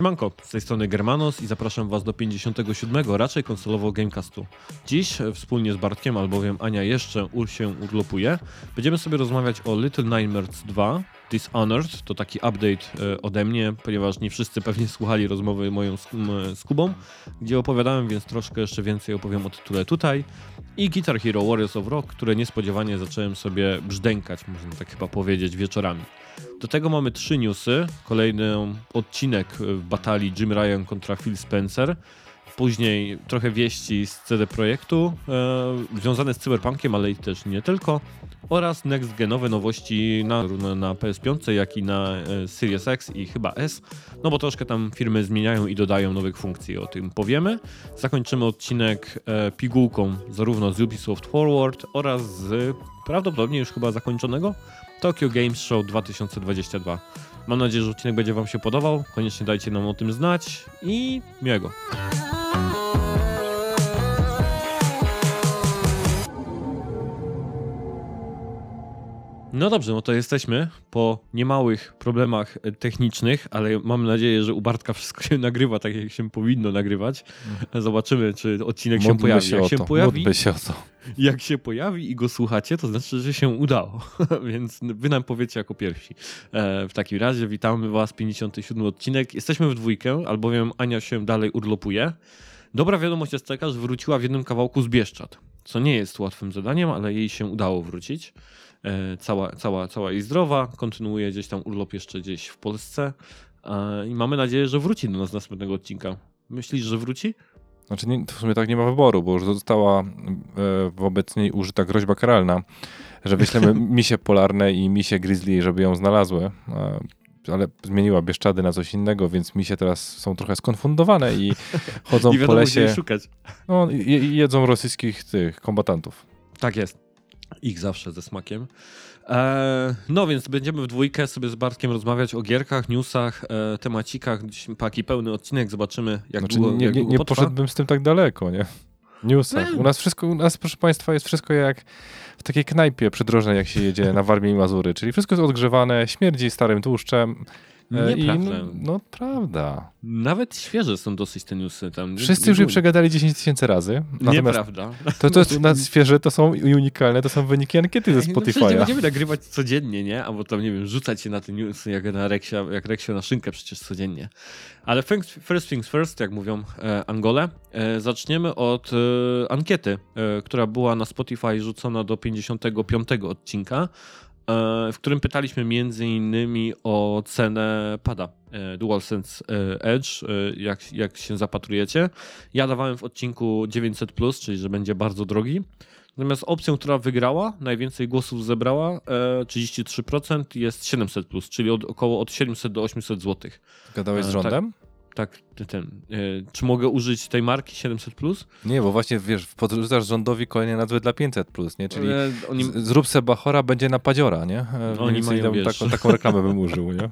Siemanko, z tej strony Germanos i zapraszam Was do 57. raczej konsolowo Gamecastu. Dziś wspólnie z Bartkiem, albowiem Ania jeszcze się urlopuje, będziemy sobie rozmawiać o Little Nightmares 2 Dishonored. To taki update ode mnie, ponieważ nie wszyscy pewnie słuchali rozmowy moją z Kubą, gdzie opowiadałem, więc troszkę jeszcze więcej opowiem o tytule tutaj. I Guitar Hero Warriors of Rock, które niespodziewanie zacząłem sobie brzdękać, można tak chyba powiedzieć, wieczorami. Do tego mamy 3 newsy, kolejny odcinek w batalii Jim Ryan kontra Phil Spencer, później trochę wieści z CD Projektu związane z Cyberpunkiem, ale i też nie tylko, oraz next-genowe nowości na PS5, jak i na Series X i chyba S, no bo troszkę tam firmy zmieniają i dodają nowych funkcji, o tym powiemy. Zakończymy odcinek pigułką zarówno z Ubisoft Forward oraz z prawdopodobnie już chyba zakończonego Tokyo Games Show 2022. Mam nadzieję, że odcinek będzie Wam się podobał. Koniecznie dajcie nam o tym znać i miłego. No dobrze, no to jesteśmy po niemałych problemach technicznych, ale mam nadzieję, że u Bartka wszystko się nagrywa tak, jak się powinno nagrywać. Zobaczymy, czy odcinek się pojawi. Jak się pojawi i go słuchacie, to znaczy, że się udało, więc wy nam powiecie jako pierwsi. W takim razie witamy Was, 57. odcinek. Jesteśmy w dwójkę, albowiem Ania się dalej urlopuje. Dobra wiadomość jest taka, że wróciła w jednym kawałku z Bieszczad, co nie jest łatwym zadaniem, ale jej się udało wrócić. Cała i zdrowa, kontynuuje gdzieś tam urlop jeszcze gdzieś w Polsce i mamy nadzieję, że wróci do nas następnego odcinka. Myślisz, że wróci? Znaczy nie, w sumie tak nie ma wyboru, bo już została wobec niej użyta groźba karalna, że wyślemy misie polarne i misie grizzly, żeby ją znalazły, ale zmieniła Bieszczady na coś innego, więc misie teraz są trochę skonfundowane i chodzą po lesie. Gdzie szukać. No, i jedzą rosyjskich tych kombatantów. Tak jest. Ich zawsze ze smakiem. No więc będziemy w dwójkę sobie z Bartkiem rozmawiać o gierkach, newsach, temacikach. Paki pełny odcinek, zobaczymy jak długo nie poszedłbym z tym tak daleko, nie? Newsach. U nas, proszę Państwa, jest wszystko jak w takiej knajpie przydrożnej, jak się jedzie na Warmię i Mazury. Czyli wszystko jest odgrzewane, śmierdzi starym tłuszczem. Nieprawda. No prawda. Nawet świeże są dosyć te newsy tam. Wszyscy już je przegadali 10 tysięcy razy. Nieprawda. To jest na świeże, to są unikalne, to są wyniki ankiety ze Spotify'a. No, nie będziemy nagrywać codziennie, nie? Albo tam, nie wiem, rzucać się na te newsy jak Reksia na szynkę przecież codziennie. Ale first things first, jak mówią Angole, zaczniemy od ankiety, która była na Spotify rzucona do 55 odcinka, w którym pytaliśmy m.in. o cenę pada DualSense Edge, jak się zapatrujecie. Ja dawałem w odcinku 900+, czyli że będzie bardzo drogi. Natomiast opcją, która wygrała, najwięcej głosów zebrała, 33%, jest 700+, czyli około 700 do 800 zł. Gadałeś z rządem? Tak. Czy mogę użyć tej marki 700+? Nie, bo właśnie wiesz, podrzucasz rządowi kolejne nazwy dla 500+, nie? Czyli oni... zrób se Bachora, będzie na Padziora, nie? Oni mają, wiesz... Taką reklamę bym użył, nie?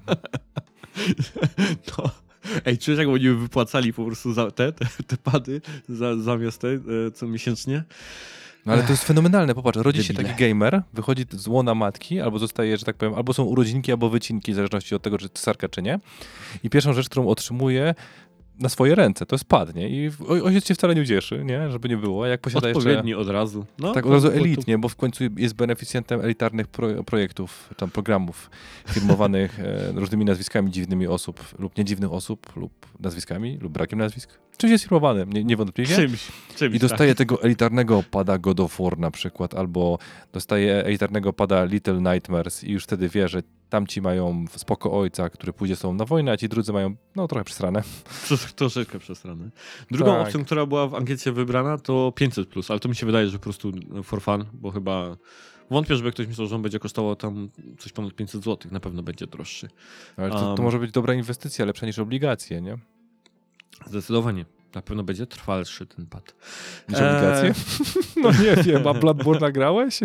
No. Ej, czujesz, jak oni wypłacali po prostu za te pady zamiast te co miesięcznie? No ale to jest fenomenalne, popatrz, rodzi się taki gamer, wychodzi z łona matki, albo zostaje, że tak powiem, albo są urodzinki, albo wycinki, w zależności od tego, czy cesarka, czy nie. I pierwszą rzecz, którą otrzymuje na swoje ręce, to jest pad, nie? I ojciec się wcale nie ucieszy, nie? Żeby nie było, jak posiada odpowiedni jeszcze... od razu. No, tak, od razu elitnie, bo w końcu jest beneficjentem elitarnych projektów, tam programów firmowanych różnymi nazwiskami dziwnymi osób, lub niedziwnych osób, lub nazwiskami, lub brakiem nazwisk. Czymś jest firmowany, niewątpliwie. Czymś, i dostaje tego elitarnego pada God of War na przykład, albo dostaje elitarnego pada Little Nightmares i już wtedy wie, że tamci mają spoko ojca, który pójdzie z sobą na wojnę, a ci drudzy mają, no, trochę przesrane. Troszeczkę przesrane. Drugą opcją, która była w ankiecie wybrana, to 500+, ale to mi się wydaje, że po prostu for fun, bo chyba... Wątpię, żeby ktoś myślał, że on będzie kosztował tam coś ponad 500 zł, na pewno będzie droższy. Ale to może być dobra inwestycja, lepsza niż obligacje, nie? Zdecydowanie. Na pewno będzie trwalszy ten pad. Niż obligacje? No nie wiem, a Bloodborne'a grałeś?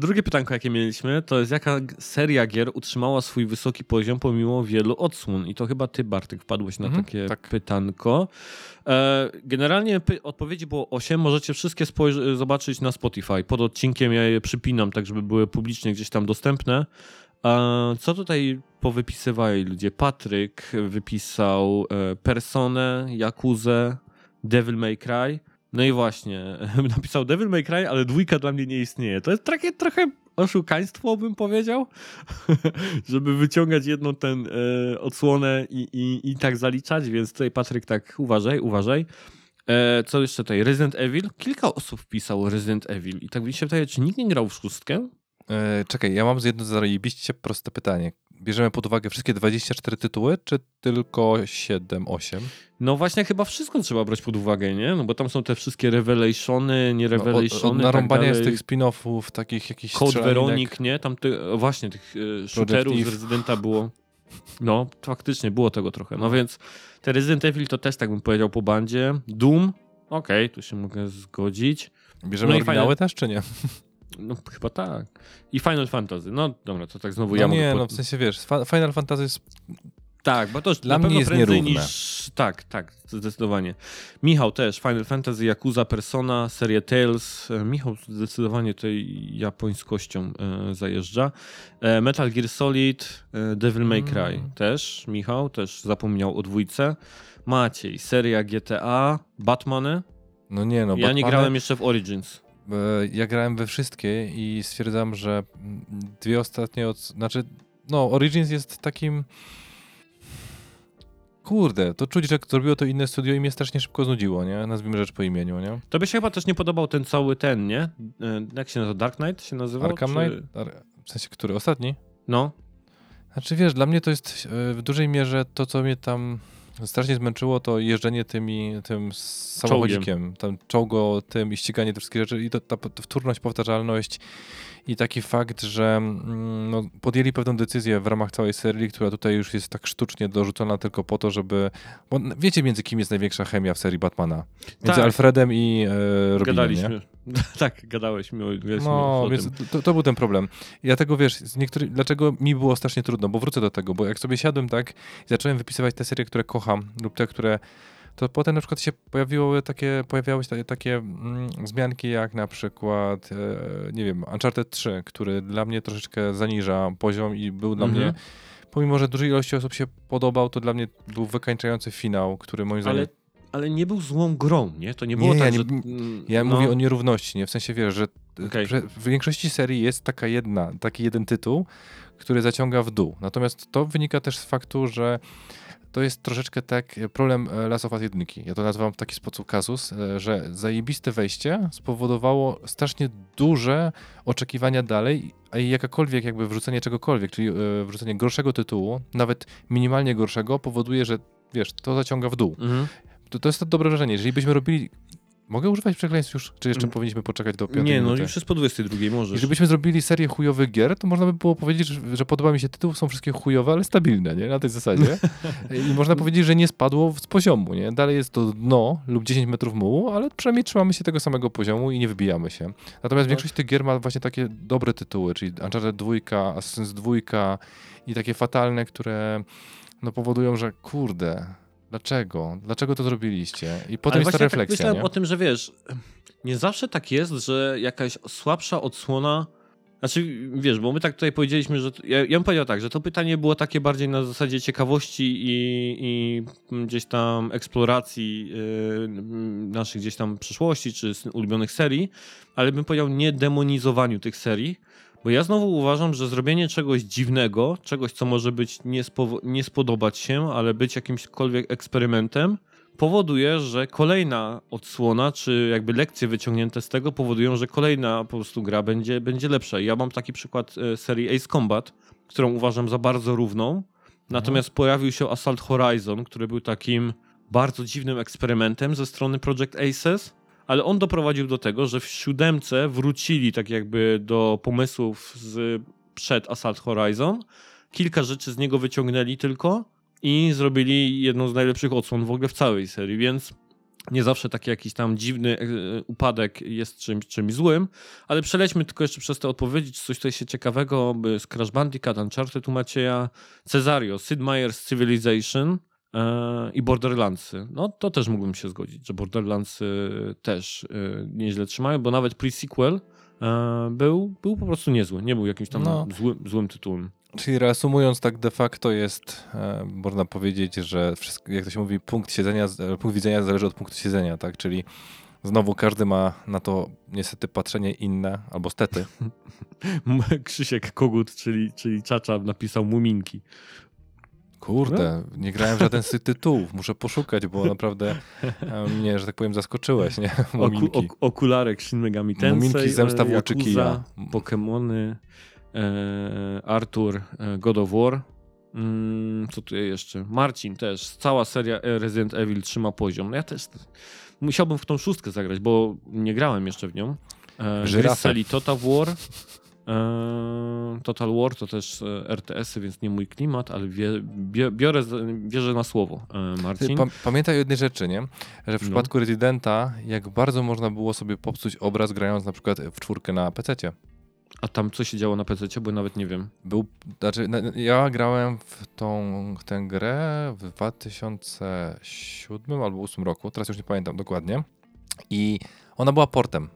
Drugie pytanko, jakie mieliśmy, to jest jaka seria gier utrzymała swój wysoki poziom pomimo wielu odsłon. I to chyba ty, Bartek, wpadłeś na takie pytanko. Generalnie odpowiedzi było 8. Możecie wszystkie zobaczyć na Spotify. Pod odcinkiem ja je przypinam, tak żeby były publicznie gdzieś tam dostępne. Co tutaj powypisywali ludzie? Patryk wypisał Personę, Yakuzę, Devil May Cry. No i właśnie, napisał Devil May Cry, ale 2 dla mnie nie istnieje. To jest takie trochę oszukaństwo, bym powiedział, żeby wyciągać jedną ten odsłonę i tak zaliczać, więc tutaj Patryk tak uważaj. Co jeszcze tutaj? Resident Evil. Kilka osób pisało Resident Evil i tak mi się wydaje, czy nikt nie grał w 6? Czekaj, ja mam jedno zajebiście proste pytanie. Bierzemy pod uwagę wszystkie 24 tytuły, czy tylko 7, 8? No właśnie, chyba wszystko trzeba brać pod uwagę, nie? No bo tam są te wszystkie revelationy, nie revelationy. Narąbanie z tych spin-offów, takich jakichś Code Veronik, nie? Tam właśnie tych shooterów z Rezydenta było. No, faktycznie było tego trochę. No więc te Resident Evil to też tak bym powiedział po bandzie. Doom, okej, tu się mogę zgodzić. Bierzemy no oryginały też, czy nie? No chyba tak. I Final Fantasy. No dobra, to tak znowu ja mogę... No nie, w sensie wiesz, Final Fantasy jest... Tak, bo to już dla mnie jest nierówne. Niż... Tak, zdecydowanie. Michał też, Final Fantasy, Yakuza, Persona, seria Tales. Michał zdecydowanie tej japońskością zajeżdża. Metal Gear Solid, Devil May Cry też. Michał też zapomniał o 2. Maciej, seria GTA, Batmany. No nie, no Batmany... Ja nie grałem jeszcze w Origins. Ja grałem we wszystkie i stwierdzam, że 2 ostatnie od... Znaczy, no Origins jest takim... Kurde, to czuć, że zrobiło to inne studio i mnie strasznie szybko znudziło, nie? Nazwijmy rzecz po imieniu, nie? Tobie się chyba też nie podobał ten cały nie? Jak się nazywa? Dark Knight się nazywał? Arkham Knight? W sensie, który? Ostatni? No. Znaczy wiesz, dla mnie to jest w dużej mierze to, co mnie tam strasznie zmęczyło, to jeżdżenie tym samochodzikiem. Tam czołgo, tym i ściganie tych wszystkich rzeczy i ta wtórność, powtarzalność i taki fakt, że no, podjęli pewną decyzję w ramach całej serii, która tutaj już jest tak sztucznie dorzucona tylko po to, żeby... Bo wiecie między kim jest największa chemia w serii Batmana? Między Alfredem i Robinem, gadaliśmy. Nie? Tak, gadałeś mi o więc to był ten problem. Ja tego wiesz, dlaczego mi było strasznie trudno, bo wrócę do tego, bo jak sobie siadłem tak i zacząłem wypisywać te serie, które kocham lub te, które... To potem na przykład się pojawiały się takie wzmianki jak na przykład, nie wiem, Uncharted 3, który dla mnie troszeczkę zaniża poziom i był dla mnie, pomimo że dużej ilości osób się podobał, to dla mnie był wykańczający finał, który moim zdaniem... Ale nie był złą grą, nie? To nie było tak, że... Ja mówię o nierówności, nie? W sensie wiesz, że w większości serii jest taki jeden tytuł, który zaciąga w dół. Natomiast to wynika też z faktu, że to jest troszeczkę tak problem Last of Us 1. Ja to nazywam w taki sposób kazus, że zajebiste wejście spowodowało strasznie duże oczekiwania dalej, a jakakolwiek jakby wrzucenie czegokolwiek, czyli wrzucenie gorszego tytułu, nawet minimalnie gorszego, powoduje, że wiesz, to zaciąga w dół. To jest to dobre wrażenie. Jeżeli byśmy robili... Mogę używać przekleństw już? Czy jeszcze powinniśmy poczekać do 5 minuty? No już jest po 22 możesz. Jeżeli byśmy zrobili serię chujowych gier, to można by było powiedzieć, że podoba mi się tytuł, są wszystkie chujowe, ale stabilne, nie? Na tej zasadzie. I można powiedzieć, że nie spadło z poziomu, nie? Dalej jest to dno lub 10 metrów mułu, ale przynajmniej trzymamy się tego samego poziomu i nie wybijamy się. Natomiast większość tych gier ma właśnie takie dobre tytuły, czyli Uncharted 2, Assassin's 2 i takie fatalne, które no powodują, że kurde... Dlaczego to zrobiliście? I potem jest ta refleksja. Tak myślałem o tym, że wiesz, nie zawsze tak jest, że jakaś słabsza odsłona. Znaczy, wiesz, bo my tak tutaj powiedzieliśmy, że... Ja bym powiedział tak, że to pytanie było takie bardziej na zasadzie ciekawości i gdzieś tam eksploracji naszych gdzieś tam przeszłości czy ulubionych serii, ale bym powiedział nie demonizowaniu tych serii, bo ja znowu uważam, że zrobienie czegoś dziwnego, czegoś, co może być nie spodobać się, ale być jakimśkolwiek eksperymentem, powoduje, że kolejna odsłona, czy jakby lekcje wyciągnięte z tego powodują, że kolejna po prostu gra będzie lepsza. Ja mam taki przykład serii Ace Combat, którą uważam za bardzo równą, natomiast pojawił się Assault Horizon, który był takim bardzo dziwnym eksperymentem ze strony Project Aces, ale on doprowadził do tego, że w 7 wrócili tak jakby do pomysłów z przed Assault Horizon, kilka rzeczy z niego wyciągnęli tylko i zrobili jedną z najlepszych odsłon w ogóle w całej serii, więc nie zawsze taki jakiś tam dziwny upadek jest czymś złym, ale przelećmy tylko jeszcze przez te odpowiedzi, czy coś tutaj się ciekawego z Crash Bandicoot, Uncharted tu Macieja, Cesario, Sid Meier's Civilization, i Borderlandsy. No to też mógłbym się zgodzić, że Borderlandsy też nieźle trzymają, bo nawet pre-sequel był po prostu niezły. Nie był jakimś tam złym tytułem. Czyli reasumując, tak de facto jest, można powiedzieć, że wszystko, jak to się mówi, punkt widzenia zależy od punktu siedzenia, tak? Czyli znowu każdy ma na to niestety patrzenie inne, albo stety. Krzysiek Kogut, czyli Czacza, napisał Muminki. Kurde, no? Nie grałem w żaden z tych tytułów, muszę poszukać, bo naprawdę mnie, że tak powiem, zaskoczyłeś, nie? Muminki. Okularek, Shin Megami Tensei, Muminki, Zemsta Włóczykija, Pokemony, Arthur, God of War. Co tu jeszcze? Marcin też. Cała seria Resident Evil trzyma poziom. No ja też musiałbym w tą szóstkę zagrać, bo nie grałem jeszcze w nią. Grisali Total War to też RTS-y, więc nie mój klimat, ale wierzę na słowo, Marcin. Pamiętaj o jednej rzeczy, nie? Że w przypadku Residenta, jak bardzo można było sobie popsuć obraz grając na przykład w czwórkę na PC-cie. A tam co się działo na PC-cie? Bo nawet nie wiem. Ja grałem w tę grę w 2007 albo 2008 roku, teraz już nie pamiętam dokładnie. I ona była portem.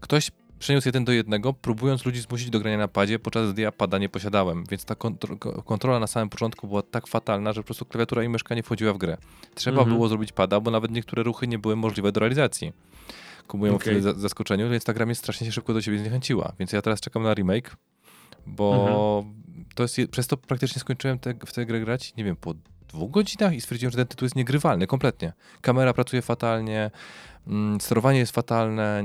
Ktoś przeniósł 1:1, próbując ludzi zmusić do grania na padzie, podczas gdy ja pada nie posiadałem. Więc ta kontrola na samym początku była tak fatalna, że po prostu klawiatura i myszka nie wchodziła w grę. Trzeba było zrobić pada, bo nawet niektóre ruchy nie były możliwe do realizacji. Ku mojemu zaskoczeniu, więc ta gra mnie strasznie się szybko do siebie zniechęciła. Więc ja teraz czekam na remake, bo przez to praktycznie skończyłem w tę grę grać, nie wiem, po 2 godzinach i stwierdziłem, że ten tytuł jest niegrywalny kompletnie. Kamera pracuje fatalnie, sterowanie jest fatalne,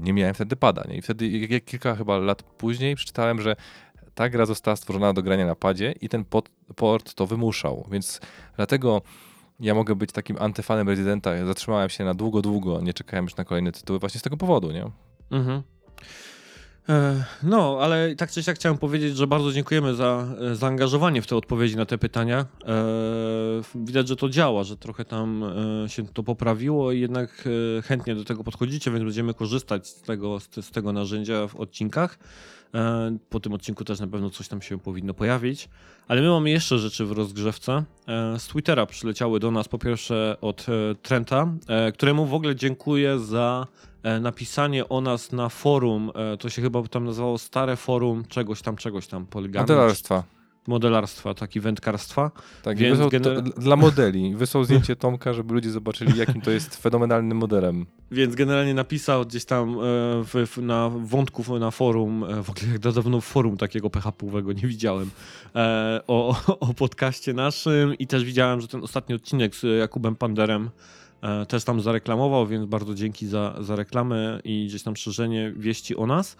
nie miałem wtedy pada. Nie? I wtedy, jak kilka chyba lat później, przeczytałem, że ta gra została stworzona do grania na padzie i ten port to wymuszał. Więc dlatego ja mogę być takim antyfanem Residenta. Ja zatrzymałem się na długo, nie czekałem już na kolejne tytuły właśnie z tego powodu, nie? Mhm. No, ale tak czy siak chciałem powiedzieć, że bardzo dziękujemy za zaangażowanie w te odpowiedzi na te pytania. Widać, że to działa, że trochę tam się to poprawiło i jednak chętnie do tego podchodzicie, więc będziemy korzystać z tego narzędzia w odcinkach. Po tym odcinku też na pewno coś tam się powinno pojawić. Ale my mamy jeszcze rzeczy w rozgrzewce. Z Twittera przyleciały do nas po pierwsze od Trenta, któremu w ogóle dziękuję za napisanie o nas na forum, to się chyba tam nazywało stare forum czegoś tam, poligami. Modelarstwa, tak, i wędkarstwa. Tak, więc dla modeli. Wysłał zdjęcie Tomka, żeby ludzie zobaczyli, jakim to jest fenomenalnym modelem. Więc generalnie napisał gdzieś tam na wątków na forum, w ogóle jak dawno forum takiego PHP-owego nie widziałem, o podcaście naszym i też widziałem, że ten ostatni odcinek z Jakubem Panderem też tam zareklamował, więc bardzo dzięki za reklamę i gdzieś tam szerzenie wieści o nas.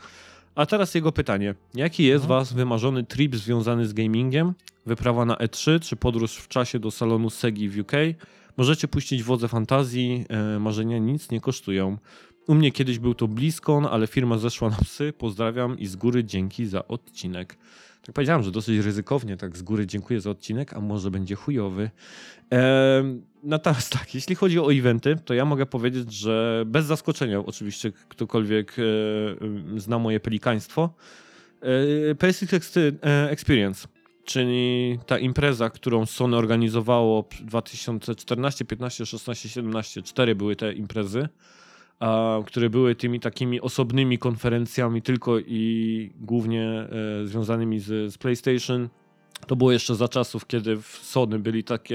A teraz jego pytanie. Jaki jest wasz wymarzony trip związany z gamingiem? Wyprawa na E3 czy podróż w czasie do salonu Segi w UK? Możecie puścić wodze fantazji, marzenia nic nie kosztują. U mnie kiedyś był to BlizzCon, ale firma zeszła na psy. Pozdrawiam i z góry dzięki za odcinek. Tak powiedziałem, że dosyć ryzykownie, tak z góry dziękuję za odcinek, a może będzie chujowy. Natomiast tak, jeśli chodzi o eventy, to ja mogę powiedzieć, że bez zaskoczenia oczywiście ktokolwiek zna moje pelikaństwo. PSX Experience, czyli ta impreza, którą Sony organizowało 2014, 15, 16, 17, 4 były te imprezy, które były tymi takimi osobnymi konferencjami tylko i głównie związanymi z PlayStation. To było jeszcze za czasów, kiedy w Sony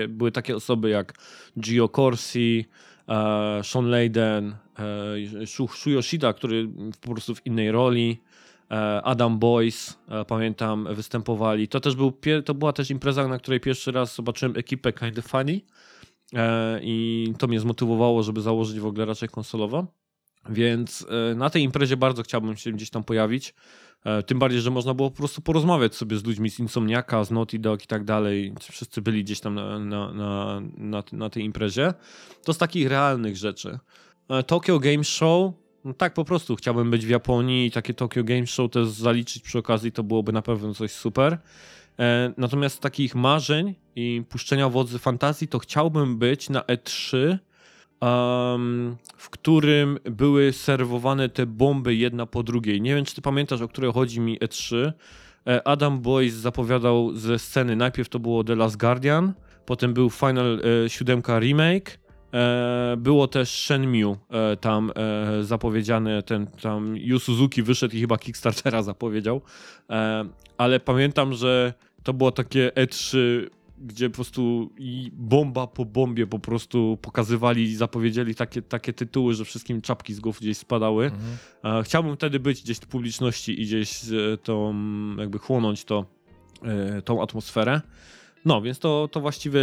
były takie osoby jak Gio Corsi, Sean Layden, Shu Yoshida, który po prostu w innej roli, Adam Boyce, pamiętam, występowali. To była też impreza, na której pierwszy raz zobaczyłem ekipę Kinda Funny i to mnie zmotywowało, żeby założyć w ogóle raczej konsolowo. Więc na tej imprezie bardzo chciałbym się gdzieś tam pojawić. Tym bardziej, że można było po prostu porozmawiać sobie z ludźmi z Insomniaka, z Naughty Dog i tak dalej. Wszyscy byli gdzieś tam na tej imprezie. To z takich realnych rzeczy. Tokyo Game Show. No tak, po prostu chciałbym być w Japonii i takie Tokyo Game Show też zaliczyć przy okazji. To byłoby na pewno coś super. Natomiast takich marzeń i puszczenia wodzy fantazji to chciałbym być na E3, w którym były serwowane te bomby jedna po drugiej. Nie wiem, czy ty pamiętasz, o której chodzi mi E3. Adam Boyce zapowiadał ze sceny. Najpierw to było The Last Guardian, potem był Final 7 Remake, było też Shenmue tam zapowiedziane, Yu Suzuki wyszedł i chyba Kickstartera zapowiedział, ale pamiętam, że to było takie E3, gdzie po prostu i bomba po bombie po prostu pokazywali i zapowiedzieli takie tytuły, że wszystkim czapki z głów gdzieś spadały. Mhm. Chciałbym wtedy być gdzieś w publiczności i gdzieś tą, jakby chłonąć tą atmosferę. No, więc to właściwie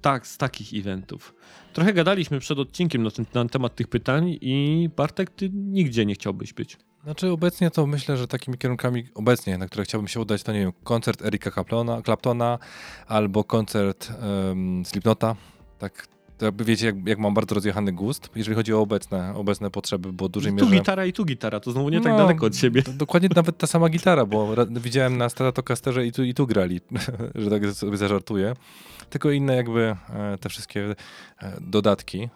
tak z takich eventów. Trochę gadaliśmy przed odcinkiem na temat tych pytań i Bartek, ty nigdzie nie chciałbyś być. Znaczy obecnie to myślę, że takimi kierunkami obecnie, na które chciałbym się udać, to nie wiem, koncert Erika Claptona albo koncert Slipknota. Tak, to jakby wiecie, jak mam bardzo rozjechany gust, jeżeli chodzi o obecne potrzeby, bo w dużej mierze... Tu gitara, to znowu nie tak daleko od siebie. Dokładnie nawet ta sama gitara, bo widziałem na Stratocasterze i tu grali, że tak sobie zażartuję. Tylko inne jakby te wszystkie dodatki.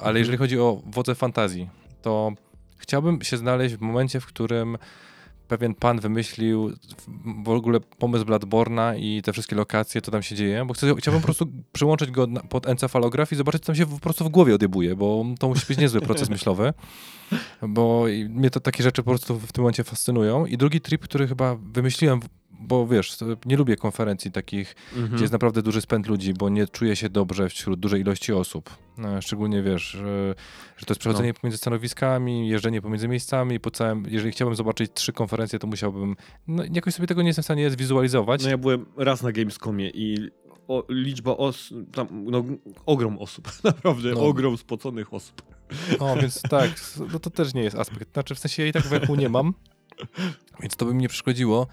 Ale jeżeli chodzi o wodze fantazji, to... Chciałbym się znaleźć w momencie, w którym pewien pan wymyślił w ogóle pomysł Bladborna i te wszystkie lokacje, co tam się dzieje, bo chciałbym po prostu przyłączyć go pod encefalograf i zobaczyć, co tam się po prostu w głowie odjebuje, bo to musi być niezły proces myślowy, bo mnie to takie rzeczy po prostu w tym momencie fascynują. I drugi trip, który chyba wymyśliłem, bo wiesz, nie lubię konferencji takich, gdzie jest naprawdę duży spęd ludzi, bo nie czuję się dobrze wśród dużej ilości osób. Szczególnie wiesz, że to jest przechodzenie pomiędzy stanowiskami, jeżdżenie pomiędzy miejscami, po całym, jeżeli chciałbym zobaczyć 3 konferencje, to musiałbym, jakoś sobie tego nie jestem w stanie zwizualizować. No ja byłem raz na Gamescomie i liczba osób, ogrom osób, naprawdę ogrom spoconych osób. No więc tak, no to też nie jest aspekt, znaczy w sensie ja i tak wieku nie mam, więc to by mi nie przeszkodziło.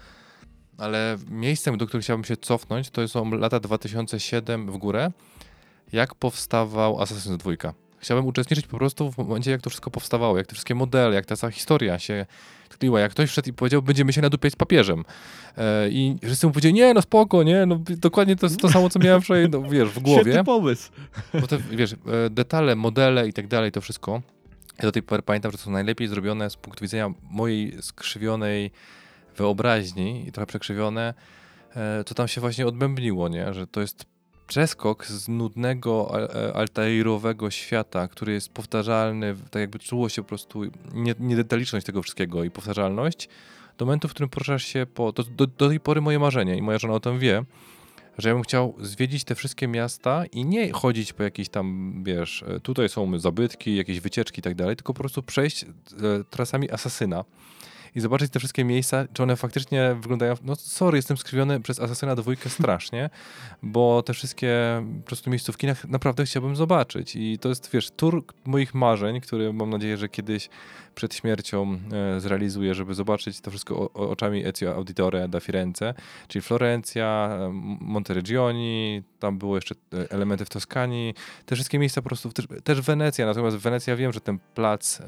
Ale miejscem, do którego chciałbym się cofnąć, to są lata 2007 w górę, jak powstawał Assassin's 2. Chciałbym uczestniczyć po prostu w momencie, jak to wszystko powstawało, jak te wszystkie modele, jak ta cała historia się tkliła, jak ktoś wszedł i powiedział, będziemy się nadupiać z papieżem. I wszyscy mu powiedzieli, nie, no spoko, nie, no dokładnie to jest to samo, co miałem wczoraj, no, wiesz, w głowie. Świetny pomysł. Bo te, wiesz, detale, modele i tak dalej, to wszystko. Ja do tej pory pamiętam, że to są najlepiej zrobione z punktu widzenia mojej skrzywionej wyobraźni i trochę przekrzywione, to tam się właśnie odbębniło, nie? Że to jest przeskok z nudnego, altairowego świata, który jest powtarzalny, tak jakby czuło się po prostu niedetaliczność tego wszystkiego i powtarzalność, do momentu, w którym poruszasz się do tej pory moje marzenie i moja żona o tym wie, że ja bym chciał zwiedzić te wszystkie miasta i nie chodzić po jakichś tam, wiesz, tutaj są zabytki, jakieś wycieczki i tak dalej, tylko po prostu przejść trasami Asasyna i zobaczyć te wszystkie miejsca, czy one faktycznie wyglądają... No sorry, jestem skrzywiony przez Assassina 2 strasznie, bo te wszystkie po prostu miejscówki naprawdę chciałbym zobaczyć. I to jest, wiesz, tur moich marzeń, który mam nadzieję, że kiedyś przed śmiercią zrealizuję, żeby zobaczyć to wszystko oczami Ezio Auditore da Firenze, czyli Florencja, Monteregioni, tam były jeszcze elementy w Toskanii, te wszystkie miejsca po prostu... Też Wenecja, natomiast Wenecja wiem, że ten plac...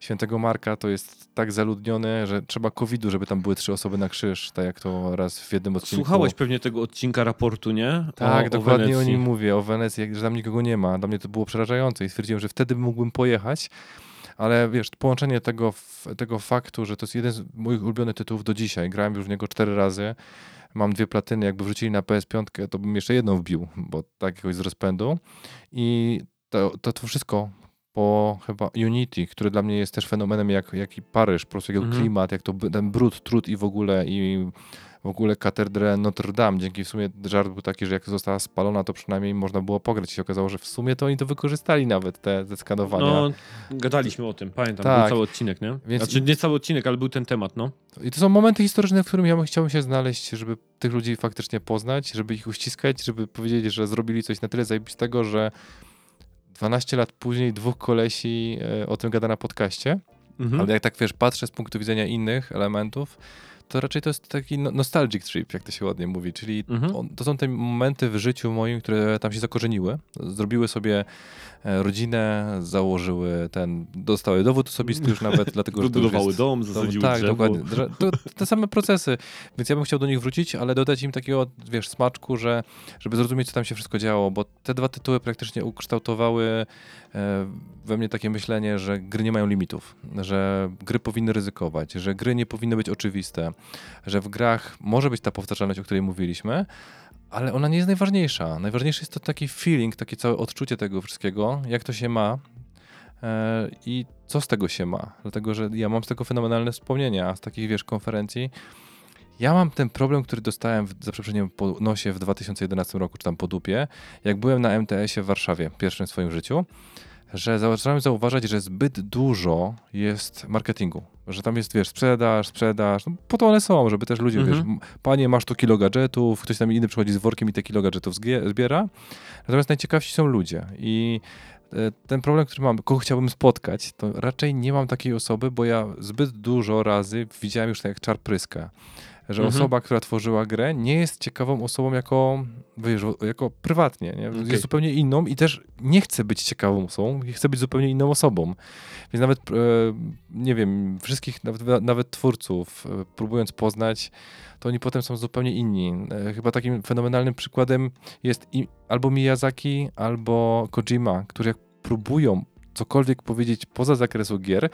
Świętego Marka to jest tak zaludnione, że trzeba COVID-u, żeby tam były 3 osoby na krzyż, tak jak to raz w jednym odcinku. Słuchałeś pewnie tego odcinka raportu, nie? Tak, dokładnie o nim mówię, o Wenecji, że tam nikogo nie ma. Dla mnie to było przerażające i stwierdziłem, że wtedy mógłbym pojechać, ale wiesz, połączenie tego faktu, że to jest jeden z moich ulubionych tytułów do dzisiaj, grałem już w niego 4 razy, mam 2 platyny, jakby wrzucili na PS5, to bym jeszcze jedną wbił, bo tak jakoś z rozpędu i to wszystko... po chyba Unity, który dla mnie jest też fenomenem jak i Paryż, po prostu jego klimat, jak to ten brud, trud i w ogóle katedrę Notre Dame, dzięki w sumie żart był taki, że jak została spalona, to przynajmniej można było pograć i się okazało, że w sumie to oni to wykorzystali nawet, te skanowania. No, gadaliśmy o tym, pamiętam, tak. Był cały odcinek, nie? Więc... Znaczy nie cały odcinek, ale był ten temat, no. I to są momenty historyczne, w którym ja chciałbym się znaleźć, żeby tych ludzi faktycznie poznać, żeby ich uściskać, żeby powiedzieć, że zrobili coś na tyle zajebistego, że 12 lat później 2 kolesi o tym gada na podcaście, ale jak tak wiesz, patrzę z punktu widzenia innych elementów, to raczej to jest taki nostalgic trip, jak to się ładnie mówi, czyli to są te momenty w życiu moim, które tam się zakorzeniły, zrobiły sobie rodzinę, założyły dostały dowód osobisty już nawet, dlatego, że budowały dom, zasadziły tak, drzewo. Dokładnie, te same procesy, więc ja bym chciał do nich wrócić, ale dodać im takiego, wiesz, smaczku, żeby zrozumieć, co tam się wszystko działo, bo te 2 tytuły praktycznie ukształtowały we mnie takie myślenie, że gry nie mają limitów, że gry powinny ryzykować, że gry nie powinny być oczywiste, że w grach może być ta powtarzalność, o której mówiliśmy, ale ona nie jest najważniejsza. Najważniejszy jest to taki feeling, takie całe odczucie tego wszystkiego, jak to się ma i co z tego się ma. Dlatego, że ja mam z tego fenomenalne wspomnienia z takich, wiesz, konferencji. Ja mam ten problem, który dostałem, za przeproszeniem, po nosie w 2011 roku, czy tam po dupie, jak byłem na MTS-ie w Warszawie, pierwszym w swoim życiu, że zacząłem zauważać, że zbyt dużo jest marketingu. Że tam jest, wiesz, sprzedaż, no, po to one są, żeby też ludzie, wiesz, panie, masz tu kilo gadżetów, ktoś tam inny przychodzi z workiem i te kilo gadżetów zbiera. Natomiast najciekawsi są ludzie i ten problem, który mam, kogo chciałbym spotkać, to raczej nie mam takiej osoby, bo ja zbyt dużo razy widziałem już tak jak czar pryska, że osoba, która tworzyła grę, nie jest ciekawą osobą jako, wiesz, jako prywatnie. Nie? Okay. Jest zupełnie inną i też nie chce być ciekawą osobą, chce być zupełnie inną osobą. Więc nawet, nie wiem, wszystkich, nawet twórców, próbując poznać, to oni potem są zupełnie inni. Chyba takim fenomenalnym przykładem jest albo Miyazaki, albo Kojima, którzy jak próbują cokolwiek powiedzieć poza zakresu gier,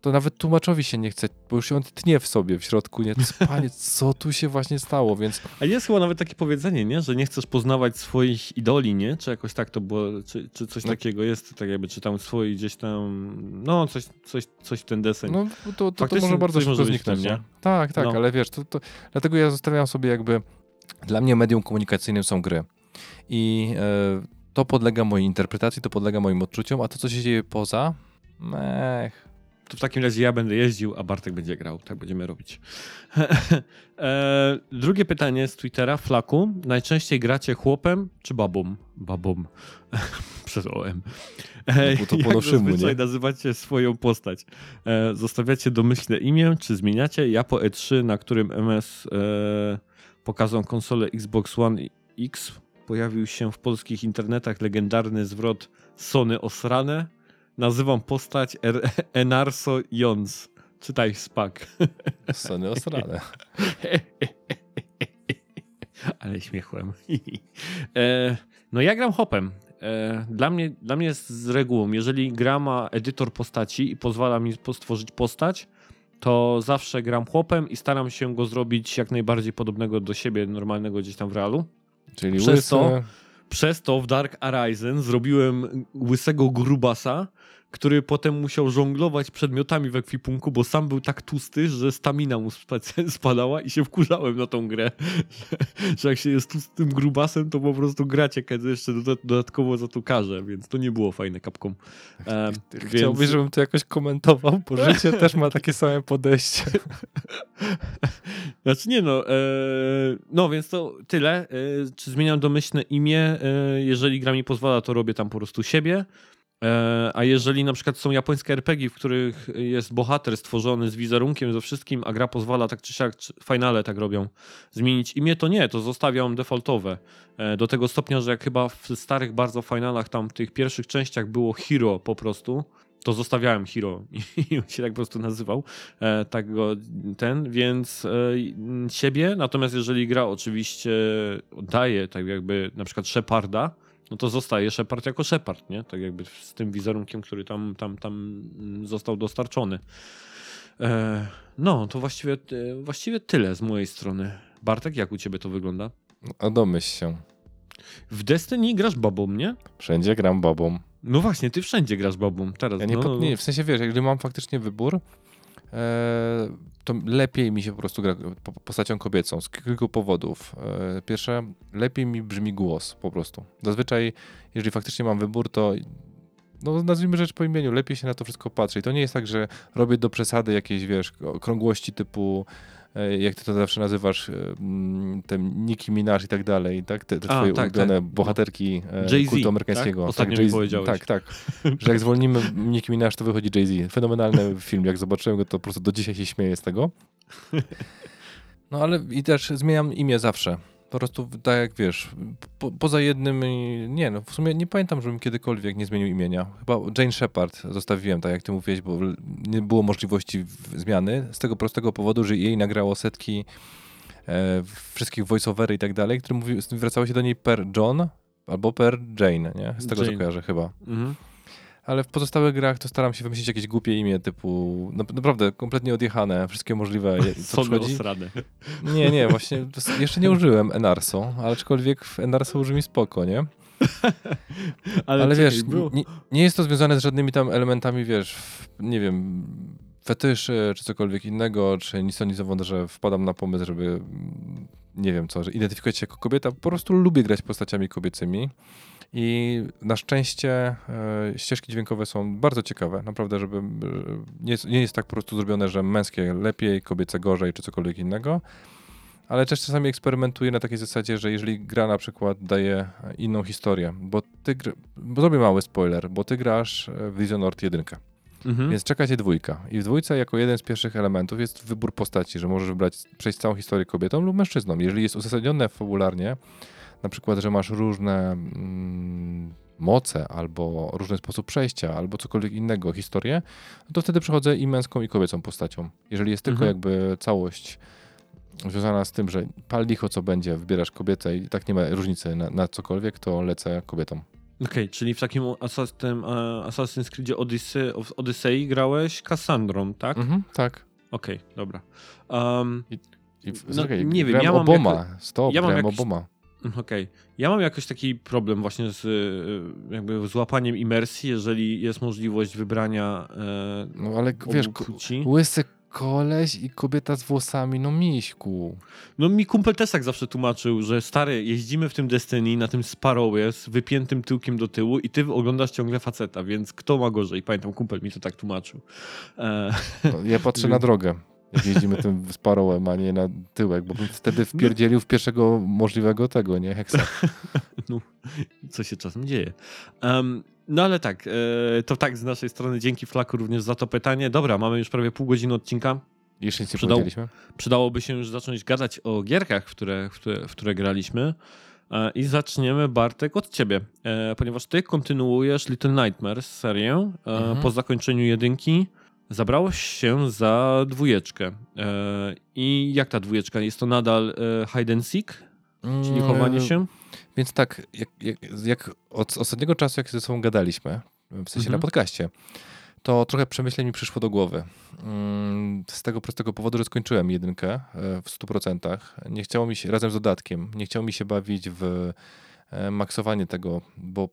to nawet tłumaczowi się nie chce, bo już się on tnie w sobie w środku, nie? Panie, co tu się właśnie stało, więc... A jest chyba nawet takie powiedzenie, nie? Że nie chcesz poznawać swoich idoli, nie? Czy jakoś tak to było, czy coś takiego jest, tak jakby, czy tam swoi gdzieś tam, no coś w ten deseń. No to może bardzo szybko zniknąć, nie? Tak, no. Ale wiesz, to... Dlatego ja zostawiam sobie jakby, dla mnie medium komunikacyjnym są gry i to podlega mojej interpretacji, to podlega moim odczuciom, a to, co się dzieje poza, to w takim razie ja będę jeździł, a Bartek będzie grał. Tak będziemy robić. Drugie pytanie z Twittera, Flaku. Najczęściej gracie chłopem czy babą? Babą. Przez OM. To jak zazwyczaj nazywacie swoją postać? Zostawiacie domyślne imię, czy zmieniacie? Ja po E3, na którym MS pokazał konsolę Xbox One X, pojawił się w polskich internetach legendarny zwrot Sony osrane. Nazywam postać Enarso Jons. Czytaj spak. Sony osrane. Ale śmiechłem. No ja gram hopem. Dla mnie jest z regułą, jeżeli gra ma edytor postaci i pozwala mi stworzyć postać, to zawsze gram hopem i staram się go zrobić jak najbardziej podobnego do siebie, normalnego gdzieś tam w realu. Czyli Przez to w Dark Horizon zrobiłem łysego grubasa, który potem musiał żonglować przedmiotami w ekwipunku, bo sam był tak tłusty, że stamina mu spadała i się wkurzałem na tą grę. Że jak się jest tłustym grubasem, to po prostu gracie, kiedy jeszcze dodatkowo za to karze, więc to nie było fajne kapką. Chciałbym, żebym to jakoś komentował, bo życie też ma takie same podejście. Znaczy nie no, no więc to tyle. Czy zmieniam domyślne imię? Jeżeli gra mi pozwala, to robię tam po prostu siebie. A jeżeli na przykład są japońskie RPG, w których jest bohater stworzony z wizerunkiem, ze wszystkim, a gra pozwala tak czy siak, czy finale tak robią, zmienić imię, to nie, to zostawiam defaultowe. Do tego stopnia, że jak chyba w starych bardzo finalach, tam w tych pierwszych częściach było Hiro po prostu, to zostawiałem Hiro i on się tak po prostu nazywał. Tak go ten, więc siebie. Natomiast jeżeli gra oczywiście daje tak jakby na przykład Sheparda, no to zostaje Shepard jako Shepard, nie? Tak jakby z tym wizerunkiem, który tam został dostarczony. No, to właściwie tyle z mojej strony. Bartek, jak u ciebie to wygląda? A domyśl się. W Destiny grasz babą, nie? Wszędzie gram babą. No właśnie, ty wszędzie grasz babą. Teraz, ja nie, w sensie wiesz, jeżeli mam faktycznie wybór, to lepiej mi się po prostu gra postacią kobiecą z kilku powodów. Pierwsze, lepiej mi brzmi głos po prostu. Zazwyczaj, jeżeli faktycznie mam wybór, to no, nazwijmy rzecz po imieniu, lepiej się na to wszystko patrzy. I to nie jest tak, że robię do przesady jakieś, wiesz, okrągłości typu, jak ty to zawsze nazywasz, ten Nicki Minaj i tak dalej, tak? Te twoje ulubione bohaterki kultu amerykańskiego. Tak? Ostatnio mi powiedziałeś. Tak. Że jak zwolnimy Nicki Minaj, to wychodzi Jay-Z. Fenomenalny film, jak zobaczyłem go, to po prostu do dzisiaj się śmieję z tego. No ale i też zmieniam imię zawsze. Po prostu tak jak wiesz, poza jednym, nie no, w sumie nie pamiętam, żebym kiedykolwiek nie zmienił imienia. Chyba Jane Shepard zostawiłem, tak jak ty mówiłeś, bo nie było możliwości zmiany. Z tego prostego powodu, że jej nagrało setki wszystkich voiceovery i tak dalej, które wracały się do niej per John albo per Jane, nie? Z tego, co kojarzę chyba. Mhm. Ale w pozostałych grach to staram się wymyślić jakieś głupie imię typu, naprawdę kompletnie odjechane, wszystkie możliwe. Co przychodzi? Nie, właśnie jeszcze nie użyłem Enarso, aczkolwiek w Enarso uży mi spoko, nie? Ale wiesz, nie jest to związane z żadnymi tam elementami, wiesz, nie wiem, fetyszy, czy cokolwiek innego, czy nic to nie zawodne, że wpadam na pomysł, żeby nie wiem co, że identyfikować się jako kobieta. Po prostu lubię grać postaciami kobiecymi i na szczęście ścieżki dźwiękowe są bardzo ciekawe. Naprawdę, żeby nie jest tak po prostu zrobione, że męskie lepiej, kobiece gorzej, czy cokolwiek innego. Ale też czasami eksperymentuję na takiej zasadzie, że jeżeli gra na przykład daje inną historię, bo zrobię mały spoiler, bo ty grasz w Vision Lord 1, więc czeka cię dwójka. I w dwójce jako jeden z pierwszych elementów jest wybór postaci, że możesz wybrać, przejść całą historię kobietą lub mężczyzną. Jeżeli jest uzasadnione fabularnie, na przykład, że masz różne moce, albo różny sposób przejścia, albo cokolwiek innego, historię, to wtedy przechodzę i męską, i kobiecą postacią. Jeżeli jest tylko jakby całość związana z tym, że pal licho co będzie, wybierasz kobietę i tak nie ma różnicy na cokolwiek, to lecę kobietą. Okej, czyli w takim Assassin's Creed Odyssey grałeś Cassandrą, tak? Tak. Okej, dobra. Nie wiem, ja mam oboma. Okej. Ja mam jakoś taki problem właśnie z jakby złapaniem imersji, jeżeli jest możliwość wybrania no ale wiesz, płci. Łysy koleś i kobieta z włosami, no miśku. No mi kumpel też tak zawsze tłumaczył, że stary, jeździmy w tym Destiny, na tym Sparrowie z wypiętym tyłkiem do tyłu i ty oglądasz ciągle faceta, więc kto ma gorzej? Pamiętam, kumpel mi to tak tłumaczył. Ja patrzę na drogę, jak jeździmy tym Sparrowem, a nie na tyłek, bo bym wtedy wpierdzielił w pierwszego możliwego tego, nie? Heksa. No, co się czasem dzieje. No ale tak, to tak z naszej strony. Dzięki Flaku również za to pytanie. Dobra, mamy już prawie pół godziny odcinka. Jeszcze nic nie powiedzieliśmy. Przydałoby się już zacząć gadać o gierkach, w które graliśmy. I zaczniemy, Bartek, od ciebie, ponieważ ty kontynuujesz Little Nightmares serię po zakończeniu jedynki. Zabrałeś się za dwójeczkę. I jak ta dwójeczka? Jest to nadal hide and seek? Czyli chowanie się? Więc tak, jak od ostatniego czasu, jak ze sobą gadaliśmy, w sensie na podcaście, to trochę przemyśleń mi przyszło do głowy. Z tego prostego powodu, że skończyłem jedynkę w 100%. Nie chciało mi się, razem z dodatkiem, nie chciało mi się bawić w maksowanie tego, bo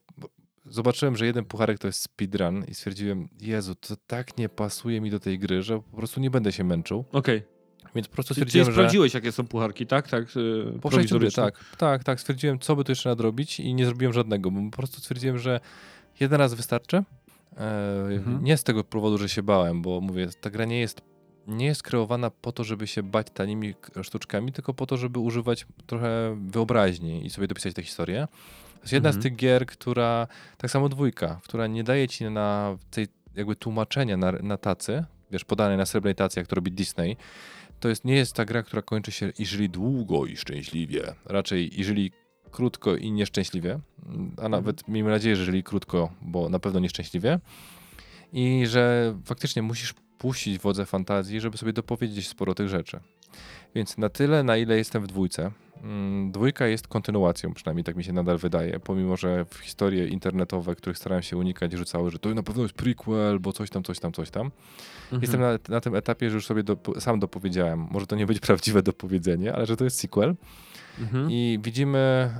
zobaczyłem, że jeden pucharek to jest speedrun i stwierdziłem, Jezu, to tak nie pasuje mi do tej gry, że po prostu nie będę się męczył. Okej. Więc po prostu stwierdziłem, że... sprawdziłeś, jakie są pucharki, tak? Tak, stwierdziłem, co by tu jeszcze nadrobić i nie zrobiłem żadnego, bo po prostu stwierdziłem, że jeden raz wystarczy. Nie z tego powodu, że się bałem, bo mówię, ta gra nie jest kreowana po to, żeby się bać tanimi sztuczkami, tylko po to, żeby używać trochę wyobraźni i sobie dopisać tę historię. To jest jedna z tych gier, która, tak samo dwójka, która nie daje ci na tej jakby tłumaczenia na tacy, wiesz, podane na srebrnej tacy, jak to robi Disney. To jest, nie jest ta gra, która kończy się jeżeli długo i szczęśliwie, raczej jeżeli krótko i nieszczęśliwie, a nawet miejmy nadzieję, że jeżeli krótko, bo na pewno nieszczęśliwie i że faktycznie musisz puścić wodze fantazji, żeby sobie dopowiedzieć sporo tych rzeczy. Więc na tyle, na ile jestem w dwójce. Dwójka jest kontynuacją, przynajmniej tak mi się nadal wydaje, pomimo, że w historie internetowe, których starałem się unikać, rzucały, że to na pewno jest prequel, bo coś tam. Jestem na tym etapie, że już sobie sam dopowiedziałem, może to nie być prawdziwe dopowiedzenie, ale że to jest sequel. I widzimy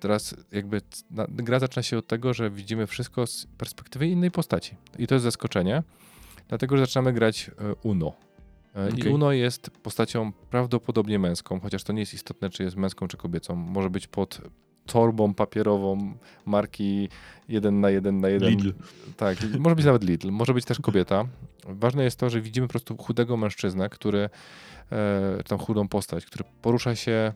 teraz jakby, gra zaczyna się od tego, że widzimy wszystko z perspektywy innej postaci i to jest zaskoczenie, dlatego, że zaczynamy grać Uno. I Uno jest postacią prawdopodobnie męską, chociaż to nie jest istotne, czy jest męską, czy kobiecą. Może być pod torbą papierową marki 1 na 1 Lidl. Tak, może być nawet Lidl, może być też kobieta. Ważne jest to, że widzimy po prostu chudego mężczyznę, który, tą chudą postać, który porusza się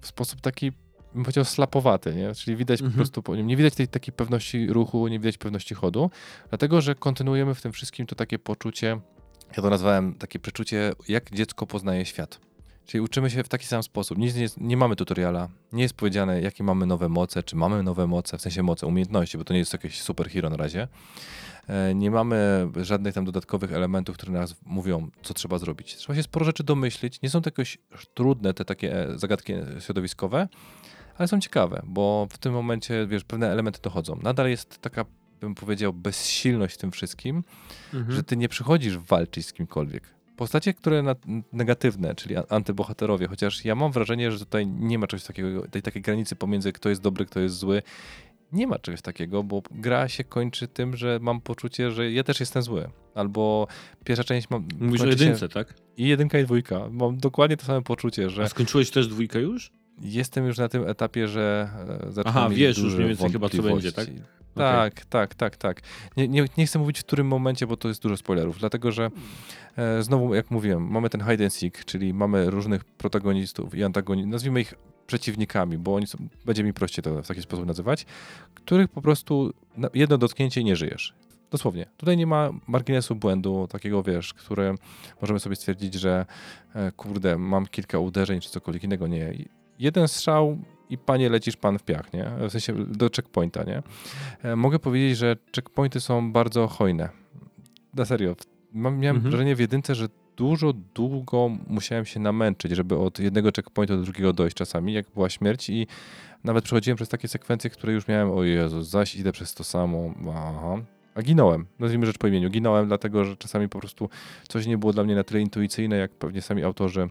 w sposób taki, bym powiedział, slapowaty, nie? Czyli widać po prostu po nim, nie widać tej takiej pewności ruchu, nie widać pewności chodu, dlatego, że kontynuujemy w tym wszystkim to takie poczucie. Ja to nazwałem takie przeczucie, jak dziecko poznaje świat. Czyli uczymy się w taki sam sposób. Nie mamy tutoriala, nie jest powiedziane, jakie mamy nowe moce, czy mamy nowe moce, w sensie moce, umiejętności, bo to nie jest jakieś superhero na razie. Nie mamy żadnych tam dodatkowych elementów, które nas mówią, co trzeba zrobić. Trzeba się sporo rzeczy domyślić. Nie są to jakoś trudne te takie zagadki środowiskowe, ale są ciekawe, bo w tym momencie, wiesz, pewne elementy dochodzą. Nadal jest taka, bym powiedział, bezsilność w tym wszystkim, że ty nie przychodzisz walczyć z kimkolwiek. Postacie, które negatywne, czyli antybohaterowie, chociaż ja mam wrażenie, że tutaj nie ma czegoś takiego, tej takiej granicy pomiędzy kto jest dobry, kto jest zły. nie ma czegoś takiego, bo gra się kończy tym, że mam poczucie, że ja też jestem zły. Albo pierwsza część mam... Mówisz o jedynce, tak? I jedynka i dwójka. Mam dokładnie to samo poczucie, że... A skończyłeś też dwójkę już? Jestem już na tym etapie, że zaczynam mieć wiesz już mniej więcej chyba co będzie, tak? Tak, okay. tak. Nie chcę mówić w którym momencie, bo to jest dużo spoilerów, dlatego że znowu, jak mówiłem, mamy ten hide and seek, czyli mamy różnych protagonistów i antagonistów, nazwijmy ich przeciwnikami, bo oni są, będzie mi prościej to w taki sposób nazywać, których po prostu jedno dotknięcie nie żyjesz. Dosłownie. Tutaj nie ma marginesu błędu, takiego wiesz, który możemy sobie stwierdzić, że kurde, mam kilka uderzeń czy cokolwiek innego, nie. Jeden strzał i panie lecisz pan w piach, nie? W sensie do checkpointa, nie? Mogę powiedzieć, że checkpointy są bardzo hojne. Na serio. Miałem wrażenie w jedynce, że długo musiałem się namęczyć, żeby od jednego checkpointu do drugiego dojść czasami, jak była śmierć i nawet przechodziłem przez takie sekwencje, które już miałem, o Jezu, zaś idę przez to samo, A ginąłem, nazwijmy rzecz po imieniu, dlatego, że czasami po prostu coś nie było dla mnie na tyle intuicyjne, jak pewnie sami autorzy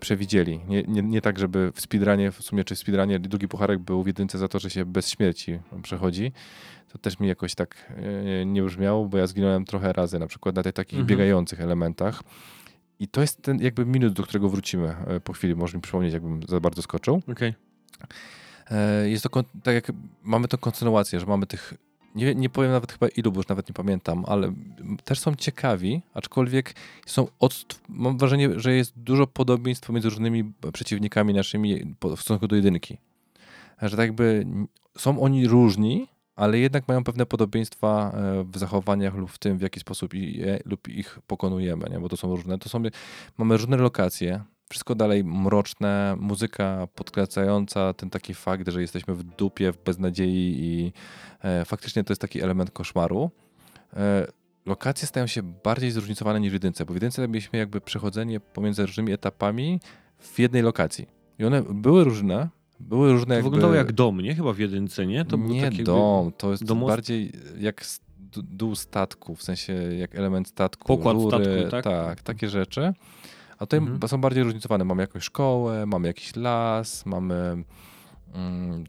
przewidzieli. Nie tak, żeby w speedrunie, w sumie czy w speedrunie drugi pucharek był w jedynce za to, że się bez śmierci przechodzi. To też mi jakoś tak nie brzmiało, bo ja zginąłem trochę razy, na przykład na tych takich biegających elementach. I to jest ten jakby minut, do którego wrócimy po chwili, może mi przypomnieć, jakbym za bardzo skoczył. Okej. Jest to, tak jak mamy tą kontynuację, że mamy tych nie powiem nawet chyba ilu, bo już nawet nie pamiętam, ale też są ciekawi, aczkolwiek mam wrażenie, że jest dużo podobieństw między różnymi przeciwnikami naszymi w stosunku do jedynki. Że tak jakby są oni różni, ale jednak mają pewne podobieństwa w zachowaniach lub w tym, w jaki sposób lub ich pokonujemy, nie? Bo to są różne. Mamy różne lokacje. Wszystko dalej mroczne, muzyka podkręcająca ten taki fakt, że jesteśmy w dupie, w beznadziei i faktycznie to jest taki element koszmaru. Lokacje stają się bardziej zróżnicowane niż w jedynce, bo w jedynce mieliśmy jakby przechodzenie pomiędzy różnymi etapami w jednej lokacji. I one były różne. To wyglądało jak dom, nie? Chyba w jedynce, nie? To był nie dom, to jest bardziej jak dół statku, w sensie jak element statku. Pokład rury, statku, tak? Tak, takie rzeczy. A tutaj są bardziej różnicowane. Mamy jakąś szkołę, mamy jakiś las, mamy...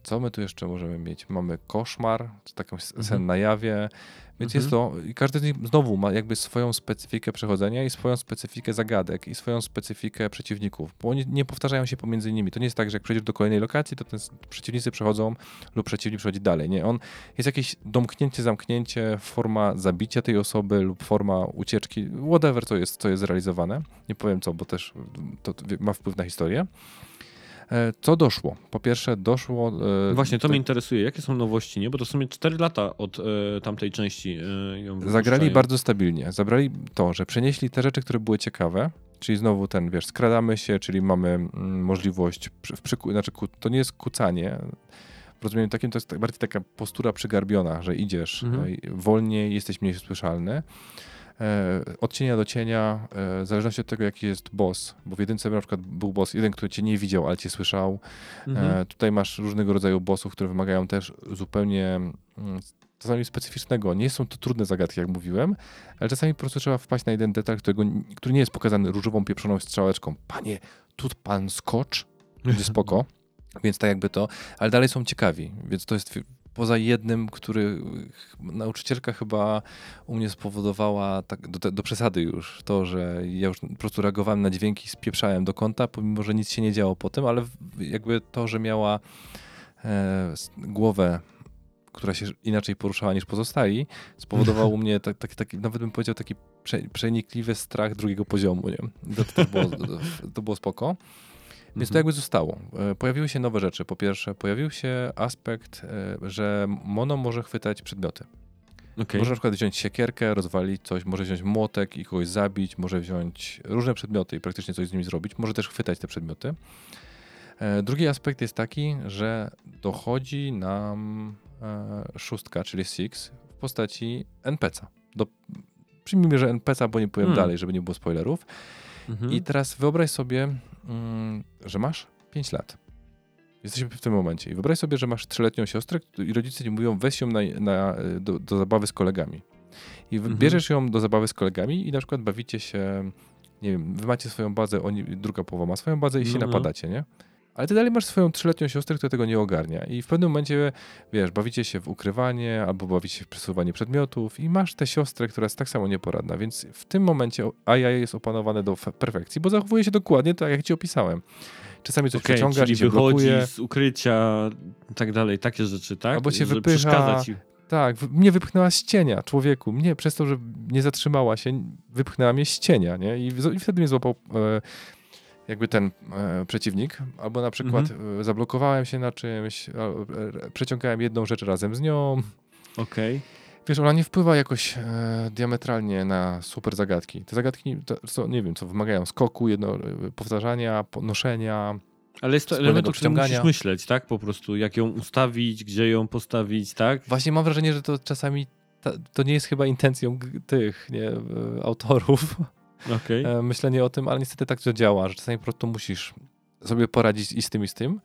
co my tu jeszcze możemy mieć? Mamy koszmar, czy taką sen na jawie. Więc jest to... I każdy z nich znowu ma jakby swoją specyfikę przechodzenia i swoją specyfikę zagadek i swoją specyfikę przeciwników. Bo oni nie powtarzają się pomiędzy nimi. To nie jest tak, że jak przejdziesz do kolejnej lokacji, to przeciwnicy przechodzą lub przeciwnik przechodzi dalej. Nie, on jest jakieś domknięcie, zamknięcie, forma zabicia tej osoby lub forma ucieczki. Whatever co jest zrealizowane. Nie powiem co, bo też to ma wpływ na historię. Co doszło? Po pierwsze doszło... Właśnie, to mnie interesuje. Jakie są nowości, nie? Bo to w sumie 4 lata od tamtej części ją zagrali bardzo stabilnie. Zabrali to, że przenieśli te rzeczy, które były ciekawe, czyli znowu ten, wiesz, skradamy się, czyli mamy możliwość... to nie jest kucanie. W rozumieniu takim to jest bardziej taka postura przygarbiona, że idziesz wolniej, jesteś mniej słyszalny. Od cienia do cienia, w zależności od tego, jaki jest boss, bo w jedynce na przykład był boss jeden, który cię nie widział, ale cię słyszał. Tutaj masz różnego rodzaju bossów, które wymagają też zupełnie czasami specyficznego. Nie są to trudne zagadki, jak mówiłem, ale czasami po prostu trzeba wpaść na jeden detal, który nie jest pokazany różową pieprzoną strzałeczką. Panie, tu pan skocz, będzie spoko, więc tak jakby to, ale dalej są ciekawi, więc to jest... Poza jednym, który nauczycielka chyba u mnie spowodowała tak do przesady już to, że ja już po prostu reagowałem na dźwięki i spieprzałem do kąta, pomimo że nic się nie działo po tym, ale jakby to, że miała głowę, która się inaczej poruszała niż pozostali, spowodowało u mnie taki, nawet bym powiedział, taki przenikliwy strach drugiego poziomu. Nie? To było spoko. Więc to jakby zostało. Pojawiły się nowe rzeczy. Po pierwsze, pojawił się aspekt, że mono może chwytać przedmioty. Okay. Może na przykład wziąć siekierkę, rozwalić coś, może wziąć młotek i kogoś zabić, może wziąć różne przedmioty i praktycznie coś z nimi zrobić. Może też chwytać te przedmioty. Drugi aspekt jest taki, że dochodzi nam 6, czyli Six, w postaci NPC-a. Przyjmijmy, że NPC-a, bo nie powiem dalej, żeby nie było spoilerów. I teraz wyobraź sobie, że masz 5 lat. Jesteśmy w tym momencie. I wyobraź sobie, że masz 3-letnią siostrę i rodzice ci mówią, weź ją do zabawy z kolegami. I bierzesz ją do zabawy z kolegami i na przykład bawicie się, nie wiem, wy macie swoją bazę, druga połowa ma swoją bazę i się napadacie, nie? Ale ty dalej masz swoją 3-letnią siostrę, która tego nie ogarnia i w pewnym momencie, wiesz, bawicie się w ukrywanie albo bawicie się w przesuwanie przedmiotów i masz tę siostrę, która jest tak samo nieporadna, więc w tym momencie AI jest opanowane do perfekcji, bo zachowuje się dokładnie tak, jak ci opisałem. Czasami coś przeciągasz, czyli cię wychodzi blokuje z ukrycia i tak dalej, takie rzeczy, tak? Albo cię wypycha. Tak, mnie wypchnęła z cienia, człowieku. Mnie przez to, że nie zatrzymała się, wypchnęła mnie z cienia, nie? I wtedy mnie złapał jakby ten przeciwnik. Albo na przykład zablokowałem się na czymś, przeciągałem jedną rzecz razem z nią. Okej. Wiesz, ona nie wpływa jakoś diametralnie na super zagadki. Te zagadki, nie wiem, wymagają skoku, powtarzania, noszenia. Ale jest to element, o którym musisz myśleć, tak? Po prostu, jak ją ustawić, gdzie ją postawić, tak? Właśnie mam wrażenie, że to czasami to nie jest chyba intencją autorów. Okay. Myślenie o tym, ale niestety tak to działa, że czasami po prostu musisz sobie poradzić i z tym.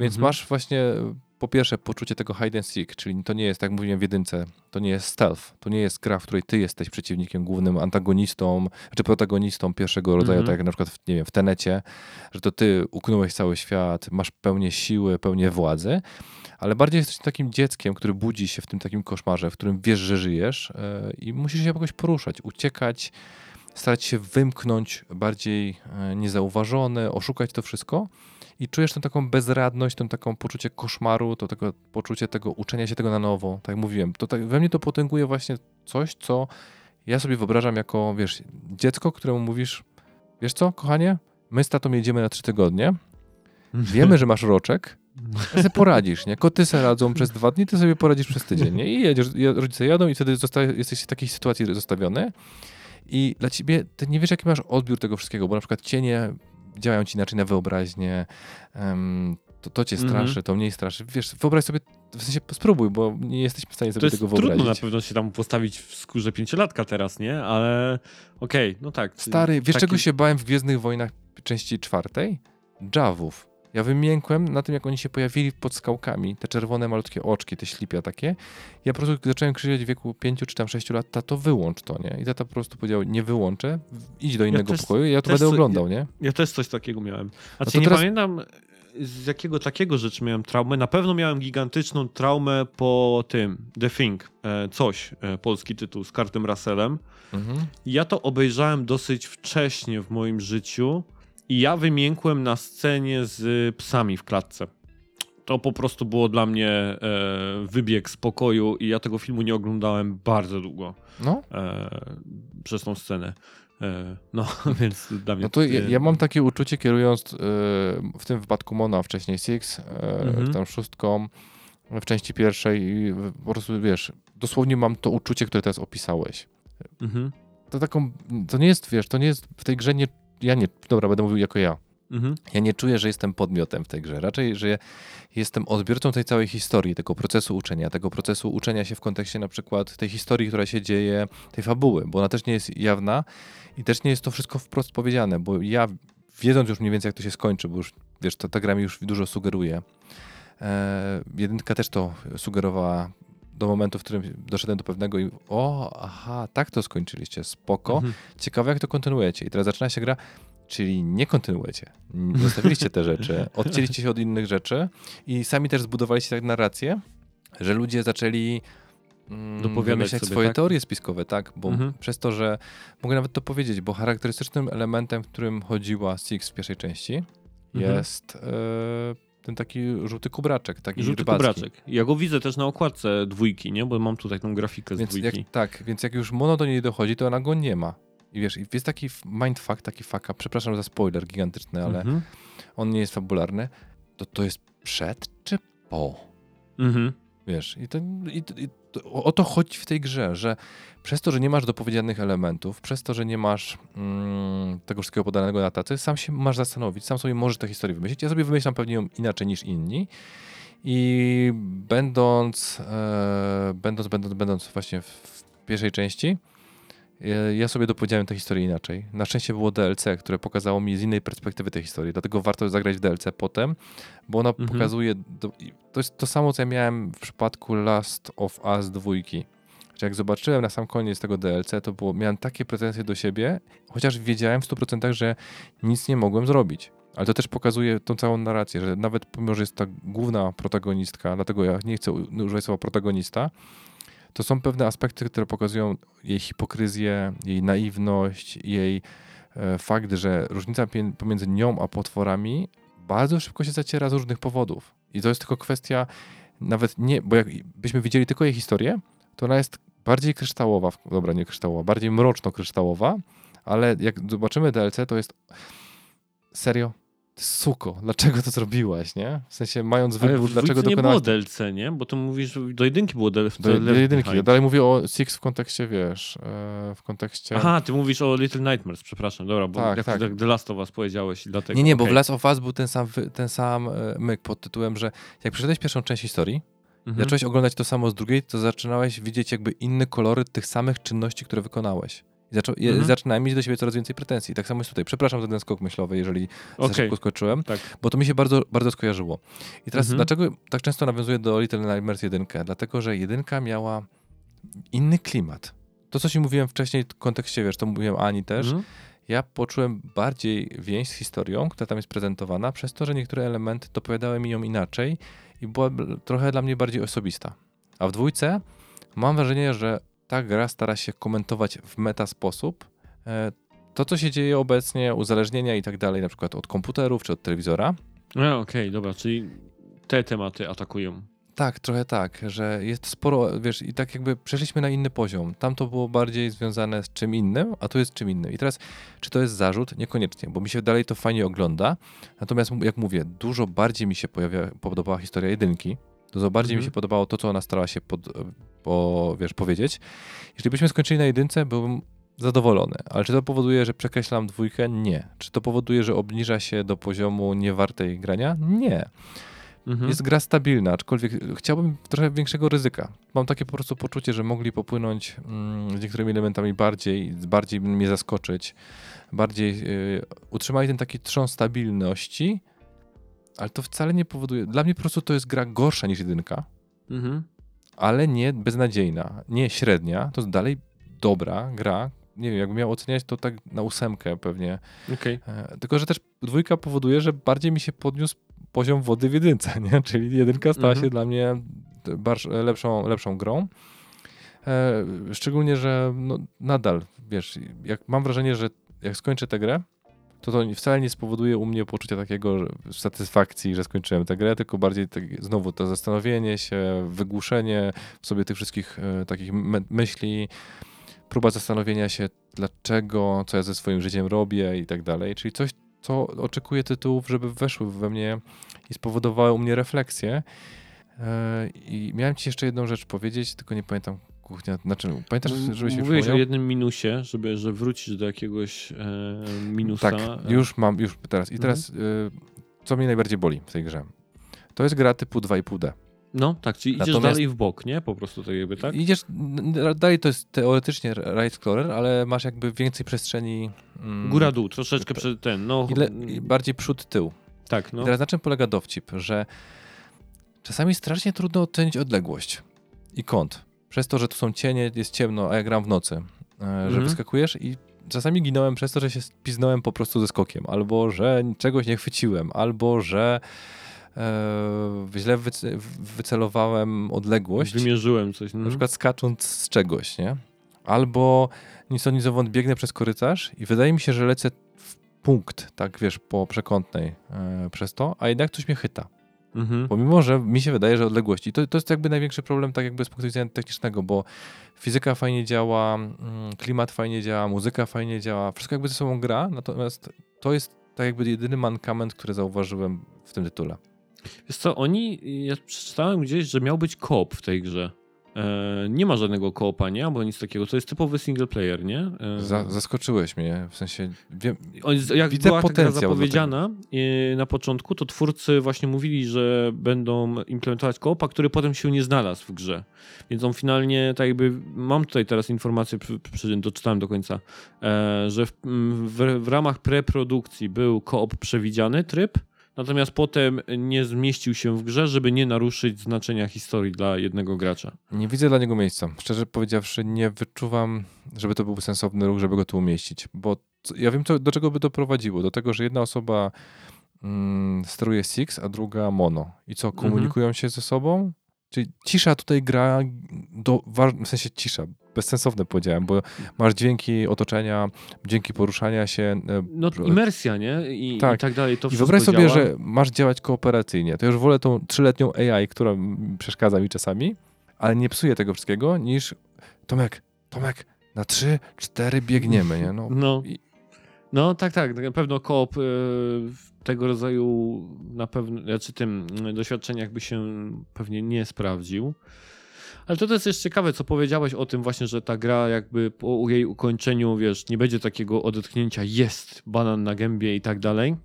Więc masz właśnie po pierwsze poczucie tego hide and seek, czyli to nie jest, tak jak mówiłem w jedynce, to nie jest stealth, to nie jest gra, w której ty jesteś przeciwnikiem głównym, antagonistą, czy protagonistą pierwszego rodzaju, tak jak na przykład w Tenecie, że to ty uknąłeś cały świat, masz pełnię siły, pełnię władzy, ale bardziej jesteś takim dzieckiem, który budzi się w tym takim koszmarze, w którym wiesz, że żyjesz i musisz się jakoś poruszać, uciekać, starać się wymknąć bardziej niezauważony, oszukać to wszystko. I czujesz tą taką bezradność, tą taką poczucie koszmaru, to takie poczucie tego uczenia się tego na nowo, tak jak mówiłem. To tak, we mnie to potęguje właśnie coś, co ja sobie wyobrażam jako, wiesz, dziecko, któremu mówisz, wiesz co, kochanie, my z tatą jedziemy na 3 tygodnie, wiemy, że masz roczek, ty sobie poradzisz, nie? Koty se radzą przez 2 dni, ty sobie poradzisz przez tydzień, nie? I jedziesz, rodzice jadą i wtedy jesteś w takiej sytuacji zostawiony i dla ciebie, ty nie wiesz, jaki masz odbiór tego wszystkiego, bo na przykład cienie działają ci inaczej na wyobraźnię, to cię straszy, to mniej straszy. Wiesz, wyobraź sobie, w sensie spróbuj, bo nie jesteśmy w stanie sobie tego wyobrazić. Trudno na pewno się tam postawić w skórze 5-latka teraz, nie? Ale okej, no tak. Stary, wiesz czego się bałem w Gwiezdnych Wojnach części 4? Dżawów. Ja wymiękłem na tym, jak oni się pojawili pod skałkami, te czerwone malutkie oczki, te ślipia takie. Ja po prostu zacząłem krzyczeć w wieku 5 czy tam 6 lat, tato, wyłącz to, nie? I tata po prostu powiedział, nie wyłączę, idź do innego pokoju i ja to będę oglądał, nie? Ja też coś takiego miałem. Pamiętam, z jakiego takiego rzeczy miałem traumę. Na pewno miałem gigantyczną traumę po tym The Thing, polski tytuł z Kurtem Russellem. Ja to obejrzałem dosyć wcześnie w moim życiu. I ja wymiękłem na scenie z psami w klatce. To po prostu było dla mnie wybieg z pokoju i ja tego filmu nie oglądałem bardzo długo. No? Przez tą scenę. Więc dla mnie... No to ja mam takie uczucie, kierując w tym wypadku Mona, wcześniej Six, tam 6, w części 1 i po prostu, wiesz, dosłownie mam to uczucie, które teraz opisałeś. To nie jest, wiesz, w tej grze nie... będę mówił jako ja. Ja nie czuję, że jestem podmiotem w tej grze. Raczej, że jestem odbiorcą tej całej historii, tego procesu uczenia się w kontekście na przykład tej historii, która się dzieje, tej fabuły, bo ona też nie jest jawna i też nie jest to wszystko wprost powiedziane, bo ja, wiedząc już mniej więcej, jak to się skończy, bo już, wiesz, ta gra mi już dużo sugeruje. Jedynka też to sugerowała do momentu, w którym doszedłem do pewnego i tak to skończyliście, spoko, ciekawe jak to kontynuujecie. I teraz zaczyna się gra, czyli nie kontynuujecie, zostawiliście te rzeczy, odcięliście się od innych rzeczy i sami też zbudowaliście tak narrację, że ludzie zaczęli wymyślać swoje teorie spiskowe, tak? Bo przez to, że mogę nawet to powiedzieć, bo charakterystycznym elementem, w którym chodziła Six w pierwszej części jest... ten taki żółty kubraczek, taki żółty kubraczek. Ja go widzę też na okładce 2, nie? Bo mam tutaj tą grafikę z 2. Więc jak już Mono do niej dochodzi, to ona go nie ma. I wiesz, jest taki mindfuck, taki faka, przepraszam za spoiler gigantyczny, ale on nie jest fabularny. To jest przed czy po? Wiesz, o to chodzi w tej grze, że przez to, że nie masz dopowiedzianych elementów, przez to, że nie masz tego wszystkiego podanego na tacy, sam się masz zastanowić, sam sobie możesz tę historię wymyślić. Ja sobie wymyślam pewnie ją inaczej niż inni i będąc właśnie w pierwszej części, ja sobie dopowiedziałem tę historię inaczej. Na szczęście było DLC, które pokazało mi z innej perspektywy tę historię, dlatego warto zagrać w DLC potem, bo ona pokazuje... To jest to samo, co ja miałem w przypadku Last of Us 2. Że jak zobaczyłem na sam koniec tego DLC, to miałem takie pretensje do siebie, chociaż wiedziałem w 100%, że nic nie mogłem zrobić. Ale to też pokazuje tą całą narrację, że nawet pomimo, że jest ta główna protagonistka, dlatego ja nie chcę używać słowa protagonista, to są pewne aspekty, które pokazują jej hipokryzję, jej naiwność, jej fakt, że różnica pomiędzy nią a potworami bardzo szybko się zaciera z różnych powodów. I to jest tylko kwestia nawet nie, bo jakbyśmy widzieli tylko jej historię, to ona jest bardziej kryształowa, dobra, nie kryształowa, bardziej mroczno-kryształowa, ale jak zobaczymy DLC, to jest serio? Suko, dlaczego to zrobiłaś, nie? W sensie mając wybór, dlaczego dokonałaś... Ale w nie było DLC, nie? Bo to mówisz, że do jedynki było DLC. Do jedynki. Ja dalej mówię o Six w kontekście, wiesz, w kontekście... Aha, ty mówisz o Little Nightmares, przepraszam, dobra, bo tak, jak tak. The Last of Us powiedziałeś i dlatego... Nie, bo w Last of Us był ten sam myk pod tytułem, że jak przeszedłeś pierwszą część historii, zacząłeś oglądać to samo z drugiej, to zaczynałeś widzieć jakby inne kolory tych samych czynności, które wykonałeś. Zaczynałem mieć do siebie coraz więcej pretensji. Tak samo jest tutaj. Przepraszam za ten skok myślowy, jeżeli za szybko skoczyłem, tak. Bo to mi się bardzo, bardzo skojarzyło. I teraz dlaczego tak często nawiązuję do Little Nightmares 1? Dlatego, że 1 miała inny klimat. To, co ci mówiłem wcześniej w kontekście, wiesz, to mówiłem Ani też, ja poczułem bardziej więź z historią, która tam jest prezentowana, przez to, że niektóre elementy dopowiadały mi ją inaczej i była trochę dla mnie bardziej osobista. A w 2 mam wrażenie, że ta gra stara się komentować w meta sposób to, co się dzieje obecnie, uzależnienia i tak dalej, na przykład od komputerów czy od telewizora. No, okej, dobra, czyli te tematy atakują. Tak, trochę tak, że jest sporo, wiesz, i tak jakby przeszliśmy na inny poziom. Tam to było bardziej związane z czym innym, a tu jest czym innym. I teraz, czy to jest zarzut? Niekoniecznie, bo mi się dalej to fajnie ogląda. Natomiast, jak mówię, dużo bardziej mi się podobała historia 1. Dużo bardziej mi się podobało to, co ona starała się powiedzieć. Jeżeli byśmy skończyli na 1, byłbym zadowolony. Ale czy to powoduje, że przekreślam 2? Nie. Czy to powoduje, że obniża się do poziomu niewartej grania? Nie. Jest gra stabilna, aczkolwiek chciałbym trochę większego ryzyka. Mam takie po prostu poczucie, że mogli popłynąć z niektórymi elementami bardziej mnie zaskoczyć. Bardziej utrzymali ten taki trzon stabilności, ale to wcale nie powoduje... Dla mnie po prostu to jest gra gorsza niż 1, ale nie beznadziejna, nie średnia. To jest dalej dobra gra. Nie wiem, jakbym miał oceniać to tak na 8 pewnie. Okay. Tylko, że też 2 powoduje, że bardziej mi się podniósł poziom wody w 1, nie? Czyli 1 stała się dla mnie lepszą grą. Szczególnie, że no, nadal, wiesz, jak mam wrażenie, że jak skończę tę grę, to wcale nie spowoduje u mnie poczucia takiego satysfakcji, że skończyłem tę grę, tylko bardziej znowu to zastanowienie się, wygłuszenie w sobie tych wszystkich takich myśli, próba zastanowienia się dlaczego, co ja ze swoim życiem robię i tak dalej. Czyli coś, co oczekuję tytułów, żeby weszły we mnie i spowodowały u mnie refleksję. I miałem ci jeszcze jedną rzecz powiedzieć, tylko nie pamiętam, kuchnia, znaczy, pamiętasz, żebyś mi mówiłeś o jednym minusie, żeby wrócić do jakiegoś minusa. Tak, już teraz. I teraz, co mnie najbardziej boli w tej grze? To jest gra typu 2,5D. No, tak, czyli idziesz dalej w bok, nie? Po prostu tak jakby, tak? Idziesz, dalej to jest teoretycznie Ride Explorer, ale masz jakby więcej przestrzeni... Góra-dół, troszeczkę przed ten, no... I bardziej przód-tył. Tak, no. I teraz na czym polega dowcip? Że czasami strasznie trudno ocenić odległość i kąt. Przez to, że tu są cienie, jest ciemno, a ja gram w nocy, że wyskakujesz i czasami ginąłem przez to, że się spiznąłem po prostu ze skokiem, albo że czegoś nie chwyciłem, albo że źle wycelowałem odległość. Wymierzyłem coś. Na przykład skacząc z czegoś, nie? Albo nic o nic zowąd biegnę przez korytarz i wydaje mi się, że lecę w punkt, tak wiesz, po przekątnej przez to, a jednak coś mnie chyta. Pomimo, że mi się wydaje, że odległości. I to jest jakby największy problem tak jakby z punktu widzenia technicznego, bo fizyka fajnie działa, klimat fajnie działa, muzyka fajnie działa, wszystko jakby ze sobą gra, natomiast to jest tak jakby jedyny mankament, który zauważyłem w tym tytule. Wiesz co, ja przeczytałem gdzieś, że miał być co-op w tej grze. Nie ma żadnego co-opa, nie? Albo nic takiego. To jest typowy single player, nie? Zaskoczyłeś mnie, w sensie... Jak była taka zapowiedziana na początku, to twórcy właśnie mówili, że będą implementować co-opa, który potem się nie znalazł w grze. Więc on finalnie, tak jakby... Mam tutaj teraz informację, doczytałem do końca, że w ramach preprodukcji był co-op przewidziany tryb, natomiast potem nie zmieścił się w grze, żeby nie naruszyć znaczenia historii dla jednego gracza. Nie widzę dla niego miejsca. Szczerze powiedziawszy, nie wyczuwam, żeby to był sensowny ruch, żeby go tu umieścić. Bo ja wiem, do czego by to prowadziło. Do tego, że jedna osoba steruje Six, a druga Mono. I co, komunikują się ze sobą? Czyli cisza tutaj gra, w sensie cisza, bezsensowne powiedziałem, bo masz dźwięki otoczenia, dźwięki poruszania się. No imersja, nie? I tak dalej. To I wyobraź sobie, że masz działać kooperacyjnie. To już wolę tą 3-letnią AI, która przeszkadza mi czasami, ale nie psuje tego wszystkiego, niż Tomek, na 3-4 biegniemy, nie? No tak, na pewno koop tego rodzaju na pewno, znaczy tym doświadczeniach by się pewnie nie sprawdził. Ale to też jest ciekawe, co powiedziałeś o tym właśnie, że ta gra jakby po jej ukończeniu, wiesz, nie będzie takiego odetchnięcia, jest banan na gębie i tak dalej.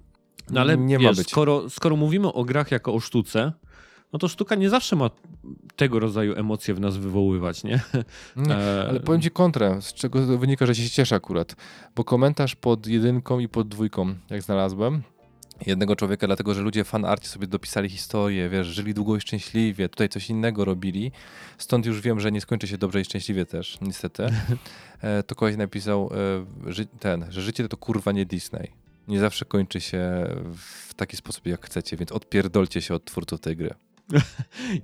No ale nie wiesz, ma być. Skoro mówimy o grach jako o sztuce, no to sztuka nie zawsze ma tego rodzaju emocje w nas wywoływać, nie? Ale powiem ci kontrę, z czego wynika, że się cieszę akurat, bo komentarz pod 1 i pod 2, jak znalazłem, jednego człowieka, dlatego że ludzie fanarcie sobie dopisali historię, wiesz, żyli długo i szczęśliwie, tutaj coś innego robili, stąd już wiem, że nie skończy się dobrze i szczęśliwie też, niestety. To kogoś napisał, że życie to kurwa nie Disney. Nie zawsze kończy się w taki sposób, jak chcecie, więc odpierdolcie się od twórców tej gry.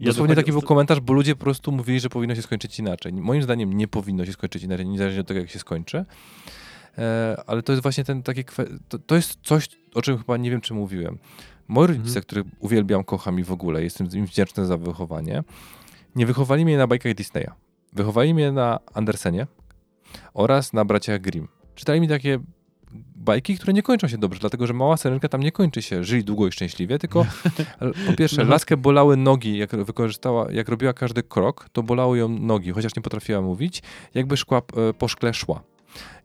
Dosłownie taki był komentarz, bo ludzie po prostu mówili, że powinno się skończyć inaczej. Moim zdaniem nie powinno się skończyć inaczej, niezależnie od tego, jak się skończy. Ale to jest właśnie ten taki... To jest coś, o czym chyba nie wiem, czy mówiłem. Moi rodzice, których uwielbiam, kocham i w ogóle, jestem im wdzięczny za wychowanie, nie wychowali mnie na bajkach Disneya. Wychowali mnie na Andersenie oraz na braciach Grimm. Czytali mi takie bajki, które nie kończą się dobrze, dlatego że mała syrenka tam nie kończy się żyli długo i szczęśliwie, tylko po pierwsze Laskę bolały nogi, jak robiła każdy krok, to bolały ją nogi, chociaż nie potrafiła mówić, jakby po szkle szła.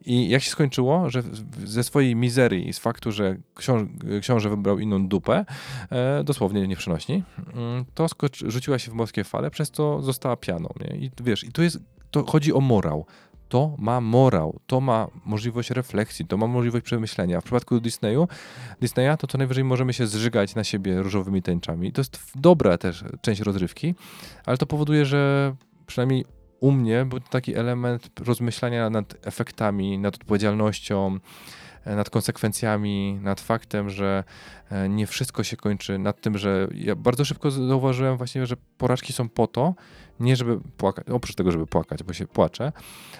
I jak się skończyło, że ze swojej mizerii i z faktu, że książę wybrał inną dupę, dosłownie nieprzenośni, to rzuciła się w morskie fale, przez co została pianą. Nie? I wiesz, to chodzi o morał. To ma morał, to ma możliwość refleksji, to ma możliwość przemyślenia. W przypadku Disneya to co najwyżej możemy się zżygać na siebie różowymi tęczami. To jest dobra też część rozrywki, ale to powoduje, że przynajmniej u mnie był taki element rozmyślania nad efektami, nad odpowiedzialnością, nad konsekwencjami, nad faktem, że nie wszystko się kończy, nad tym, że ja bardzo szybko zauważyłem właśnie, że porażki są po to, nie żeby płakać, oprócz tego, żeby płakać, bo się płaczę,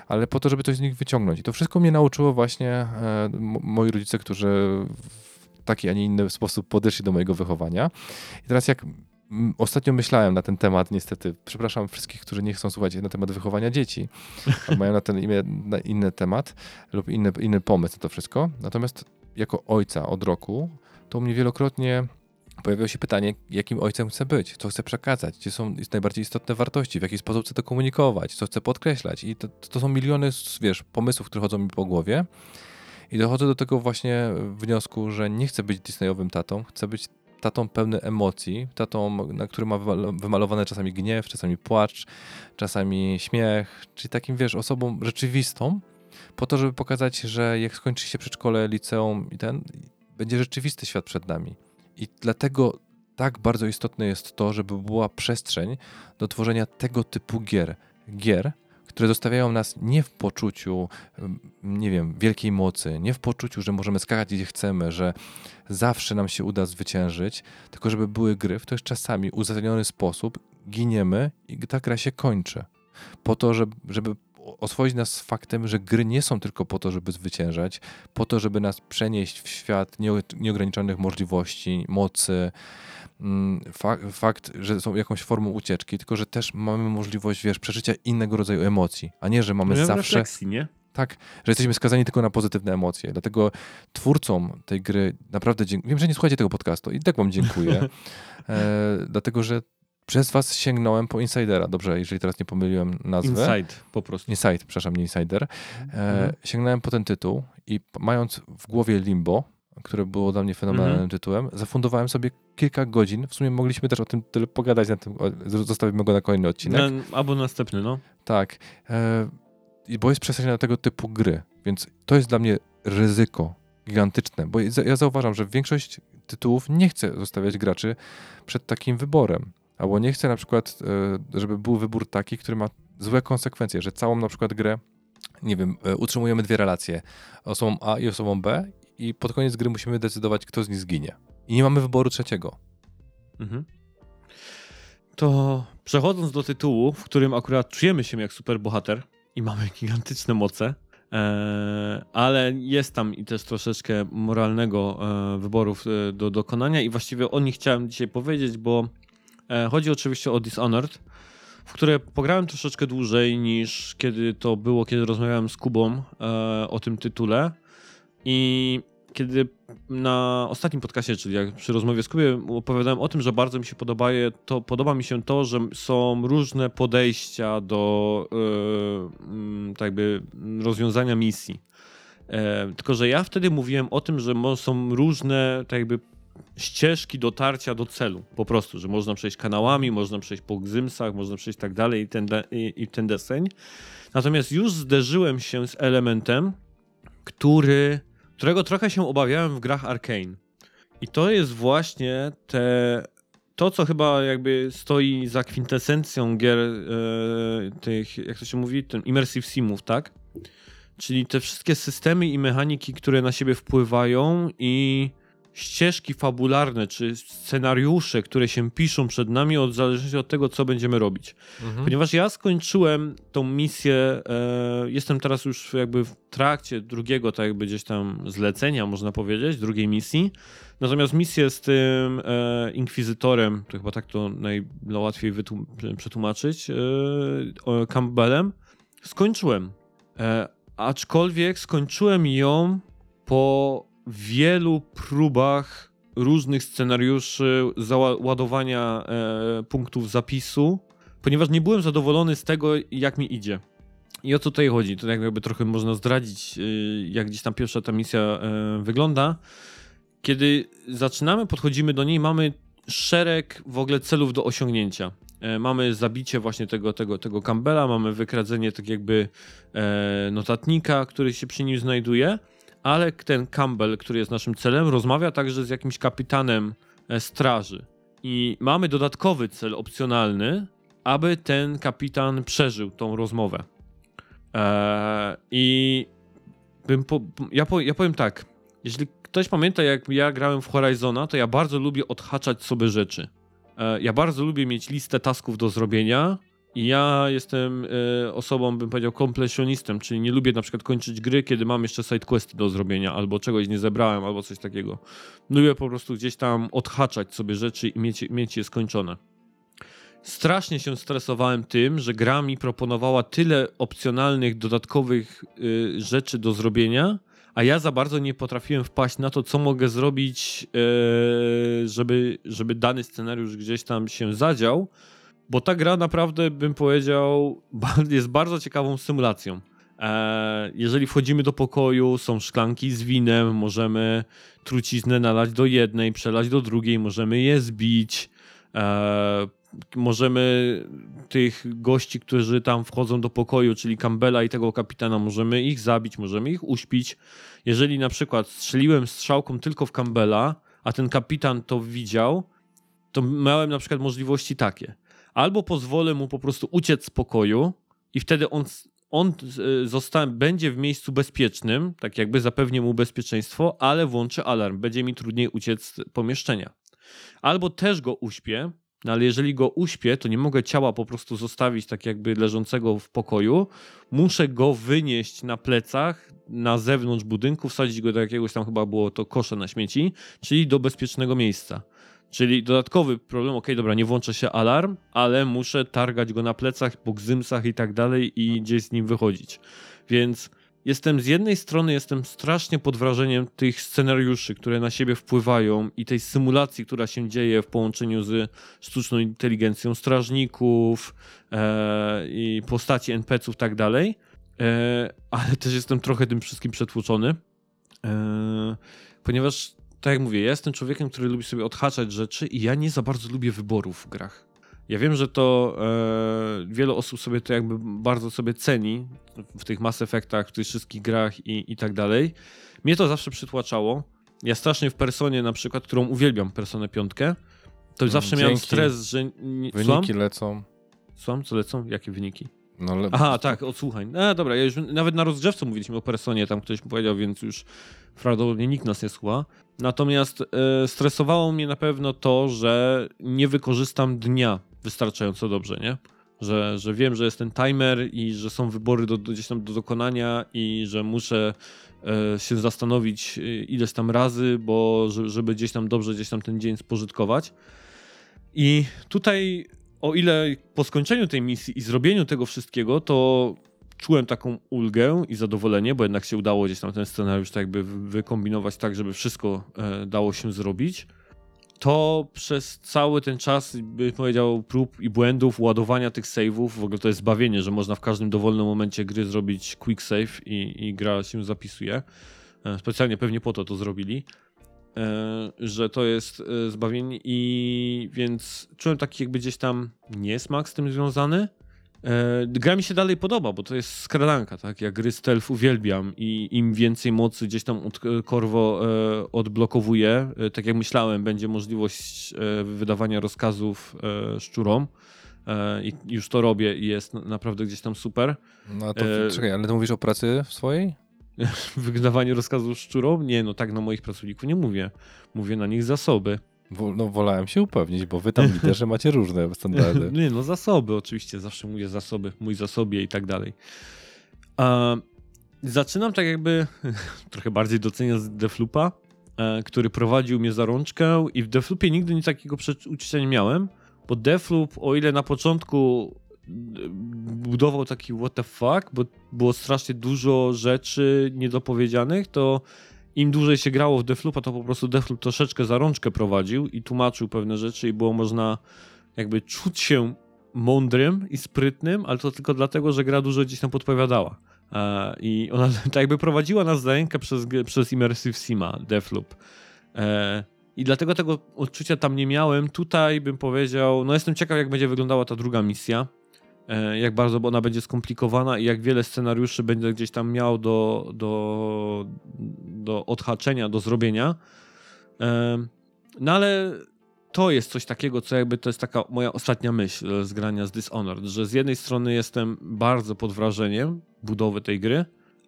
ale po to, żeby coś z nich wyciągnąć. I to wszystko mnie nauczyło właśnie moi rodzice, którzy w taki, a nie inny sposób podeszli do mojego wychowania. I teraz jak ostatnio myślałem na ten temat, niestety, przepraszam wszystkich, którzy nie chcą słuchać na temat wychowania dzieci, mają na ten inny temat lub inny pomysł na to wszystko. Natomiast jako ojca od roku, to u mnie wielokrotnie pojawiło się pytanie, jakim ojcem chcę być, co chcę przekazać, gdzie są najbardziej istotne wartości, w jaki sposób chcę to komunikować, co chcę podkreślać. I to są miliony, wiesz, pomysłów, które chodzą mi po głowie. I dochodzę do tego właśnie wniosku, że nie chcę być Disneyowym tatą, chcę być tatą pełny emocji, tatą, na który ma wymalowany czasami gniew, czasami płacz, czasami śmiech, czyli takim, wiesz, osobą rzeczywistą, po to, żeby pokazać, że jak skończy się przedszkole, liceum i będzie rzeczywisty świat przed nami. I dlatego tak bardzo istotne jest to, żeby była przestrzeń do tworzenia tego typu gier, które zostawiają nas nie w poczuciu, nie wiem, wielkiej mocy, nie w poczuciu, że możemy skakać gdzie chcemy, że zawsze nam się uda zwyciężyć, tylko żeby były gry, w których czasami uzasadniony sposób giniemy i ta gra się kończy. Po to, żeby oswoić nas z faktem, że gry nie są tylko po to, żeby zwyciężać, po to, żeby nas przenieść w świat nieograniczonych możliwości, mocy, fakt, że są jakąś formą ucieczki, tylko że też mamy możliwość, wiesz, przeżycia innego rodzaju emocji, a nie, że mamy zawsze... refleksji, nie? Tak, że jesteśmy skazani tylko na pozytywne emocje. Dlatego twórcom tej gry naprawdę dziękuję. Wiem, że nie słuchacie tego podcastu i tak wam dziękuję, dlatego że przez was sięgnąłem po Insidera. Dobrze, jeżeli teraz nie pomyliłem nazwy. Insider. Sięgnąłem po ten tytuł i mając w głowie Limbo, które było dla mnie fenomenalnym tytułem, zafundowałem sobie kilka godzin. W sumie mogliśmy też o tym tyle pogadać, zostawimy go na kolejny odcinek. Albo następny, no. Tak. Bo jest przestrzeń na tego typu gry, więc to jest dla mnie ryzyko gigantyczne, bo ja zauważam, że większość tytułów nie chce zostawiać graczy przed takim wyborem. Albo nie chcę na przykład, żeby był wybór taki, który ma złe konsekwencje, że całą na przykład grę, nie wiem, utrzymujemy dwie relacje, osobą A i osobą B i pod koniec gry musimy decydować, kto z nich zginie. i nie mamy wyboru trzeciego. Mhm. To przechodząc do tytułu, w którym akurat czujemy się jak superbohater i mamy gigantyczne moce, ale jest tam i też troszeczkę moralnego wyboru do dokonania i właściwie o nich chciałem dzisiaj powiedzieć, bo chodzi oczywiście o Dishonored, w które pograłem troszeczkę dłużej niż kiedy to było, kiedy rozmawiałem z Kubą o tym tytule i kiedy na ostatnim podcastie, czyli jak przy rozmowie z Kubą opowiadałem o tym, że bardzo mi się podoba mi się to, że są różne podejścia do tak jakby rozwiązania misji. Tylko że ja wtedy mówiłem o tym, że są różne tak jakby ścieżki dotarcia do celu, po prostu, że można przejść kanałami, można przejść po gzymsach, można przejść tak dalej i ten deseń. Natomiast już zderzyłem się z elementem, którego trochę się obawiałem w grach Arkane. I to jest właśnie to, co chyba jakby stoi za kwintesencją gier tych, jak to się mówi, immersive simów, tak? Czyli te wszystkie systemy i mechaniki, które na siebie wpływają i ścieżki fabularne, czy scenariusze, które się piszą przed nami w zależności od tego, co będziemy robić. Mhm. Ponieważ ja skończyłem tą misję, jestem teraz już jakby w trakcie drugiego, tak jakby gdzieś tam zlecenia, można powiedzieć, drugiej misji. Natomiast misję z tym inkwizytorem, to chyba tak to najłatwiej przetłumaczyć, Campbellem, skończyłem. Aczkolwiek skończyłem ją po wielu próbach różnych scenariuszy, załadowania punktów zapisu, ponieważ nie byłem zadowolony z tego, jak mi idzie. I o co tutaj chodzi? To jakby trochę można zdradzić, jak gdzieś tam pierwsza ta misja wygląda. Kiedy zaczynamy, podchodzimy do niej, mamy szereg w ogóle celów do osiągnięcia. Mamy zabicie właśnie tego Campbella, mamy wykradzenie tak jakby notatnika, który się przy nim znajduje. Ale ten Campbell, który jest naszym celem, rozmawia także z jakimś kapitanem straży. I mamy dodatkowy cel opcjonalny, aby ten kapitan przeżył tą rozmowę. Ja powiem tak, jeśli ktoś pamięta, jak ja grałem w Horizona, to ja bardzo lubię odhaczać sobie rzeczy. Ja bardzo lubię mieć listę tasków do zrobienia. I ja jestem osobą, bym powiedział, kompleksionistem, czyli nie lubię na przykład kończyć gry, kiedy mam jeszcze sidequesty do zrobienia, albo czegoś nie zebrałem, albo coś takiego. Lubię po prostu gdzieś tam odhaczać sobie rzeczy i mieć je skończone. Strasznie się stresowałem tym, że gra mi proponowała tyle opcjonalnych, dodatkowych rzeczy do zrobienia, a ja za bardzo nie potrafiłem wpaść na to, co mogę zrobić, żeby dany scenariusz gdzieś tam się zadział. Bo ta gra naprawdę, bym powiedział, jest bardzo ciekawą symulacją. Jeżeli wchodzimy do pokoju, są szklanki z winem, możemy truciznę nalać do jednej, przelać do drugiej, możemy je zbić. Możemy tych gości, którzy tam wchodzą do pokoju, czyli Campbella i tego kapitana, możemy ich zabić, możemy ich uśpić. Jeżeli na przykład strzeliłem strzałką tylko w Campbella, a ten kapitan to widział, to miałem na przykład możliwości takie. Albo pozwolę mu po prostu uciec z pokoju i wtedy będzie w miejscu bezpiecznym, tak jakby zapewnię mu bezpieczeństwo, ale włączę alarm, będzie mi trudniej uciec z pomieszczenia. Albo też go uśpię, no ale jeżeli go uśpię, to nie mogę ciała po prostu zostawić tak jakby leżącego w pokoju, muszę go wynieść na plecach, na zewnątrz budynku, wsadzić go do jakiegoś tam, chyba było to kosza na śmieci, czyli do bezpiecznego miejsca. Czyli dodatkowy problem, okej, dobra, nie włączę się alarm, ale muszę targać go na plecach, po gzymsach i tak dalej i gdzieś z nim wychodzić. Więc z jednej strony jestem strasznie pod wrażeniem tych scenariuszy, które na siebie wpływają i tej symulacji, która się dzieje w połączeniu z sztuczną inteligencją strażników i postaci NPC-ów i tak dalej, ale też jestem trochę tym wszystkim przetłoczony, ponieważ tak jak mówię, ja jestem człowiekiem, który lubi sobie odhaczać rzeczy i ja nie za bardzo lubię wyborów w grach. Ja wiem, że to wiele osób sobie to jakby bardzo sobie ceni w tych Mass Effectach, w tych wszystkich grach i tak dalej. Mnie to zawsze przytłaczało. Ja strasznie w Personie na przykład, którą uwielbiam, Personę 5, to zawsze miałem stres, że... Wyniki lecą. Słucham? Co lecą? Jakie wyniki? No, ale... Aha, tak, odsłuchań. Dobra, ja już nawet na rozgrzewce mówiliśmy o Personie, tam ktoś mi powiedział, więc już prawdopodobnie nikt nas nie słucha. Natomiast stresowało mnie na pewno to, że nie wykorzystam dnia wystarczająco dobrze, nie? Że wiem, że jest ten timer i że są wybory gdzieś tam do dokonania i że muszę się zastanowić ileś tam razy, bo żeby gdzieś tam dobrze gdzieś tam ten dzień spożytkować. I tutaj o ile po skończeniu tej misji i zrobieniu tego wszystkiego, to czułem taką ulgę i zadowolenie, bo jednak się udało gdzieś tam ten scenariusz tak jakby wykombinować tak, żeby wszystko dało się zrobić. To przez cały ten czas, bym powiedział, prób i błędów, ładowania tych save'ów, w ogóle to jest zbawienie, że można w każdym dowolnym momencie gry zrobić quick save i gra się zapisuje. Specjalnie pewnie po to zrobili, że to jest zbawienie i więc czułem taki jakby gdzieś tam niesmak z tym związany. Gra mi się dalej podoba, bo to jest skradanka, tak? Ja gry stealth uwielbiam i im więcej mocy gdzieś tam odblokowuję, tak jak myślałem, będzie możliwość wydawania rozkazów szczurom i już to robię i jest naprawdę gdzieś tam super. No to czekaj, ale ty mówisz o pracy swojej? Wydawanie rozkazów szczurom? Nie, no tak na moich pracowników nie mówię. Mówię na nich zasoby. No wolałem się upewnić, bo wy tam liderze macie różne standardy. Nie, no zasoby oczywiście, zawsze mówię zasoby, mój zasobie i tak dalej. Zaczynam tak jakby trochę bardziej doceniać Deathloopa, który prowadził mnie za rączkę i w Deathloopie nigdy nie takiego uczucia nie miałem, bo Deathloop o ile na początku budował taki what the fuck, bo było strasznie dużo rzeczy niedopowiedzianych, to im dłużej się grało w Deathloopa, to po prostu Deathloop troszeczkę za rączkę prowadził i tłumaczył pewne rzeczy i było można jakby czuć się mądrym i sprytnym, ale to tylko dlatego, że gra dużo gdzieś tam podpowiadała. I ona tak jakby prowadziła nas za rękę przez Immersive Sima, Deathloop. I dlatego tego odczucia tam nie miałem. Tutaj bym powiedział, no jestem ciekaw, jak będzie wyglądała ta druga misja. Jak bardzo ona będzie skomplikowana i jak wiele scenariuszy będzie gdzieś tam miał do odhaczenia, do zrobienia. No ale to jest coś takiego, co jakby to jest taka moja ostatnia myśl z grania z Dishonored, że z jednej strony jestem bardzo pod wrażeniem budowy tej gry,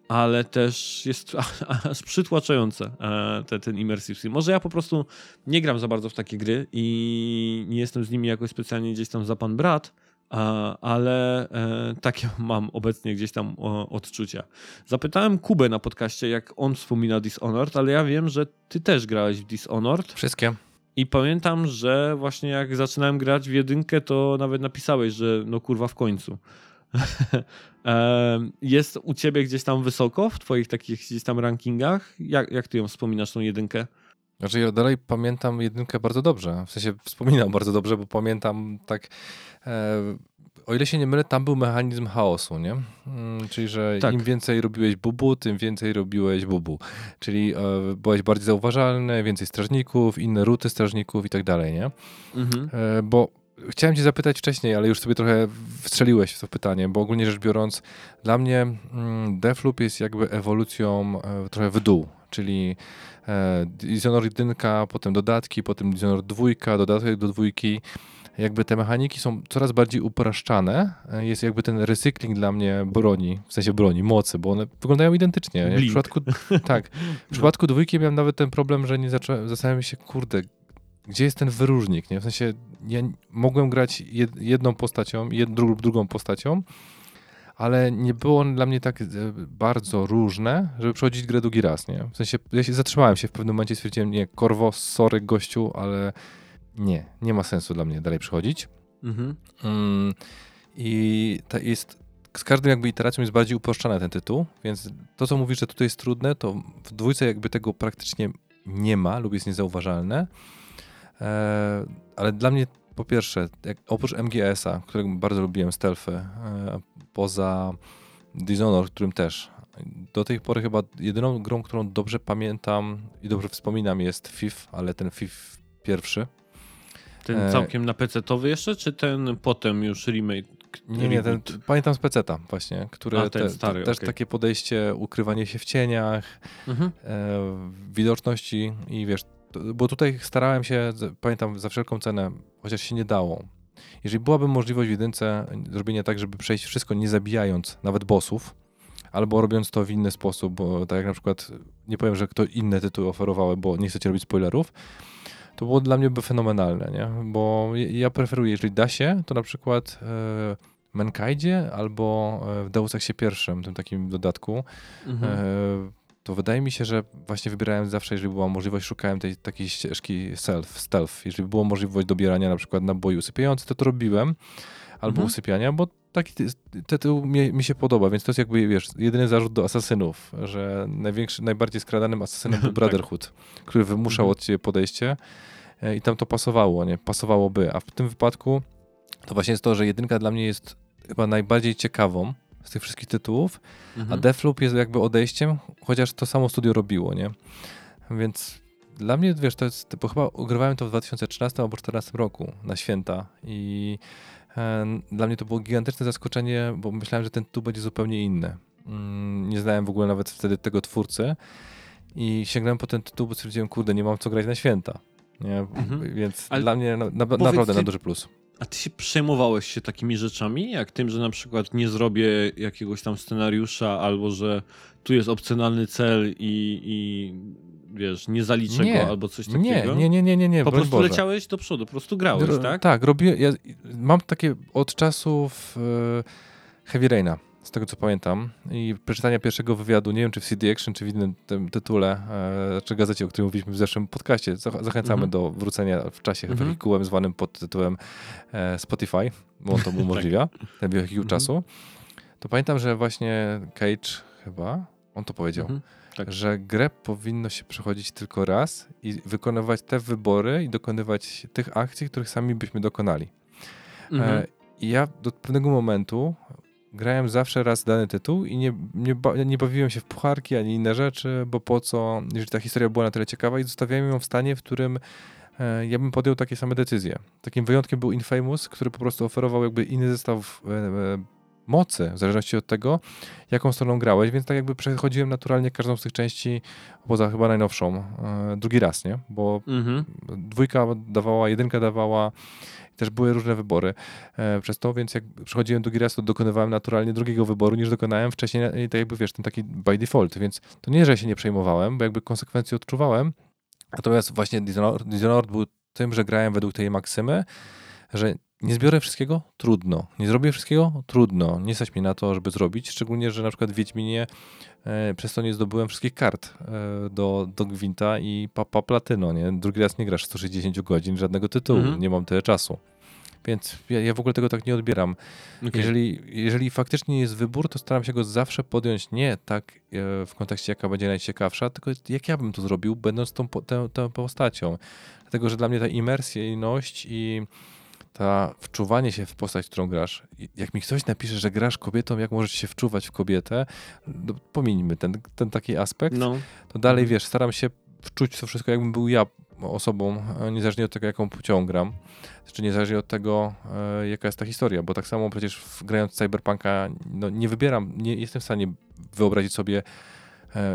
ale też jest aż przytłaczające ten Immersive Sim. Może ja po prostu nie gram za bardzo w takie gry i nie jestem z nimi jakoś specjalnie gdzieś tam za pan brat, ale takie mam obecnie gdzieś tam odczucia. Zapytałem Kubę na podcaście, jak on wspomina Dishonored, ale ja wiem, że ty też grałeś w Dishonored. Wszystkie. I pamiętam, że właśnie jak zaczynałem grać w jedynkę, to nawet napisałeś, że no kurwa w końcu. Jest u ciebie gdzieś tam wysoko w twoich takich gdzieś tam rankingach? Jak ty ją wspominasz, tą jedynkę? Znaczy ja dalej pamiętam jedynkę bardzo dobrze, w sensie wspominam bardzo dobrze, bo pamiętam tak, o ile się nie mylę, tam był mechanizm chaosu, nie? Czyli, że tak. Im więcej robiłeś bubu, tym więcej robiłeś bubu, czyli byłeś bardziej zauważalny, więcej strażników, inne ruty strażników i tak dalej, nie? Mhm. Bo chciałem cię zapytać wcześniej, ale już sobie trochę wstrzeliłeś w to pytanie, bo ogólnie rzecz biorąc, dla mnie Deathloop jest jakby ewolucją trochę w dół. Czyli Dishonored 1, potem dodatki, potem Dishonored 2, dodatek do 2. Jakby te mechaniki są coraz bardziej upraszczane. Jest jakby ten recykling dla mnie broni, w sensie broni, mocy, bo one wyglądają identycznie. Jak w przypadku 2 miałem nawet ten problem, że nie zastanawiam się, kurde, gdzie jest ten wyróżnik, nie? W sensie ja mogłem grać jedną postacią, drugą postacią, ale nie było on dla mnie tak bardzo różne, żeby przechodzić grę drugi raz, nie? W sensie ja się zatrzymałem w pewnym momencie, stwierdziłem, nie, korwo, sorry gościu, ale nie ma sensu dla mnie dalej przechodzić. Mhm. I to jest, z każdym jakby iteracją jest bardziej uproszczany ten tytuł, więc to, co mówisz, że tutaj jest trudne, to w 2 jakby tego praktycznie nie ma lub jest niezauważalne, ale dla mnie po pierwsze, oprócz MGS-a, którego bardzo lubiłem, stealthy, poza Dishonored, którym też. Do tej pory chyba jedyną grą, którą dobrze pamiętam i dobrze wspominam, jest FIF, ale ten FIF pierwszy. Ten całkiem na PC-towy jeszcze, czy ten potem już remake? Nie, ten, pamiętam z PC-ta właśnie, który też okay. Takie podejście, ukrywanie się w cieniach, widoczności i wiesz, bo tutaj starałem się, pamiętam, za wszelką cenę, chociaż się nie dało, Jeżeli byłaby możliwość w jedynce zrobienia tak, żeby przejść wszystko nie zabijając nawet bossów, albo robiąc to w inny sposób, bo tak jak na przykład, nie powiem, że kto inne tytuły oferowały, bo nie chcecie robić spoilerów, to było dla mnie by fenomenalne, nie? Bo ja preferuję, jeżeli da się, to na przykład w Mankaidzie albo w Deus Exie pierwszym, tym takim dodatku, to wydaje mi się, że właśnie wybierałem zawsze, jeżeli była możliwość, szukałem tej takiej ścieżki stealth. Jeżeli była możliwość dobierania na przykład naboju usypiających, to robiłem, albo usypiania, bo taki tytuł mi się podoba, więc to jest jakby, wiesz, jedyny zarzut do asasynów, że najbardziej skradanym asasynem był Brotherhood, który wymuszał od ciebie podejście i tam to pasowało, nie? Pasowałoby, a w tym wypadku to właśnie jest to, że jedynka dla mnie jest chyba najbardziej ciekawą z tych wszystkich tytułów, a Deathloop jest jakby odejściem, chociaż to samo studio robiło, nie? Więc dla mnie, wiesz, to jest, bo chyba ogrywałem to w 2013 albo 2014 roku na święta i dla mnie to było gigantyczne zaskoczenie, bo myślałem, że ten tytuł będzie zupełnie inny. Nie znałem w ogóle nawet wtedy tego twórcy i sięgnąłem po ten tytuł, bo stwierdziłem, kurde, nie mam co grać na święta. Nie? Więc ale dla mnie naprawdę na duży plus. A ty się przejmowałeś się takimi rzeczami, jak tym, że na przykład nie zrobię jakiegoś tam scenariusza, albo że tu jest opcjonalny cel i wiesz, nie zaliczę go, albo coś takiego? Nie. Po prostu leciałeś do przodu, po prostu grałeś, tak? Tak, robię, ja mam takie od czasów Heavy Raina, z tego co pamiętam, i przeczytania pierwszego wywiadu, nie wiem czy w CD Action, czy w innym tym tytule, czy gazecie, o którym mówiliśmy w zeszłym podcaście. Zachęcamy do wrócenia w czasie wehikułem zwanym pod tytułem Spotify, bo on to umożliwia, ten wehikuł czasu. To pamiętam, że właśnie Cage chyba, on to powiedział, że grę powinno się przechodzić tylko raz i wykonywać te wybory i dokonywać tych akcji, których sami byśmy dokonali. I ja do pewnego momentu grałem zawsze raz dany tytuł i nie bawiłem się w pucharki ani inne rzeczy, bo po co, jeżeli ta historia była na tyle ciekawa i zostawiałem ją w stanie, w którym ja bym podjął takie same decyzje. Takim wyjątkiem był Infamous, który po prostu oferował jakby inny zestaw mocy, w zależności od tego, jaką stroną grałeś, więc tak jakby przechodziłem naturalnie każdą z tych części, poza chyba najnowszą, drugi raz, nie? Bo dwójka dawała, jedynka dawała, też były różne wybory przez to, więc jak przechodziłem drugi raz, to dokonywałem naturalnie drugiego wyboru, niż dokonałem wcześniej, tak jakby wiesz, ten taki by default, więc to nie, że się nie przejmowałem, bo jakby konsekwencje odczuwałem, natomiast właśnie Dishonored był tym, że grałem według tej maksymy, że nie zbiorę wszystkiego? Trudno. Nie zrobię wszystkiego? Trudno. Nie stać mnie na to, żeby zrobić. Szczególnie, że na przykład w Wiedźminie przez to nie zdobyłem wszystkich kart do Gwinta i platyno, nie? Drugi raz nie grasz 160 godzin żadnego tytułu. Nie mam tyle czasu. Więc ja w ogóle tego tak nie odbieram. Okay. Jeżeli faktycznie jest wybór, to staram się go zawsze podjąć nie tak w kontekście jaka będzie najciekawsza, tylko jak ja bym to zrobił, będąc tą postacią. Dlatego, że dla mnie ta imersyjność i ta wczuwanie się w postać, którą grasz. Jak mi ktoś napisze, że grasz kobietą, jak możesz się wczuwać w kobietę, no, pomińmy ten taki aspekt, to dalej wiesz, staram się wczuć to wszystko, jakbym był ja osobą, niezależnie od tego, jaką płcią gram, czy niezależnie od tego, jaka jest ta historia, bo tak samo przecież grając Cyberpunka, no, nie wybieram, nie jestem w stanie wyobrazić sobie,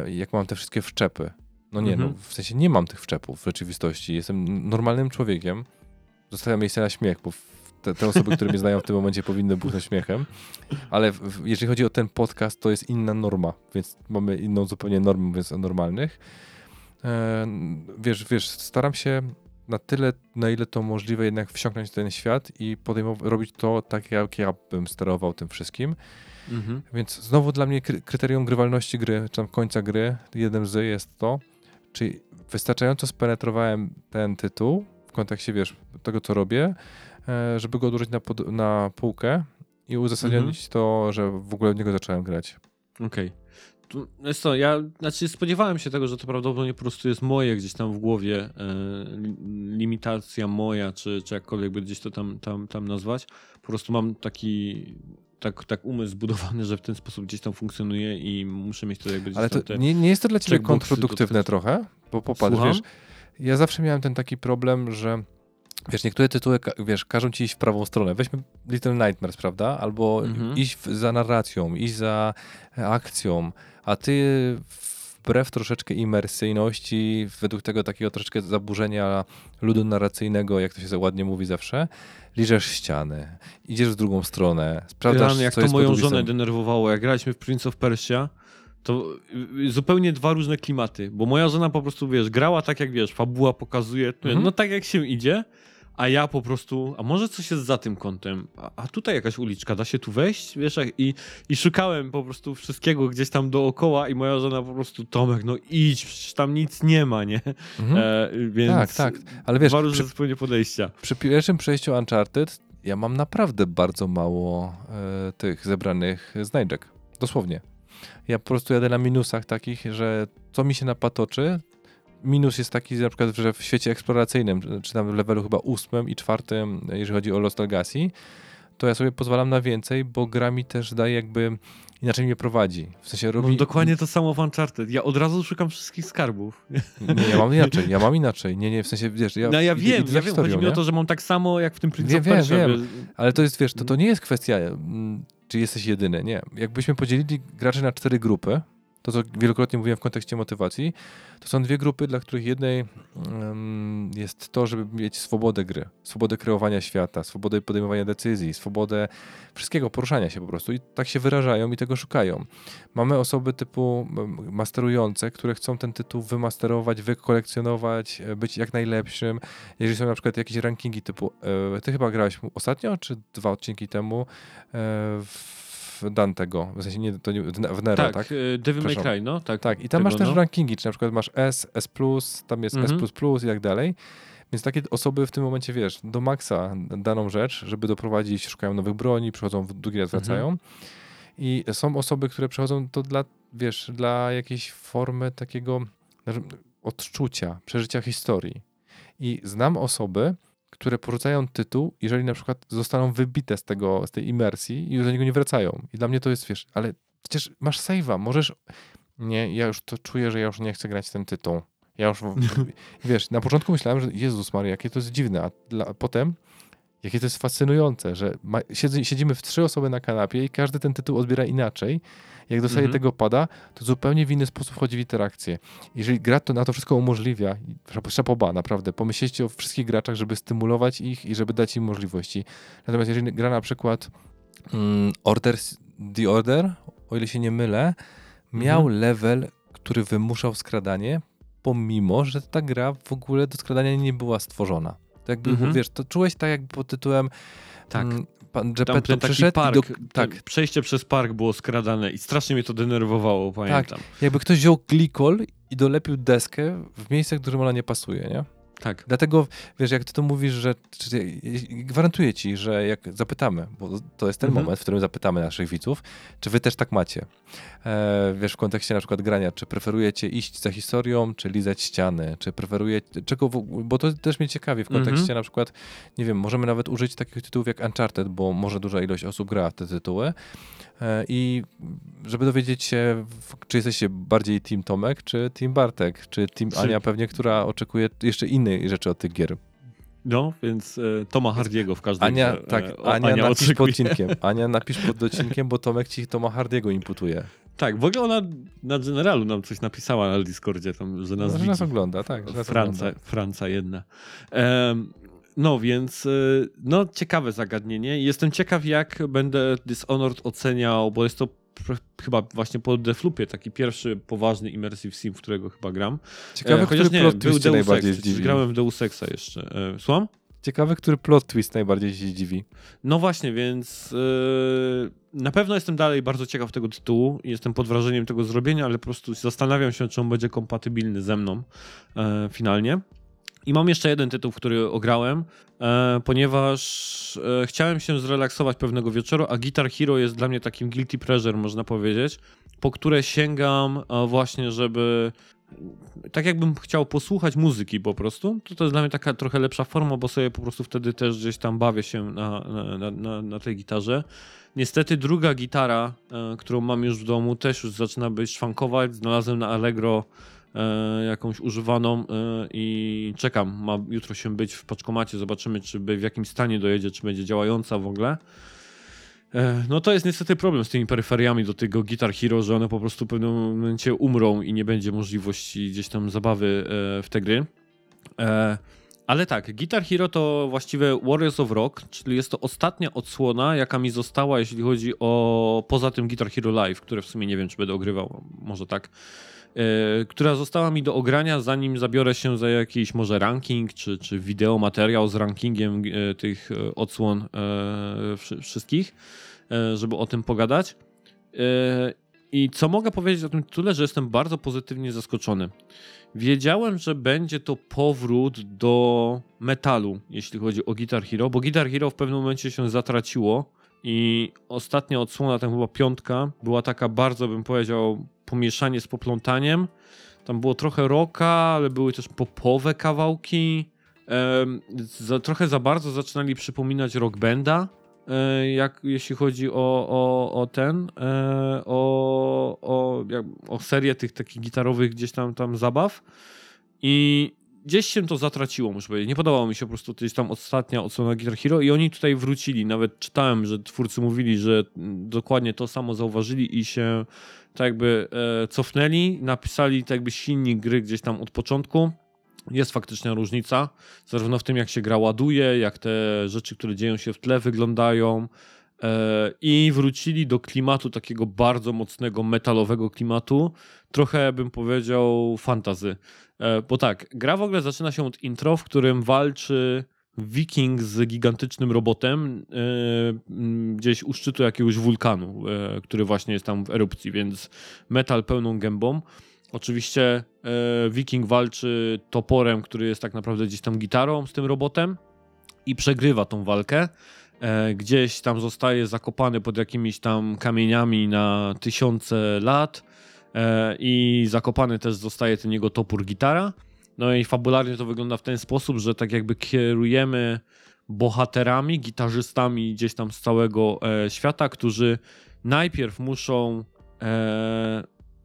jak mam te wszystkie wszczepy. No nie, no, w sensie nie mam tych wszczepów w rzeczywistości, jestem normalnym człowiekiem. Zostawiam miejsce na śmiech, bo te osoby, które mnie znają w tym momencie powinny buchnąć śmiechem, ale jeżeli chodzi o ten podcast, to jest inna norma, więc mamy inną zupełnie normę, mówiąc o normalnych. Wiesz, staram się na tyle, na ile to możliwe jednak wsiąknąć w ten świat i robić to tak, jak ja bym sterował tym wszystkim. Więc znowu dla mnie kryterium grywalności gry, czy tam końca gry, jednym z jest to, czy wystarczająco spenetrowałem ten tytuł, w kontekście, wiesz, tego, co robię, żeby go odłożyć na półkę i uzasadnić to, że w ogóle w niego zacząłem grać. Okej. Spodziewałem się tego, że to prawdopodobnie po prostu jest moje gdzieś tam w głowie, limitacja moja, czy jakkolwiek by gdzieś to tam nazwać. Po prostu mam taki tak umysł zbudowany, że w ten sposób gdzieś tam funkcjonuje i muszę mieć to jakby gdzieś. Ale to tam nie jest to dla ciebie kontrproduktywne trochę? Bo popatrz, wiesz, ja zawsze miałem ten taki problem, że wiesz, niektóre tytuły każą ci iść w prawą stronę. Weźmy Little Nightmares, prawda? Albo iść za narracją, iść za akcją, a ty wbrew troszeczkę imersyjności, według tego takiego troszeczkę zaburzenia ludu narracyjnego, jak to się ładnie mówi zawsze, liżesz ściany, idziesz w drugą stronę, sprawdzasz, co jest pod ulicą. Jak to moją żonę denerwowało, jak graliśmy w Prince of Persia, to zupełnie dwa różne klimaty, bo moja żona po prostu, wiesz, grała tak jak, wiesz, fabuła pokazuje, no tak jak się idzie, a ja po prostu, a może coś jest za tym kątem, a tutaj jakaś uliczka, da się tu wejść, wiesz, i szukałem po prostu wszystkiego gdzieś tam dookoła i moja żona po prostu, Tomek, no idź, przecież tam nic nie ma, nie? Więc tak. Ale wiesz, dwa różne zupełnie podejścia. Przy pierwszym przejściu Uncharted ja mam naprawdę bardzo mało tych zebranych znajdek, dosłownie. Ja po prostu jadę na minusach takich, że co mi się napatoczy. Minus jest taki, na przykład, że w świecie eksploracyjnym, czy tam w levelu chyba 8. i 4, jeżeli chodzi o Lost Legacy, to ja sobie pozwalam na więcej, bo gra mi też daje jakby, inaczej mnie prowadzi. W sensie robi... Mam dokładnie to samo w Uncharted. Ja od razu szukam wszystkich skarbów. Nie, ja mam inaczej. Nie, w sensie, wiesz... Ja wiem, chodzi mi o to, że mam tak samo jak w tym Prince of Persia. Wiem. Ale to jest, wiesz, to nie jest kwestia, czy jesteś jedyny, nie. Jakbyśmy podzielili graczy na 4 grupy, to, co wielokrotnie mówiłem w kontekście motywacji, to są 2 grupy, dla których jednej jest to, żeby mieć swobodę gry, swobodę kreowania świata, swobodę podejmowania decyzji, swobodę wszystkiego, poruszania się po prostu i tak się wyrażają i tego szukają. Mamy osoby typu masterujące, które chcą ten tytuł wymasterować, wykolekcjonować, być jak najlepszym. Jeżeli są na przykład jakieś rankingi typu, ty chyba grałeś ostatnio, czy 2 odcinki temu Dantego, w sensie nie, to nie, w Nero, tak? Tak, Devil May Cry, no. Tak. I tam masz też rankingi, czy na przykład masz S, S+, tam jest S++ i tak dalej. Więc takie osoby w tym momencie, wiesz, do maksa daną rzecz, żeby doprowadzić, szukają nowych broni, przychodzą, drugi raz wracają. I są osoby, które przychodzą to dla, wiesz, dla jakiejś formy takiego odczucia, przeżycia historii. I znam osoby, które porzucają tytuł, jeżeli na przykład zostaną wybite z tej imersji i już do niego nie wracają. I dla mnie to jest, wiesz, ale przecież masz save'a, możesz... Nie, ja już to czuję, że ja już nie chcę grać w ten tytuł. Ja już... Wiesz, na początku myślałem, że Jezus Maria, jakie to jest dziwne, a potem jakie to jest fascynujące, że siedzimy w 3 osoby na kanapie i każdy ten tytuł odbiera inaczej. Jak dostaje tego pada, to zupełnie w inny sposób wchodzi w interakcję. Jeżeli gra to na to wszystko umożliwia, szapoba, naprawdę, pomyślcie o wszystkich graczach, żeby stymulować ich i żeby dać im możliwości. Natomiast jeżeli gra na przykład The Order, o ile się nie mylę, miał level, który wymuszał skradanie, pomimo, że ta gra w ogóle do skradania nie była stworzona. To jakby, wiesz, to czułeś tak jakby pod tytułem... Tak. Pan Gepetto przyszedł przejście przez park było skradane i strasznie mnie to denerwowało, pamiętam. Tak, jakby ktoś wziął glikol i dolepił deskę w miejsce, w którym ona nie pasuje, nie? Tak. Dlatego, wiesz, jak ty to mówisz, że gwarantuję ci, że jak zapytamy, bo to jest ten moment, w którym zapytamy naszych widzów, czy wy też tak macie. Wiesz, w kontekście na przykład grania, czy preferujecie iść za historią, czy lizać ściany, czy preferujecie, czego, bo to też mnie ciekawi w kontekście na przykład, nie wiem, możemy nawet użyć takich tytułów jak Uncharted, bo może duża ilość osób gra w te tytuły i żeby dowiedzieć się, czy jesteście bardziej team Tomek, czy team Bartek, czy team Ania pewnie, która oczekuje jeszcze innych rzeczy od tych gier. No, więc Toma Hardiego w każdym razie. Ania napisz pod odcinkiem. Ania napisz pod odcinkiem, bo Tomek ci Toma Hardiego imputuje. Tak, w ogóle ona na generalu nam coś napisała na Discordzie, tam, że nas widzi. Że nas ogląda, tak. Franca jedna. No, więc ciekawe zagadnienie. Jestem ciekaw, jak będę Dishonored oceniał, bo jest to chyba właśnie po Deathloopie taki pierwszy poważny immersive sim, w którego chyba gram. Ciekawe, chociaż który plot twist najbardziej zdziwi. Grałem w Deus Exa jeszcze. Słucham? Ciekawe, który plot twist najbardziej się dziwi. No właśnie, więc na pewno jestem dalej bardzo ciekaw tego tytułu i jestem pod wrażeniem tego zrobienia, ale po prostu zastanawiam się, czy on będzie kompatybilny ze mną finalnie. I mam jeszcze jeden tytuł, który ograłem, ponieważ chciałem się zrelaksować pewnego wieczoru, a Guitar Hero jest dla mnie takim guilty pleasure, można powiedzieć, po które sięgam właśnie, żeby... Tak jakbym chciał posłuchać muzyki po prostu, to jest dla mnie taka trochę lepsza forma, bo sobie po prostu wtedy też gdzieś tam bawię się na tej gitarze. Niestety druga gitara, którą mam już w domu, też już zaczyna być szwankować. Znalazłem na Allegro jakąś używaną i czekam, ma jutro się być w paczkomacie, zobaczymy, czy w jakim stanie dojedzie, czy będzie działająca w ogóle. No to jest niestety problem z tymi peryferiami do tego Guitar Hero, że one po prostu w pewnym momencie umrą i nie będzie możliwości gdzieś tam zabawy w te gry. Ale tak, Guitar Hero to właściwie Warriors of Rock, czyli jest to ostatnia odsłona, jaka mi została, jeśli chodzi o poza tym Guitar Hero Live, które w sumie nie wiem, czy będę ogrywał, może tak, która została mi do ogrania, zanim zabiorę się za jakiś może ranking, czy wideo materiał z rankingiem tych odsłon wszystkich, żeby o tym pogadać. I co mogę powiedzieć o tym tytule, że jestem bardzo pozytywnie zaskoczony. Wiedziałem, że będzie to powrót do metalu, jeśli chodzi o Guitar Hero, bo Guitar Hero w pewnym momencie się zatraciło i ostatnia odsłona, tam chyba piątka, była taka bardzo, bym powiedział, pomieszanie z poplątaniem. Tam było trochę rocka, ale były też popowe kawałki. Trochę za bardzo zaczynali przypominać Rock Banda. Jeśli chodzi o serię tych takich gitarowych gdzieś tam zabaw i gdzieś się to zatraciło, muszę powiedzieć. Nie podobało mi się po prostu gdzieś tam ostatnia odsłona Guitar Hero i oni tutaj wrócili. Nawet czytałem, że twórcy mówili, że dokładnie to samo zauważyli i się tak jakby cofnęli, napisali tak jakby silnik gry gdzieś tam od początku. Jest faktyczna różnica, zarówno w tym, jak się gra ładuje, jak te rzeczy, które dzieją się w tle, wyglądają i wrócili do klimatu takiego bardzo mocnego, metalowego klimatu, trochę bym powiedział fantasy, bo tak, gra w ogóle zaczyna się od intro, w którym walczy wiking z gigantycznym robotem gdzieś u szczytu jakiegoś wulkanu, który właśnie jest tam w erupcji, więc metal pełną gębą. Oczywiście wiking walczy toporem, który jest tak naprawdę gdzieś tam gitarą z tym robotem i przegrywa tą walkę. Gdzieś tam zostaje zakopany pod jakimiś tam kamieniami na tysiące lat i zakopany też zostaje ten jego topór gitara. No i fabularnie to wygląda w ten sposób, że tak jakby kierujemy bohaterami, gitarzystami gdzieś tam z całego świata, którzy najpierw muszą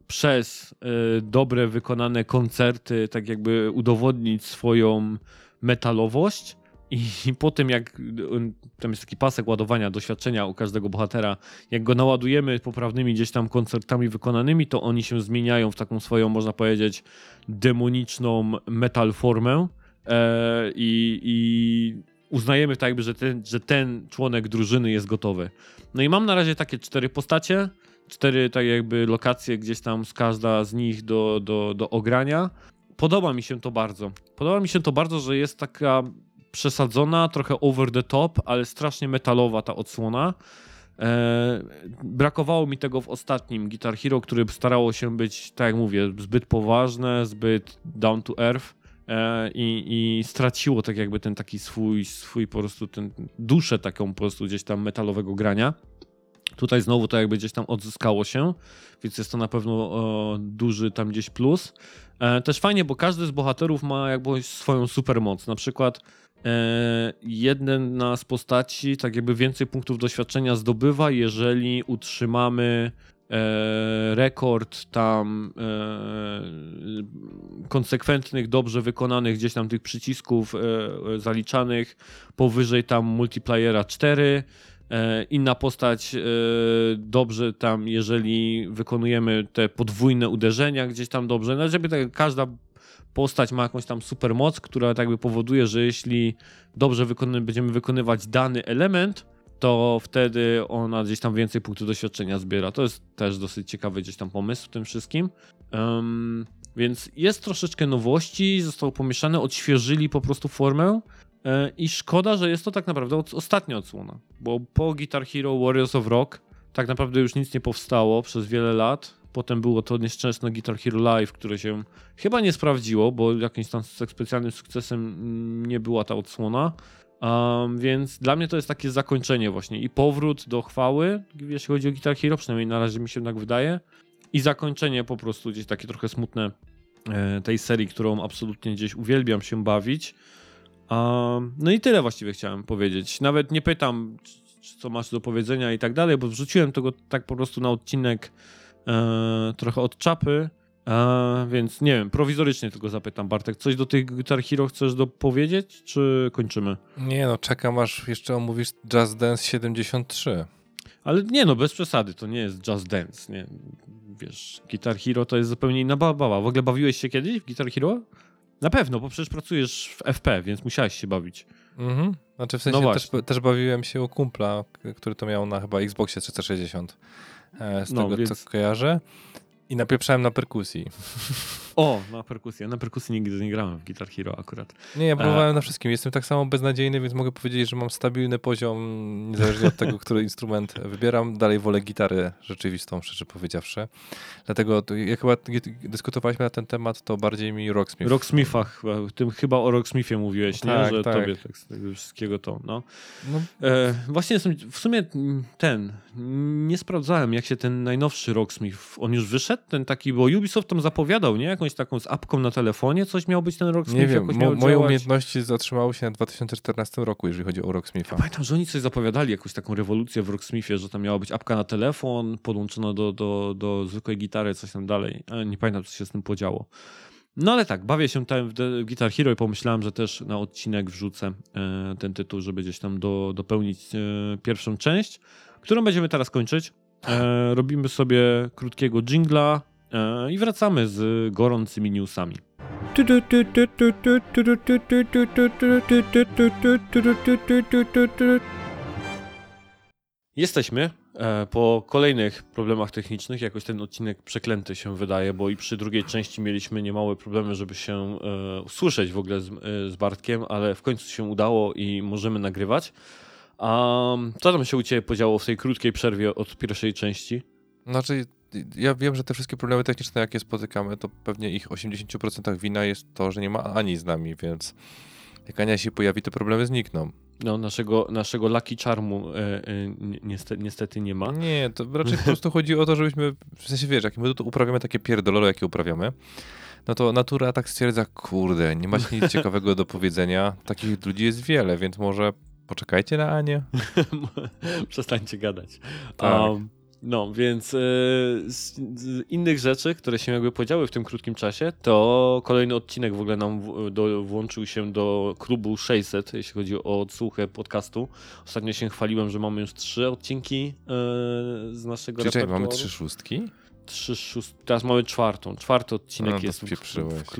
przez dobre wykonane koncerty tak jakby udowodnić swoją metalowość i po tym jak tam jest taki pasek ładowania doświadczenia u każdego bohatera, jak go naładujemy poprawnymi gdzieś tam koncertami wykonanymi, to oni się zmieniają w taką swoją, można powiedzieć, demoniczną metal formę i uznajemy tak jakby, że ten członek drużyny jest gotowy. No i mam na razie takie 4 postacie, 4 tak jakby lokacje gdzieś tam, z każda z nich do ogrania. Podoba mi się to bardzo. Podoba mi się to bardzo, że jest taka przesadzona, trochę over the top, ale strasznie metalowa ta odsłona. Brakowało mi tego w ostatnim Guitar Hero, które starało się być, tak jak mówię, zbyt poważne, zbyt down to earth i straciło tak jakby ten taki swój po prostu ten duszę taką po prostu gdzieś tam metalowego grania. Tutaj znowu to jakby gdzieś tam odzyskało się, więc jest to na pewno duży tam gdzieś plus. Też fajnie, bo każdy z bohaterów ma jakby swoją supermoc. Na przykład jedna z postaci tak jakby więcej punktów doświadczenia zdobywa, jeżeli utrzymamy rekord tam konsekwentnych, dobrze wykonanych gdzieś tam tych przycisków zaliczanych powyżej tam multiplayera 4. Inna postać dobrze tam, jeżeli wykonujemy te podwójne uderzenia gdzieś tam dobrze. No, żeby tak, każda postać ma jakąś tam supermoc, która tak by powoduje, że jeśli dobrze będziemy wykonywać dany element, to wtedy ona gdzieś tam więcej punktów doświadczenia zbiera. To jest też dosyć ciekawy gdzieś tam pomysł w tym wszystkim. Więc jest troszeczkę nowości, zostało pomieszane, odświeżyli po prostu formę. I szkoda, że jest to tak naprawdę ostatnia odsłona, bo po Guitar Hero Warriors of Rock tak naprawdę już nic nie powstało przez wiele lat. Potem było to nieszczęsne Guitar Hero Live, które się chyba nie sprawdziło, bo jakimś tam specjalnym sukcesem nie była ta odsłona. Więc dla mnie to jest takie zakończenie właśnie i powrót do chwały, jeśli chodzi o Guitar Hero, przynajmniej na razie mi się tak wydaje. I zakończenie po prostu gdzieś takie trochę smutne tej serii, którą absolutnie gdzieś uwielbiam się bawić. No i tyle właściwie chciałem powiedzieć. Nawet nie pytam, co masz do powiedzenia i tak dalej, bo wrzuciłem tego tak po prostu na odcinek trochę od czapy, więc nie wiem, prowizorycznie tylko zapytam. Bartek, coś do tych Guitar Hero chcesz dopowiedzieć, czy kończymy? Nie no, czekam aż jeszcze omówisz Just Dance 73. Ale nie, no bez przesady, to nie jest Just Dance, nie? Wiesz, Guitar Hero to jest zupełnie inna baba. W ogóle bawiłeś się kiedyś w Guitar Hero? Na pewno, bo przecież pracujesz w FP, więc musiałeś się bawić. Mhm. Znaczy w sensie no też bawiłem się u kumpla, który to miał na chyba Xboxie 360. Z tego, co kojarzę. I napieprzałem na perkusji. O, na perkusji. Ja na perkusji nigdy nie grałem w Guitar Hero akurat. Nie, ja próbowałem na wszystkim. Jestem tak samo beznadziejny, więc mogę powiedzieć, że mam stabilny poziom, niezależnie od tego, który instrument wybieram. Dalej wolę gitarę rzeczywistą, szczerze powiedziawszy. Dlatego, jak chyba dyskutowaliśmy na ten temat, to bardziej mi Rocksmith. Rocksmitha chyba. Tym chyba o Rocksmithie mówiłeś, tak, nie? Że tak. Tobie tak z tego wszystkiego to, no. Właśnie w sumie nie sprawdzałem, jak się ten najnowszy Rocksmith, on już wyszedł, ten taki, bo Ubisoft tam zapowiadał, nie? Jakąś taką z apką na telefonie coś miał być ten Rocksmith? Nie wiem, moje umiejętności zatrzymały się na 2014 roku, jeżeli chodzi o Rocksmitha. Ja pamiętam, że oni coś zapowiadali, jakąś taką rewolucję w Rocksmithie, że tam miała być apka na telefon, podłączona do zwykłej gitary, coś tam dalej. Ale nie pamiętam, co się z tym podziało. No ale tak, bawię się tam w Guitar Hero i pomyślałem, że też na odcinek wrzucę ten tytuł, żeby gdzieś tam dopełnić pierwszą część, którą będziemy teraz kończyć. Robimy sobie krótkiego dżingla i wracamy z gorącymi newsami. Jesteśmy po kolejnych problemach technicznych. Jakoś ten odcinek przeklęty się wydaje, bo i przy drugiej części mieliśmy niemałe problemy, żeby się usłyszeć w ogóle z Bartkiem, ale w końcu się udało i możemy nagrywać. Co tam się u Ciebie podziało w tej krótkiej przerwie od pierwszej części? Znaczy, ja wiem, że te wszystkie problemy techniczne, jakie spotykamy, to pewnie ich 80% wina jest to, że nie ma Ani z nami, więc jak Ania się pojawi, to problemy znikną. No, naszego Lucky Charmu niestety nie ma. Nie, to raczej po prostu chodzi o to, żebyśmy, w sensie wiesz, jak my tu uprawiamy takie pierdololo, jakie uprawiamy, no to natura tak stwierdza, kurde, nie macie nic ciekawego do powiedzenia, takich ludzi jest wiele, więc może poczekajcie na Anię. Przestańcie gadać. Tak. Więc z innych rzeczy, które się jakby podziały w tym krótkim czasie, to kolejny odcinek w ogóle nam włączył się do klubu 600, jeśli chodzi o odsłuchę podcastu. Ostatnio się chwaliłem, że mamy już 3 odcinki z naszego repertuaru. Mamy 3 szóstki? Teraz mamy 4. 4 odcinek jest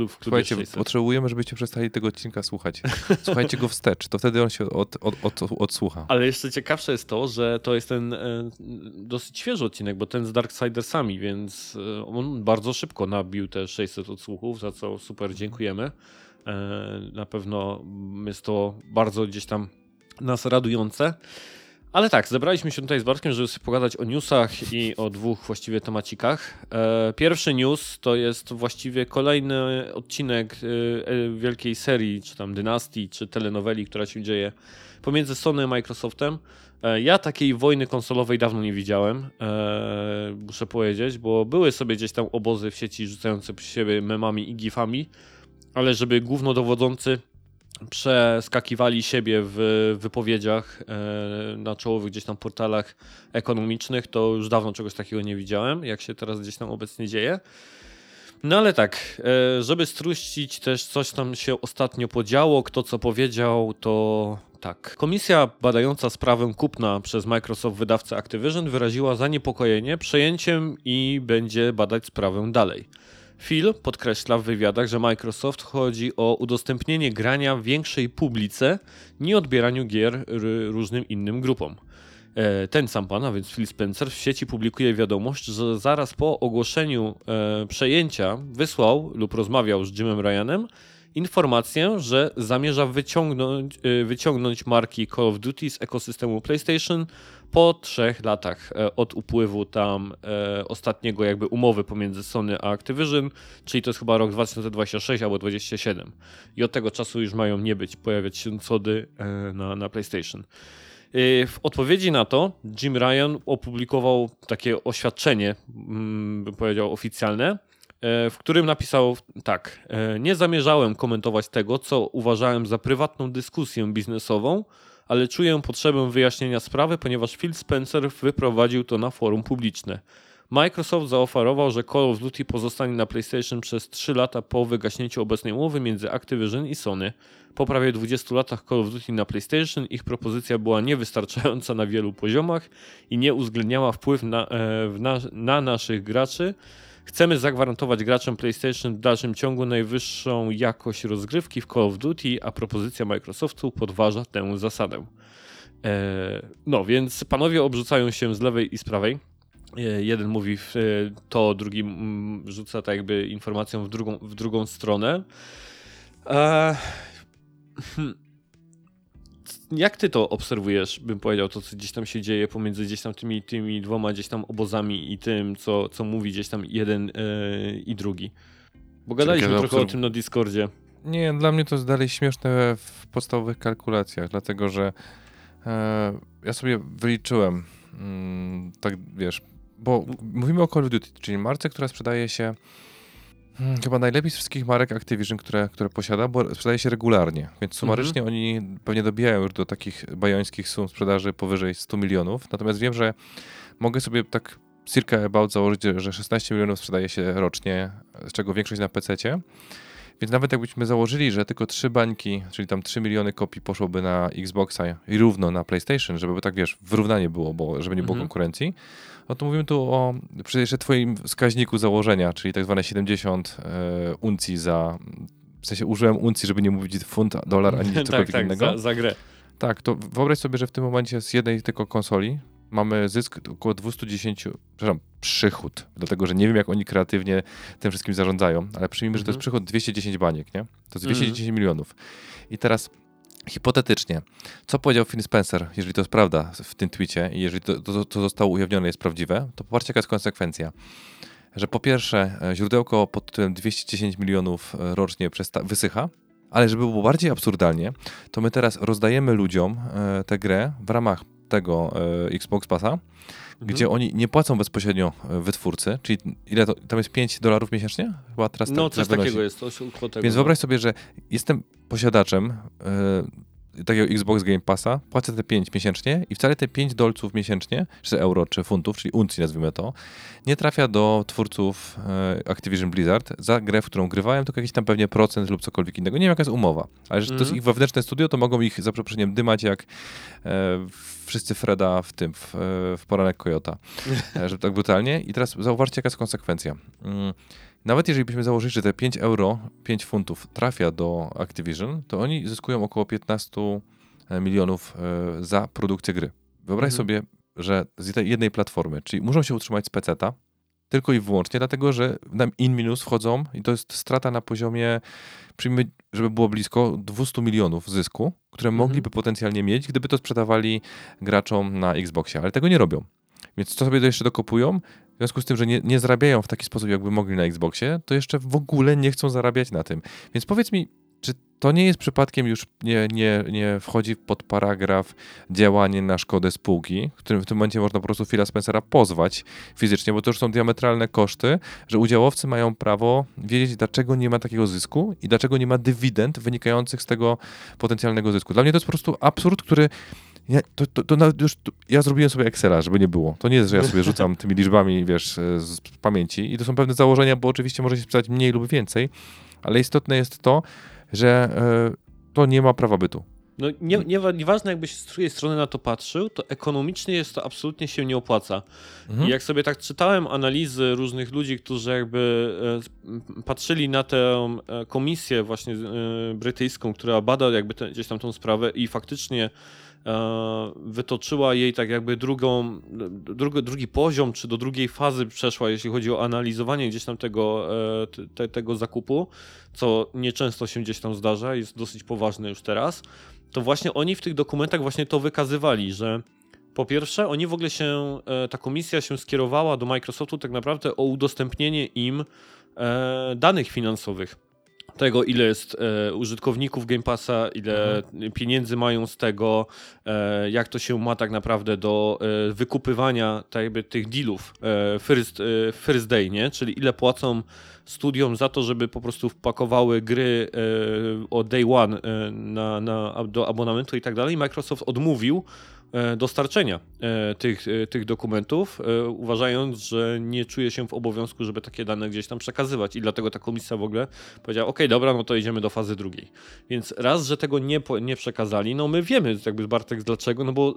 w klubie 600. Potrzebujemy, żebyście przestali tego odcinka słuchać. Słuchajcie go wstecz, to wtedy on się odsłucha. Ale jeszcze ciekawsze jest to, że to jest ten dosyć świeży odcinek, bo ten z Darksidersami, więc on bardzo szybko nabił te 600 odsłuchów, za co super dziękujemy. Na pewno jest to bardzo gdzieś tam nas radujące. Ale tak, zebraliśmy się tutaj z Bartkiem, żeby sobie pogadać o newsach i o 2 właściwie temacikach. Pierwszy news to jest właściwie kolejny odcinek wielkiej serii, czy tam dynastii, czy telenoweli, która się dzieje pomiędzy Sony a Microsoftem. Ja takiej wojny konsolowej dawno nie widziałem, muszę powiedzieć, bo były sobie gdzieś tam obozy w sieci rzucające przy siebie memami i gifami, ale żeby głównodowodzący przeskakiwali siebie w wypowiedziach na czołowych gdzieś tam portalach ekonomicznych, to już dawno czegoś takiego nie widziałem, jak się teraz gdzieś tam obecnie dzieje. No ale tak, żeby struścić też coś tam się ostatnio podziało, kto co powiedział, to tak. Komisja badająca sprawę kupna przez Microsoft wydawcę Activision wyraziła zaniepokojenie przejęciem i będzie badać sprawę dalej. Phil podkreśla w wywiadach, że Microsoft chodzi o udostępnienie grania większej publice, nie odbieraniu gier różnym innym grupom. Ten sam pan, a więc Phil Spencer, w sieci publikuje wiadomość, że zaraz po ogłoszeniu przejęcia wysłał lub rozmawiał z Jimem Ryanem informację, że zamierza wyciągnąć marki Call of Duty z ekosystemu PlayStation po 3 latach od upływu tam ostatniego jakby umowy pomiędzy Sony a Activision, czyli to jest chyba rok 2026 albo 2027 i od tego czasu już mają nie być, pojawiać się cody na PlayStation. W odpowiedzi na to Jim Ryan opublikował takie oświadczenie, bym powiedział oficjalne, w którym napisał tak: nie zamierzałem komentować tego, co uważałem za prywatną dyskusję biznesową, ale czuję potrzebę wyjaśnienia sprawy, ponieważ Phil Spencer wyprowadził to na forum publiczne. Microsoft zaoferował, że Call of Duty pozostanie na PlayStation przez 3 lata po wygaśnięciu obecnej umowy między Activision i Sony. Po prawie 20 latach Call of Duty na PlayStation ich propozycja była niewystarczająca na wielu poziomach i nie uwzględniała wpływu na naszych graczy. Chcemy zagwarantować graczom PlayStation w dalszym ciągu najwyższą jakość rozgrywki w Call of Duty, a propozycja Microsoftu podważa tę zasadę. No więc panowie obrzucają się z lewej i z prawej. Jeden mówi to, drugi rzuca tak jakby informacją w drugą stronę. Jak ty to obserwujesz, bym powiedział, to co gdzieś tam się dzieje pomiędzy gdzieś tam tymi dwoma gdzieś tam obozami i tym, co mówi gdzieś tam jeden i drugi? Bo gadaliśmy trochę o tym na Discordzie. Nie, dla mnie to jest dalej śmieszne w podstawowych kalkulacjach, dlatego że ja sobie wyliczyłem, tak wiesz, bo mówimy o Call of Duty, czyli marce, która sprzedaje się chyba najlepiej z wszystkich marek Activision, które posiada, bo sprzedaje się regularnie, więc sumarycznie oni pewnie dobijają już do takich bajońskich sum sprzedaży powyżej 100 milionów, natomiast wiem, że mogę sobie tak circa about założyć, że 16 milionów sprzedaje się rocznie, z czego większość na PC-cie, więc nawet jakbyśmy założyli, że tylko 3 bańki, czyli tam 3 miliony kopii poszłoby na Xboxa i równo na PlayStation, żeby tak wiesz, wyrównanie było, bo żeby nie było konkurencji, no to mówimy tu o przecież jeszcze twoim wskaźniku założenia, czyli tak zwane 70 uncji za, w sensie użyłem uncji, żeby nie mówić funt, dolar, ani cokolwiek innego. Tak, za grę. Tak, to wyobraź sobie, że w tym momencie z jednej tylko konsoli mamy zysk około 210, przepraszam, przychód, dlatego że nie wiem, jak oni kreatywnie tym wszystkim zarządzają, ale przyjmijmy, że to jest przychód 210 baniek, nie? To jest 210 milionów. I teraz hipotetycznie, co powiedział Phil Spencer, jeżeli to jest prawda w tym tweecie i jeżeli to zostało ujawnione, jest prawdziwe, to popatrzcie, jaka jest konsekwencja. Że po pierwsze źródełko pod tytułem 210 milionów rocznie wysycha, ale żeby było bardziej absurdalnie, to my teraz rozdajemy ludziom tę grę w ramach tego Xbox Passa, gdzie oni nie płacą bezpośrednio wytwórcy, czyli ile to, tam jest $5 miesięcznie? Chyba teraz no coś takiego jest. Więc wyobraź sobie, że jestem posiadaczem takiego Xbox Game Passa, płacę te 5 miesięcznie i wcale te $5 miesięcznie, czy euro, czy funtów, czyli uncji nazwijmy to, nie trafia do twórców Activision Blizzard za grę, w którą grywałem, tylko jakiś tam pewnie procent lub cokolwiek innego. Nie wiem, jaka jest umowa, ale że to jest ich wewnętrzne studio, to mogą ich za przeproszeniem dymać jak wszyscy Freda w tym, w Poranek Kojota. Żeby tak brutalnie. I teraz zauważcie, jaka jest konsekwencja. Nawet jeżeli byśmy założyli, że te €5, 5 funtów trafia do Activision, to oni zyskują około 15 milionów za produkcję gry. Wyobraź sobie, że z tej jednej platformy, czyli muszą się utrzymać z PC-ta, tylko i wyłącznie, dlatego że nam in minus wchodzą i to jest strata na poziomie, przyjmijmy, żeby było blisko 200 milionów zysku, które mogliby potencjalnie mieć, gdyby to sprzedawali graczom na Xboxie, ale tego nie robią. Więc to sobie to jeszcze dokopują, w związku z tym, że nie zarabiają w taki sposób, jakby mogli na Xboxie, to jeszcze w ogóle nie chcą zarabiać na tym. Więc powiedz mi, czy to nie jest przypadkiem już nie wchodzi pod paragraf działanie na szkodę spółki, którym w tym momencie można po prostu Phila Spencera pozwać fizycznie, bo to już są diametralne koszty, że udziałowcy mają prawo wiedzieć, dlaczego nie ma takiego zysku i dlaczego nie ma dywidend wynikających z tego potencjalnego zysku. Dla mnie to jest po prostu absurd, który ja zrobiłem sobie Excela, żeby nie było. To nie jest, że ja sobie rzucam tymi liczbami, wiesz, z pamięci i to są pewne założenia, bo oczywiście może się sprzedać mniej lub więcej, ale istotne jest to, że to nie ma prawa bytu. No nieważne jakbyś z drugiej strony na to patrzył, to ekonomicznie jest to absolutnie się nie opłaca. I jak sobie tak czytałem analizy różnych ludzi, którzy jakby patrzyli na tę komisję właśnie brytyjską, która bada jakby gdzieś tam tą sprawę i faktycznie wytoczyła jej tak jakby drugi poziom, czy do drugiej fazy przeszła, jeśli chodzi o analizowanie gdzieś tam tego zakupu, co nieczęsto się gdzieś tam zdarza, jest dosyć poważne już teraz, to właśnie oni w tych dokumentach właśnie to wykazywali, że po pierwsze oni w ogóle ta komisja się skierowała do Microsoftu tak naprawdę o udostępnienie im danych finansowych. Tego, ile jest użytkowników Game Passa, ile pieniędzy mają z tego, jak to się ma tak naprawdę do wykupywania tak jakby tych dealów first day, nie? Czyli ile płacą studiom za to, żeby po prostu wpakowały gry o day one do abonamentu i tak dalej. Microsoft odmówił dostarczenia tych dokumentów, uważając, że nie czuje się w obowiązku, żeby takie dane gdzieś tam przekazywać. I dlatego ta komisja w ogóle powiedziała, okej, dobra, no to idziemy do fazy drugiej. Więc raz, że tego nie przekazali, no my wiemy, jakby Bartek, dlaczego, no bo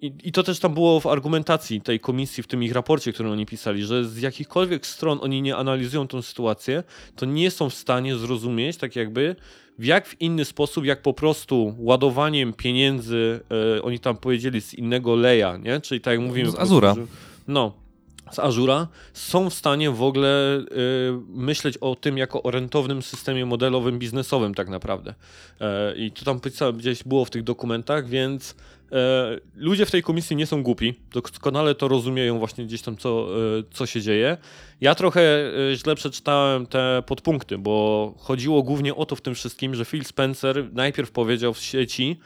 i to też tam było w argumentacji tej komisji, w tym ich raporcie, który oni pisali, że z jakichkolwiek stron oni nie analizują tą sytuację, to nie są w stanie zrozumieć tak jakby w inny sposób, jak po prostu ładowaniem pieniędzy, oni tam powiedzieli z innego leja, nie? Czyli tak jak mówimy... Z Azura. Z Azura, są w stanie w ogóle myśleć o tym jako o rentownym systemie modelowym, biznesowym tak naprawdę. I to tam gdzieś było w tych dokumentach, więc ludzie w tej komisji nie są głupi, doskonale to rozumieją właśnie gdzieś tam co się dzieje. Ja trochę źle przeczytałem te podpunkty, bo chodziło głównie o to w tym wszystkim, że Phil Spencer najpierw powiedział w sieci,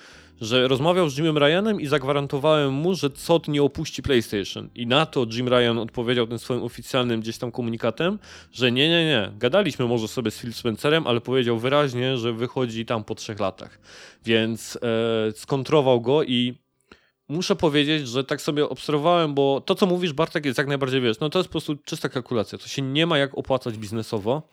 że rozmawiał z Jimem Ryanem i zagwarantowałem mu, że COD nie opuści PlayStation. I na to Jim Ryan odpowiedział tym swoim oficjalnym gdzieś tam komunikatem, że nie, gadaliśmy może sobie z Phil Spencerem, ale powiedział wyraźnie, że wychodzi tam po 3 latach. Więc skontrował go i muszę powiedzieć, że tak sobie obserwowałem, bo to, co mówisz, Bartek, jest jak najbardziej, wiesz, no to jest po prostu czysta kalkulacja, to się nie ma jak opłacać biznesowo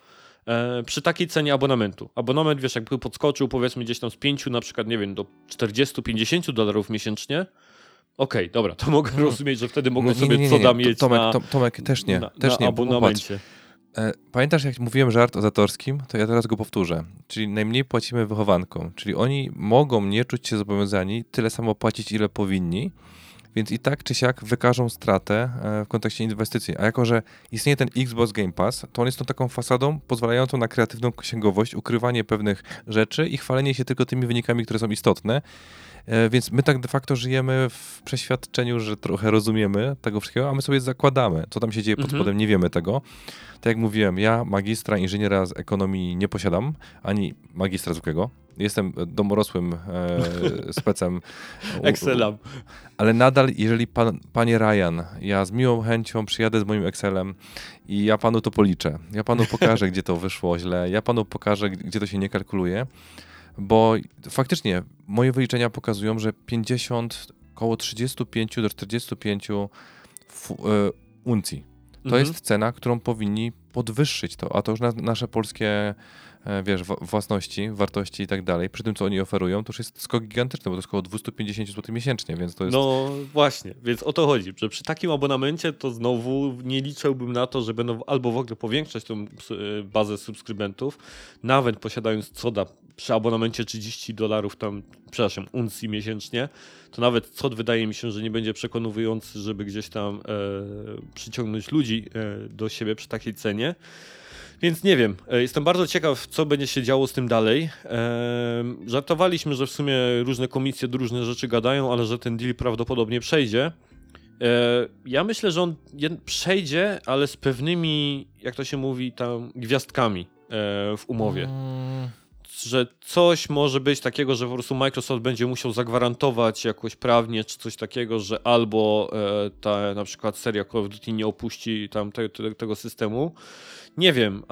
przy takiej cenie abonamentu. Abonament, wiesz, jakby podskoczył powiedzmy gdzieś tam z 5 na przykład, nie wiem, do $40-50 miesięcznie, okej, dobra, to mogę rozumieć, że wtedy mogę sobie co dam mieć Tomek, też nie abonamencie. Pamiętasz, jak mówiłem żart o Zatorskim? To ja teraz go powtórzę. Czyli najmniej płacimy wychowankom. Czyli oni mogą nie czuć się zobowiązani tyle samo płacić, ile powinni, więc i tak czy siak wykażą stratę w kontekście inwestycji. A jako, że istnieje ten Xbox Game Pass, to on jest tą taką fasadą pozwalającą na kreatywną księgowość, ukrywanie pewnych rzeczy i chwalenie się tylko tymi wynikami, które są istotne. Więc my tak de facto żyjemy w przeświadczeniu, że trochę rozumiemy tego wszystkiego, a my sobie zakładamy, co tam się dzieje pod spodem, nie wiemy tego. Tak jak mówiłem, ja magistra, inżyniera z ekonomii nie posiadam, ani magistra zwykłego. Jestem domorosłym specem. Excelem. Ale nadal, jeżeli panie Ryan, ja z miłą chęcią przyjadę z moim Excelem i ja panu to policzę. Ja panu pokażę, gdzie to wyszło źle. Ja panu pokażę, gdzie to się nie kalkuluje. Bo faktycznie moje wyliczenia pokazują, że około 35 do 45 uncji. To jest cena, którą powinni podwyższyć to, a to już nasze polskie własności, wartości i tak dalej, przy tym co oni oferują, to już jest skok gigantyczny, bo to jest około 250 zł miesięcznie, więc to jest... No właśnie, więc o to chodzi, że przy takim abonamencie to znowu nie liczyłbym na to, że będą albo w ogóle powiększać tą bazę subskrybentów, nawet posiadając COD-a przy abonamencie $30 uncji miesięcznie, to nawet COD wydaje mi się, że nie będzie przekonujący, żeby gdzieś tam przyciągnąć ludzi do siebie przy takiej cenie. Więc nie wiem, jestem bardzo ciekaw, co będzie się działo z tym dalej. Żartowaliśmy, że w sumie różne komisje do różne rzeczy gadają, ale że ten deal prawdopodobnie przejdzie. Ja myślę, że on przejdzie, ale z pewnymi, jak to się mówi, tam gwiazdkami w umowie. Że coś może być takiego, że po prostu Microsoft będzie musiał zagwarantować jakoś prawnie czy coś takiego, że albo ta na przykład seria Call of Duty nie opuści tam tego systemu. Nie wiem,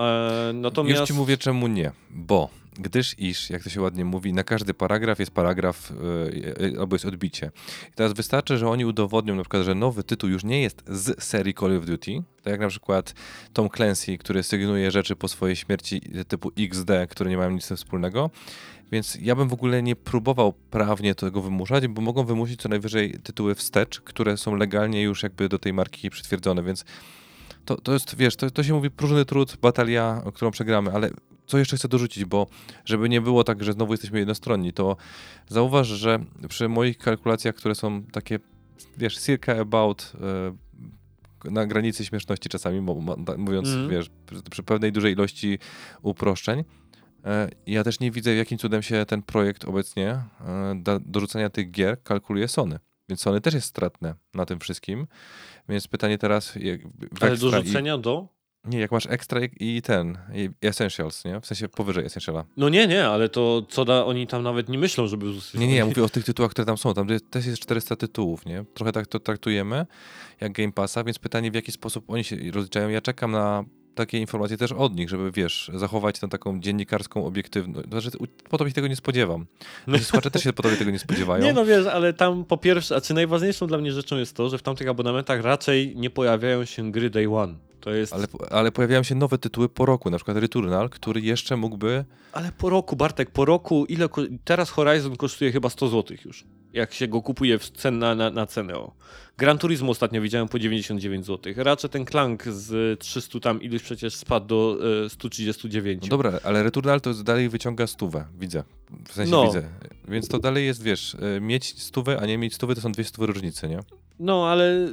natomiast... Już ci mówię, czemu nie, bo gdyż, jak to się ładnie mówi, na każdy paragraf jest paragraf albo jest odbicie. I teraz wystarczy, że oni udowodnią na przykład, że nowy tytuł już nie jest z serii Call of Duty, tak jak na przykład Tom Clancy, który sygnuje rzeczy po swojej śmierci typu XD, które nie mają nic wspólnego. Więc ja bym w ogóle nie próbował prawnie tego wymuszać, bo mogą wymusić co najwyżej tytuły wstecz, które są legalnie już jakby do tej marki przytwierdzone, więc to jest, wiesz, to się mówi próżny trud, batalia, którą przegramy, ale co jeszcze chcę dorzucić, bo żeby nie było tak, że znowu jesteśmy jednostronni, to zauważ, że przy moich kalkulacjach, które są takie, wiesz, circa about na granicy śmieszności czasami, mówiąc, wiesz, przy pewnej dużej ilości uproszczeń, ja też nie widzę, jakim cudem się ten projekt obecnie do rzucania tych gier kalkuluje Sony. Więc Sony też jest stratne na tym wszystkim. Więc pytanie teraz... Ale do rzucenia Nie, jak masz Extra i Essentials, nie? W sensie powyżej Essentiala. No nie, ale to oni tam nawet nie myślą, żeby... Nie, ja mówię o tych tytułach, które tam są. Tam też jest 400 tytułów, nie? Trochę tak to traktujemy, jak Game Passa, więc pytanie, w jaki sposób oni się rozliczają. Ja czekam na takie informacje też od nich, żeby, wiesz, zachować tę taką dziennikarską obiektywność. Znaczy, po tobie się tego nie spodziewam. Słuchacze też się po tobie tego nie spodziewają. Nie, no wiesz, ale tam po pierwsze, a co najważniejszą dla mnie rzeczą jest to, że w tamtych abonamentach raczej nie pojawiają się gry day one. To jest... ale pojawiają się nowe tytuły po roku, na przykład Returnal, który jeszcze mógłby... Ale po roku, Bartek, po roku, ile teraz Horizon kosztuje chyba 100 zł już, jak się go kupuje w na cenę. Gran Turismo ostatnio widziałem po 99 zł. Ratchet ten Clank z 300 tam iluś przecież spadł do 139. No dobra, ale Returnal to dalej wyciąga 100, widzę. W sensie no. Widzę. Więc to dalej jest, wiesz, mieć 100, a nie mieć 100 to są 200 różnice, nie? No, ale...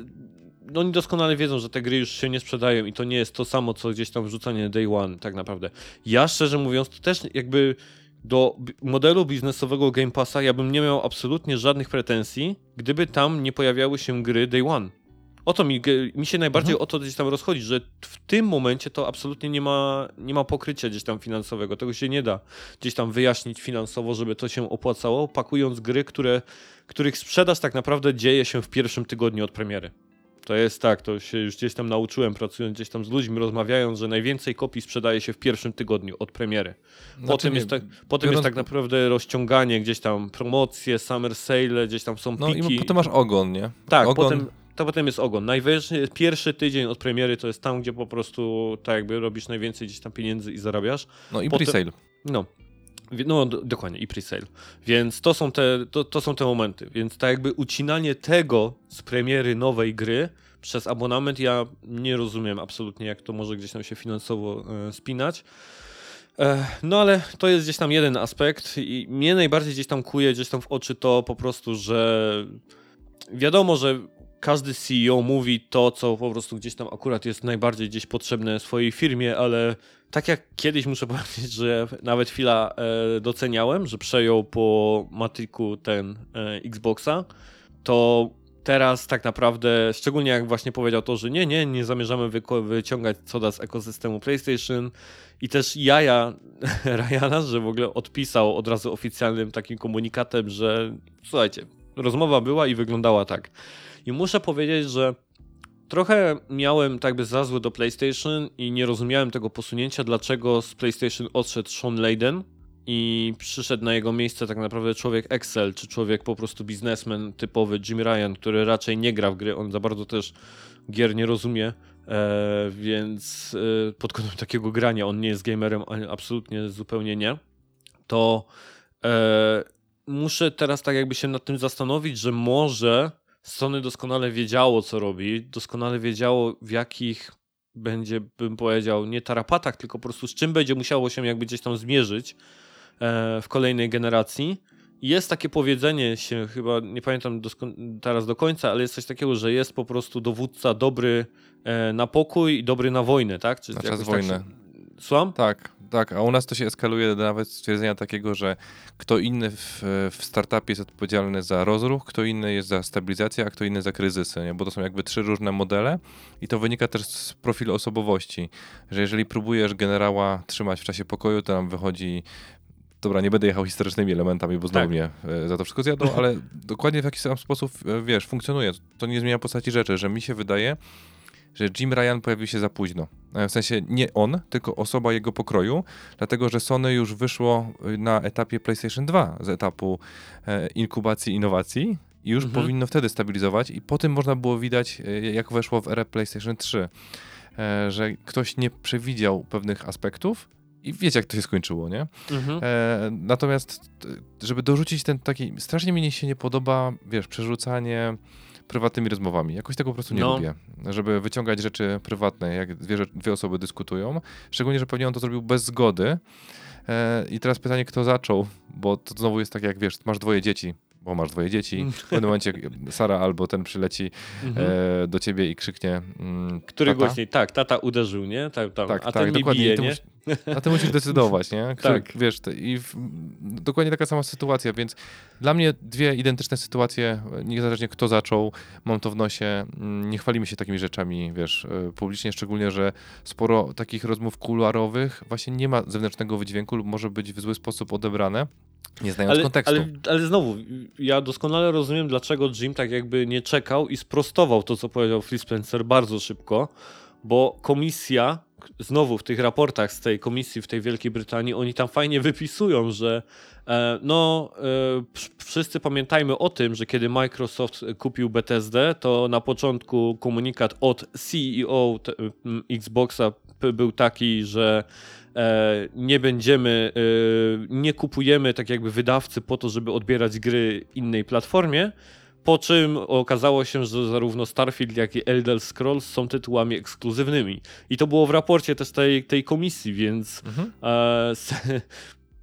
No oni doskonale wiedzą, że te gry już się nie sprzedają i to nie jest to samo, co gdzieś tam wrzucanie day one tak naprawdę. Ja szczerze mówiąc, to też jakby do modelu biznesowego Game Passa ja bym nie miał absolutnie żadnych pretensji, gdyby tam nie pojawiały się gry day one. O to mi się najbardziej o to gdzieś tam rozchodzi, że w tym momencie to absolutnie nie ma pokrycia gdzieś tam finansowego. Tego się nie da gdzieś tam wyjaśnić finansowo, żeby to się opłacało, pakując gry, których sprzedaż tak naprawdę dzieje się w pierwszym tygodniu od premiery. To jest tak, to się już gdzieś tam nauczyłem, pracując gdzieś tam z ludźmi, rozmawiając, że najwięcej kopii sprzedaje się w pierwszym tygodniu od premiery. Potem jest tak naprawdę rozciąganie, gdzieś tam promocje, summer sale, gdzieś tam są piki. No i potem masz ogon, nie? Tak, ogon. Potem jest ogon. Najwyższy pierwszy tydzień od premiery to jest tam, gdzie po prostu tak jakby robisz najwięcej gdzieś tam pieniędzy i zarabiasz. No i pre-sale. No dokładnie, i pre-sale. Więc to są te momenty. Więc tak jakby ucinanie tego z premiery nowej gry przez abonament, ja nie rozumiem absolutnie, jak to może gdzieś tam się finansowo spinać. No ale to jest gdzieś tam jeden aspekt i mnie najbardziej gdzieś tam kuje gdzieś tam w oczy to po prostu, że wiadomo, że każdy CEO mówi to, co po prostu gdzieś tam akurat jest najbardziej gdzieś potrzebne swojej firmie, ale tak jak kiedyś muszę powiedzieć, że nawet chwila doceniałem, że przejął po Matyku ten Xboxa, to teraz tak naprawdę, szczególnie jak właśnie powiedział to, że nie zamierzamy wyciągać coda z ekosystemu PlayStation i też jaja Ryana, że w ogóle odpisał od razu oficjalnym takim komunikatem, że słuchajcie, rozmowa była i wyglądała tak. I muszę powiedzieć, że trochę miałem tak by za złe do PlayStation i nie rozumiałem tego posunięcia, dlaczego z PlayStation odszedł Sean Layden i przyszedł na jego miejsce tak naprawdę człowiek Excel, czy człowiek po prostu biznesmen typowy Jim Ryan, który raczej nie gra w gry, on za bardzo też gier nie rozumie, więc pod kątem takiego grania on nie jest gamerem, absolutnie zupełnie nie, to muszę teraz tak jakby się nad tym zastanowić, że może... Sony doskonale wiedziało, co robi, doskonale wiedziało, w jakich będzie, bym powiedział, nie tarapatach, tylko po prostu z czym będzie musiało się jakby gdzieś tam zmierzyć w kolejnej generacji. Jest takie powiedzenie się chyba, nie pamiętam teraz do końca, ale jest coś takiego, że jest po prostu dowódca dobry na pokój i dobry na wojnę, tak? Czy na czas wojny. Słucham? Tak, a u nas to się eskaluje do nawet stwierdzenia takiego, że kto inny w startupie jest odpowiedzialny za rozruch, kto inny jest za stabilizację, a kto inny za kryzysy, nie? Bo to są jakby trzy różne modele i to wynika też z profilu osobowości, że jeżeli próbujesz generała trzymać w czasie pokoju, to nam wychodzi... Dobra, nie będę jechał historycznymi elementami, bo znowu mnie za to wszystko zjadą, ale dokładnie w jakiś sam sposób, wiesz, funkcjonuje. To nie zmienia postaci rzeczy, że mi się wydaje, że Jim Ryan pojawił się za późno. W sensie nie on, tylko osoba jego pokroju, dlatego że Sony już wyszło na etapie PlayStation 2 z etapu inkubacji innowacji i już powinno wtedy stabilizować i po tym można było widać, jak weszło w erę PlayStation 3, że ktoś nie przewidział pewnych aspektów i wiecie, jak to się skończyło, nie? Natomiast, żeby dorzucić ten taki... Strasznie mi się nie podoba, wiesz, przerzucanie... prywatnymi rozmowami. Jakoś tego po prostu nie lubię. Żeby wyciągać rzeczy prywatne, jak dwie osoby dyskutują. Szczególnie, że pewnie on to zrobił bez zgody. I teraz pytanie, kto zaczął, bo to znowu jest tak jak, wiesz, masz dwoje dzieci, w pewnym momencie Sara albo ten przyleci do ciebie i krzyknie który tata? Głośniej, tak, tata uderzył, nie? Ten mnie bije, nie? A ty musisz decydować, nie? Wiesz, dokładnie taka sama sytuacja, więc dla mnie dwie identyczne sytuacje, niezależnie kto zaczął, mam to w nosie, nie chwalimy się takimi rzeczami, wiesz, publicznie, szczególnie, że sporo takich rozmów kuluarowych właśnie nie ma zewnętrznego wydźwięku lub może być w zły sposób odebrane, nie znając kontekstu. Ale znowu, ja doskonale rozumiem, dlaczego Jim tak jakby nie czekał i sprostował to, co powiedział Phil Spencer bardzo szybko, bo komisja, znowu w tych raportach z tej komisji w tej Wielkiej Brytanii, oni tam fajnie wypisują, że wszyscy pamiętajmy o tym, że kiedy Microsoft kupił Bethesdę, to na początku komunikat od CEO Xboxa był taki, że nie kupujemy tak jakby wydawcy po to, żeby odbierać gry innej platformie, po czym okazało się, że zarówno Starfield, jak i Elder Scrolls są tytułami ekskluzywnymi. I to było w raporcie też tej komisji, więc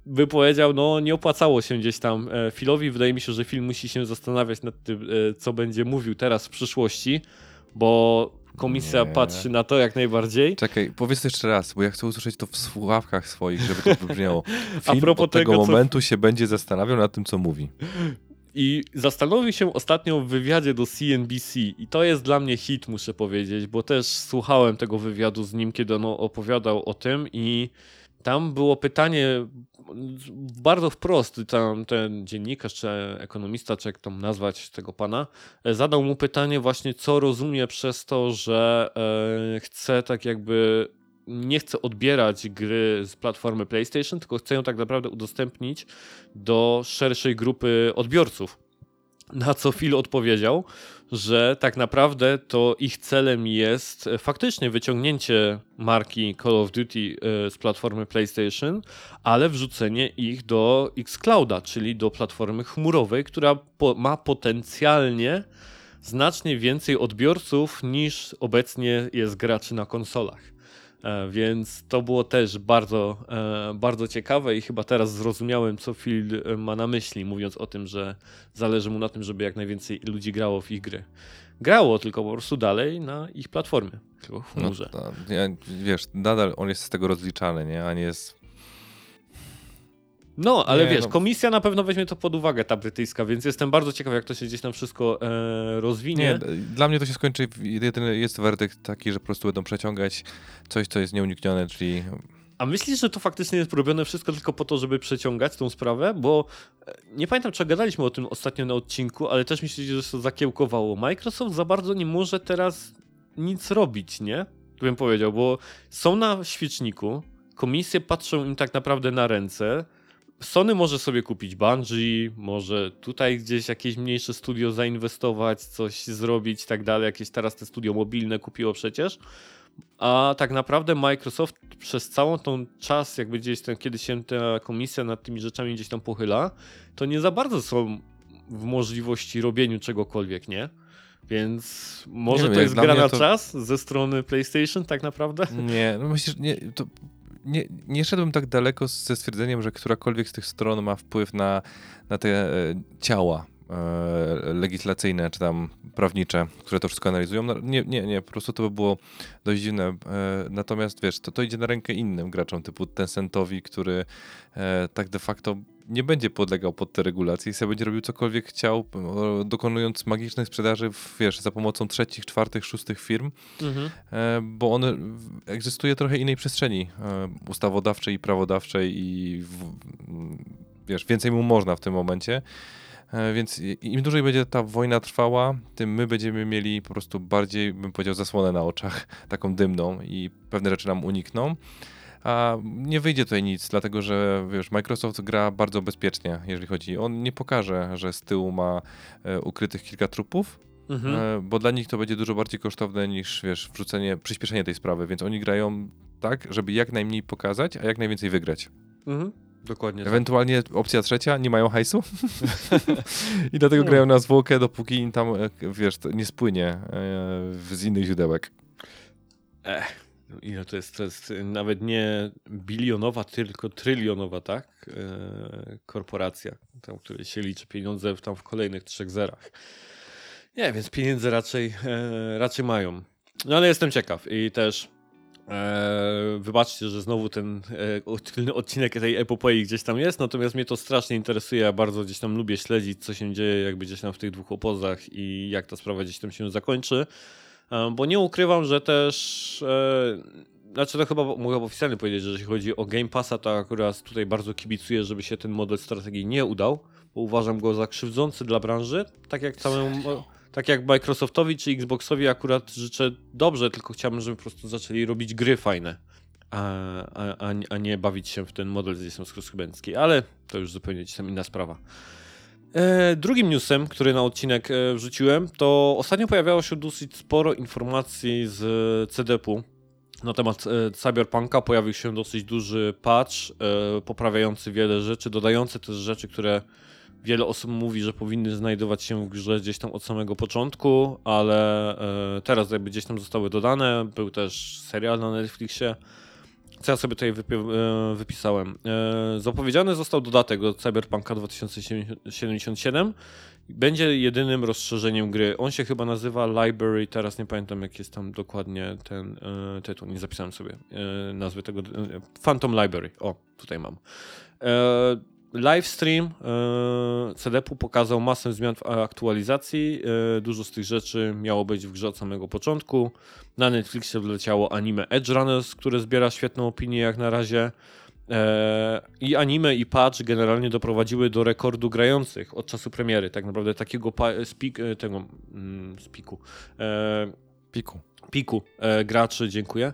by powiedział, no nie opłacało się gdzieś tam Philowi. Wydaje mi się, że Phil musi się zastanawiać nad tym, co będzie mówił teraz w przyszłości, bo komisja patrzy na to jak najbardziej. Czekaj, powiedz to jeszcze raz, bo ja chcę usłyszeć to w słuchawkach swoich, żeby to wybrzmiało. Phil od tego momentu się będzie zastanawiał nad tym, co mówi. I zastanowił się ostatnio w wywiadzie do CNBC i to jest dla mnie hit, muszę powiedzieć, bo też słuchałem tego wywiadu z nim, kiedy on opowiadał o tym i tam było pytanie bardzo wprost, tam ten dziennikarz, czy ekonomista, czy jak to nazwać tego pana, zadał mu pytanie właśnie, co rozumie przez to, że chce tak jakby... nie chce odbierać gry z platformy PlayStation, tylko chce ją tak naprawdę udostępnić do szerszej grupy odbiorców. Na co Phil odpowiedział, że tak naprawdę to ich celem jest faktycznie wyciągnięcie marki Call of Duty z platformy PlayStation, ale wrzucenie ich do xClouda, czyli do platformy chmurowej, która ma potencjalnie znacznie więcej odbiorców niż obecnie jest graczy na konsolach. Więc to było też bardzo, bardzo ciekawe i chyba teraz zrozumiałem, co Phil ma na myśli, mówiąc o tym, że zależy mu na tym, żeby jak najwięcej ludzi grało w ich gry. Grało tylko po prostu dalej na ich platformie, tylko w chmurze. No, wiesz, nadal on jest z tego rozliczany, nie? A nie jest... No, ale nie, wiesz, no. Komisja na pewno weźmie to pod uwagę, ta brytyjska, więc jestem bardzo ciekaw, jak to się gdzieś tam wszystko rozwinie. Nie, dla mnie to się skończy, jedyny jest werdykt taki, że po prostu będą przeciągać coś, co jest nieuniknione, czyli... A myślisz, że to faktycznie jest robione wszystko tylko po to, żeby przeciągać tą sprawę? Bo nie pamiętam, czy gadaliśmy o tym ostatnio na odcinku, ale też myślicie, że to zakiełkowało. Microsoft za bardzo nie może teraz nic robić, nie? To bym powiedział, bo są na świeczniku, komisje patrzą im tak naprawdę na ręce, Sony może sobie kupić Bungie, może tutaj gdzieś jakieś mniejsze studio zainwestować, coś zrobić i tak dalej. Jakieś teraz te studio mobilne kupiło przecież. A tak naprawdę Microsoft przez całą tą czas, jakby gdzieś tam, kiedy się ta komisja nad tymi rzeczami gdzieś tam pochyla, to nie za bardzo są w możliwości robienia czegokolwiek, nie? Więc może nie wiem, to jest gra na czas ze strony PlayStation tak naprawdę? Nie, no myślisz, nie, to... Nie szedłbym tak daleko ze stwierdzeniem, że którakolwiek z tych stron ma wpływ na te ciała legislacyjne czy tam prawnicze, które to wszystko analizują. Nie, po prostu to by było dość dziwne. Natomiast wiesz, to idzie na rękę innym graczom, typu Tencentowi, który tak de facto nie będzie podlegał pod te regulacje i sobie będzie robił cokolwiek chciał, dokonując magicznej sprzedaży, wiesz, za pomocą trzecich, czwartych, szóstych firm, bo on egzystuje trochę innej przestrzeni ustawodawczej i prawodawczej i wiesz, więcej mu można w tym momencie. Więc im dłużej będzie ta wojna trwała, tym my będziemy mieli po prostu bardziej, bym powiedział, zasłonę na oczach, taką dymną i pewne rzeczy nam unikną. A nie wyjdzie tutaj nic, dlatego że wiesz, Microsoft gra bardzo bezpiecznie, jeżeli chodzi. On nie pokaże, że z tyłu ma ukrytych kilka trupów, bo dla nich to będzie dużo bardziej kosztowne niż wiesz, wrzucenie, przyspieszenie tej sprawy, więc oni grają tak, żeby jak najmniej pokazać, a jak najwięcej wygrać. Dokładnie. Ewentualnie tak. Opcja trzecia, nie mają hajsu i dlatego grają na zwłokę, dopóki im tam wiesz, nie spłynie z innych źródełek. Ile to jest nawet nie bilionowa, tylko trylionowa, tak? Korporacja, tam, której się liczy pieniądze tam w kolejnych 3 zerach. Nie, więc pieniądze raczej mają. No ale jestem ciekaw i też wybaczcie, że znowu ten odcinek tej epopei gdzieś tam jest, natomiast mnie to strasznie interesuje, ja bardzo gdzieś tam lubię śledzić, co się dzieje jakby gdzieś tam w tych dwóch obozach i jak ta sprawa gdzieś tam się zakończy. Bo nie ukrywam, że też, znaczy to chyba mogę oficjalnie powiedzieć, że jeśli chodzi o Game Passa, to akurat tutaj bardzo kibicuję, żeby się ten model strategii nie udał, bo uważam go za krzywdzący dla branży, tak jak całemu... tak jak Microsoftowi czy Xboxowi akurat życzę dobrze, tylko chciałbym, żeby po prostu zaczęli robić gry fajne, a nie bawić się w ten model z Jason Skruskubęcki, ale to już zupełnie inna sprawa. Drugim newsem, który na odcinek wrzuciłem, to ostatnio pojawiało się dosyć sporo informacji z CDP-u na temat Cyberpunka. Pojawił się dosyć duży patch poprawiający wiele rzeczy, dodający też rzeczy, które wiele osób mówi, że powinny znajdować się w grze gdzieś tam od samego początku, ale teraz jakby gdzieś tam zostały dodane. Był też serial na Netflixie. Co ja sobie tutaj wypisałem? Zapowiedziany został dodatek do Cyberpunka 2077. Będzie jedynym rozszerzeniem gry. On się chyba nazywa Library, teraz nie pamiętam jak jest tam dokładnie ten tytuł, nie zapisałem sobie nazwy tego. Phantom Library, o tutaj mam. Livestream CDP-u pokazał masę zmian w aktualizacji. Dużo z tych rzeczy miało być w grze od samego początku. Na Netflixie wleciało anime Edge Runners, które zbiera świetną opinię jak na razie. I anime i patch generalnie doprowadziły do rekordu grających od czasu premiery. Tak naprawdę takiego piku graczy, dziękuję.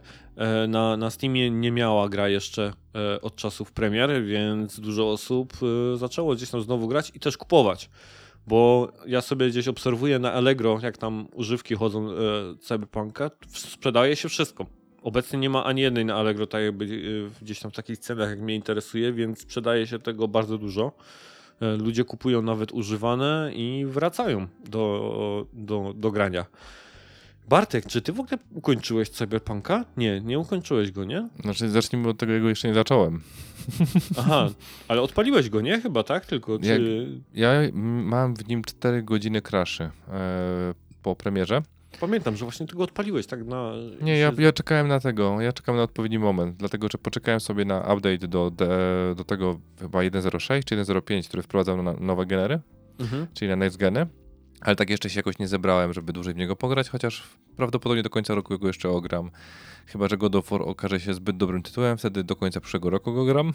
Na Steamie nie miała gra jeszcze od czasów premiery, więc dużo osób zaczęło gdzieś tam znowu grać i też kupować, bo ja sobie gdzieś obserwuję na Allegro, jak tam używki chodzą Cyberpunka, sprzedaje się wszystko. Obecnie nie ma ani jednej na Allegro tak jakby gdzieś tam w takich cenach, jak mnie interesuje, więc sprzedaje się tego bardzo dużo. Ludzie kupują nawet używane i wracają do grania. Bartek, czy ty w ogóle ukończyłeś Cyberpunka? Nie, nie ukończyłeś go, nie? Znaczy, zacznijmy od tego, jego jeszcze nie zacząłem. Aha, ale odpaliłeś go, nie? Chyba tak, tylko czy... Ja mam w nim 4 godziny crashy po premierze. Pamiętam, że właśnie ty go odpaliłeś tak na... Nie, ja czekałem na tego, ja czekałem na odpowiedni moment, dlatego że poczekałem sobie na update do tego chyba 1.06 czy 1.05, który wprowadzał na nowe genery, czyli na next geny. Ale tak jeszcze się jakoś nie zebrałem, żeby dłużej w niego pograć, chociaż prawdopodobnie do końca roku go jeszcze ogram. Chyba że God of War okaże się zbyt dobrym tytułem, wtedy do końca przyszłego roku go gram.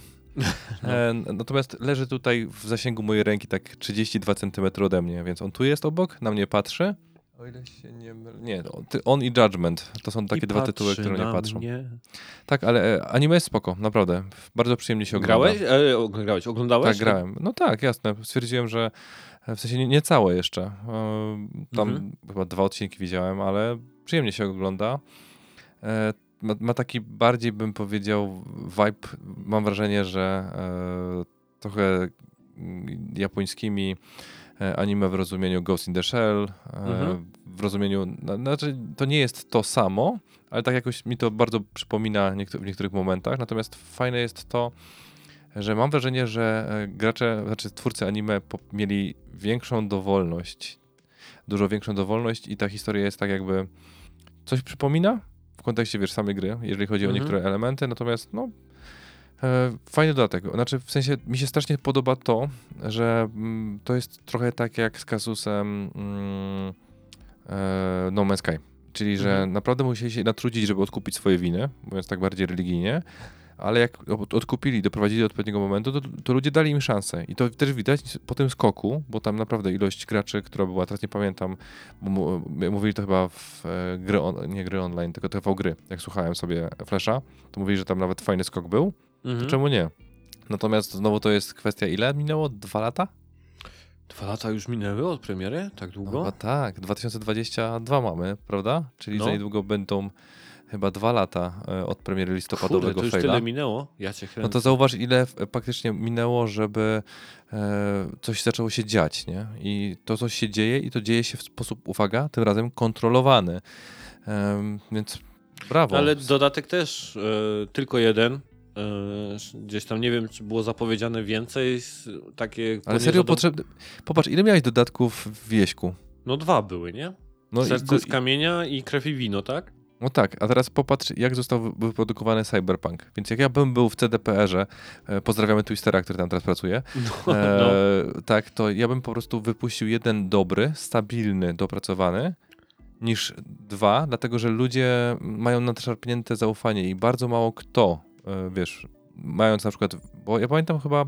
Natomiast leży tutaj w zasięgu mojej ręki tak 32 cm ode mnie, więc on tu jest obok, na mnie patrzy. O ile się nie mylę. Nie, on i Judgment to są takie dwa tytuły, które nie patrzą. Mnie. Tak, ale anime jest spoko, naprawdę. Bardzo przyjemnie się ogląda. Grałeś? Oglądałeś? Tak, grałem. No tak, jasne. Stwierdziłem, że w sensie nie całe jeszcze. Tam chyba 2 odcinki widziałem, ale przyjemnie się ogląda. Ma taki bardziej, bym powiedział, vibe. Mam wrażenie, że trochę japońskimi anime w rozumieniu Ghost in the Shell, w rozumieniu, znaczy to nie jest to samo, ale tak jakoś mi to bardzo przypomina w niektórych momentach, natomiast fajne jest to, że mam wrażenie, że gracze, znaczy twórcy anime mieli większą dowolność, dużo większą dowolność i ta historia jest tak jakby coś przypomina w kontekście, wiesz, samej gry, jeżeli chodzi o niektóre elementy, natomiast no fajny dodatek. Znaczy, w sensie mi się strasznie podoba to, że to jest trochę tak jak z kasusem No Man's Sky. Czyli, że naprawdę musieli się natrudzić, żeby odkupić swoje winy, mówiąc tak bardziej religijnie, ale jak odkupili, doprowadzili do odpowiedniego momentu, to ludzie dali im szansę. I to też widać po tym skoku, bo tam naprawdę ilość graczy, która była, teraz nie pamiętam, bo mówili to chyba w gry online, tylko TV gry. Jak słuchałem sobie Flasha, to mówili, że tam nawet fajny skok był. To czemu nie? Natomiast znowu to jest kwestia, ile minęło? 2 lata? 2 lata już minęły od premiery? Tak długo? No, tak, 2022 mamy, prawda? Czyli za niedługo będą chyba 2 lata od premiery listopadowego fejla. Kurde, to już tyle minęło? Ja cię kręcę. No to zauważ, ile praktycznie minęło, żeby coś zaczęło się dziać, nie? I to coś się dzieje i to dzieje się w sposób, uwaga, tym razem kontrolowany. Więc brawo. Ale dodatek też tylko jeden. Gdzieś tam nie wiem, czy było zapowiedziane więcej takie... Ale serio potrzebne... Popatrz, ile miałeś dodatków w Wieśku? No 2 były, nie? No Serce z kamienia i Krew i wino, tak? No tak, a teraz popatrz, jak został wyprodukowany Cyberpunk. Więc jak ja bym był w CDPR-ze, pozdrawiamy Twistera, który tam teraz pracuje, tak, to ja bym po prostu wypuścił jeden dobry, stabilny, dopracowany, niż 2, dlatego że ludzie mają nadszarpnięte zaufanie i bardzo mało kto, wiesz, mając na przykład, bo ja pamiętam chyba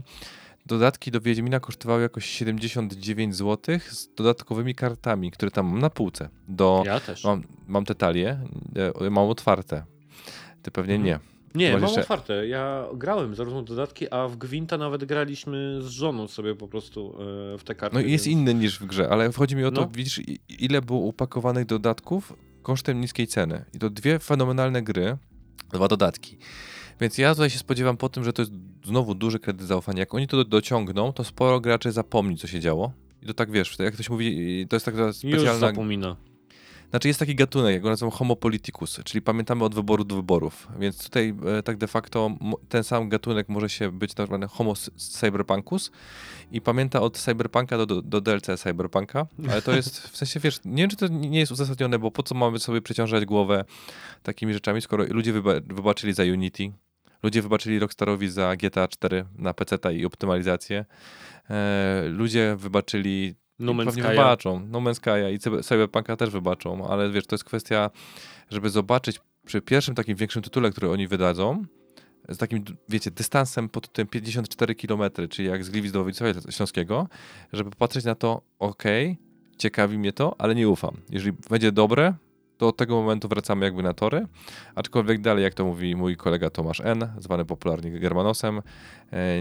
Dodatki do Wiedźmina kosztowały jakoś 79 zł z dodatkowymi kartami, które tam mam na półce. Ja też. Mam te talie, mam otwarte. Ty pewnie nie. Nie, mam otwarte. Ja grałem zarówno dodatki, a w Gwinta nawet graliśmy z żoną sobie po prostu w te karty. No i jest inny niż w grze, ale chodzi mi o to, widzisz, ile było upakowanych dodatków kosztem niskiej ceny. I to dwie fenomenalne gry, dwa dodatki. Więc ja tutaj się spodziewam po tym, że to jest znowu duży kredyt zaufania. Jak oni to dociągną, to sporo graczy zapomni, co się działo. I to tak, wiesz, jak ktoś mówi, to jest taka specjalna... Już zapomina. Znaczy jest taki gatunek, jak go nazywam homo politicus, czyli pamiętamy od wyboru do wyborów. Więc tutaj tak de facto ten sam gatunek może się być nazwany homo cyberpunkus i pamięta od cyberpunka do DLC cyberpunka, ale to jest w sensie, wiesz, nie wiem, czy to nie jest uzasadnione, bo po co mamy sobie przeciążać głowę takimi rzeczami, skoro ludzie wybaczyli za Unity, ludzie wybaczyli Rockstarowi za GTA 4 na PC-ta i optymalizację, ludzie wybaczyli... Pewnie wybaczą. No Man's Sky'a i Cyberpunka też wybaczą, ale wiesz, to jest kwestia, żeby zobaczyć przy pierwszym takim większym tytule, który oni wydadzą, z takim, wiecie, dystansem pod tym 54 km, czyli jak z Gliwic do Województwa Śląskiego, żeby patrzeć na to, okej, ciekawi mnie to, ale nie ufam. Jeżeli będzie dobre, to od tego momentu wracamy jakby na tory, aczkolwiek dalej, jak to mówi mój kolega Tomasz N., zwany popularnie Germanosem,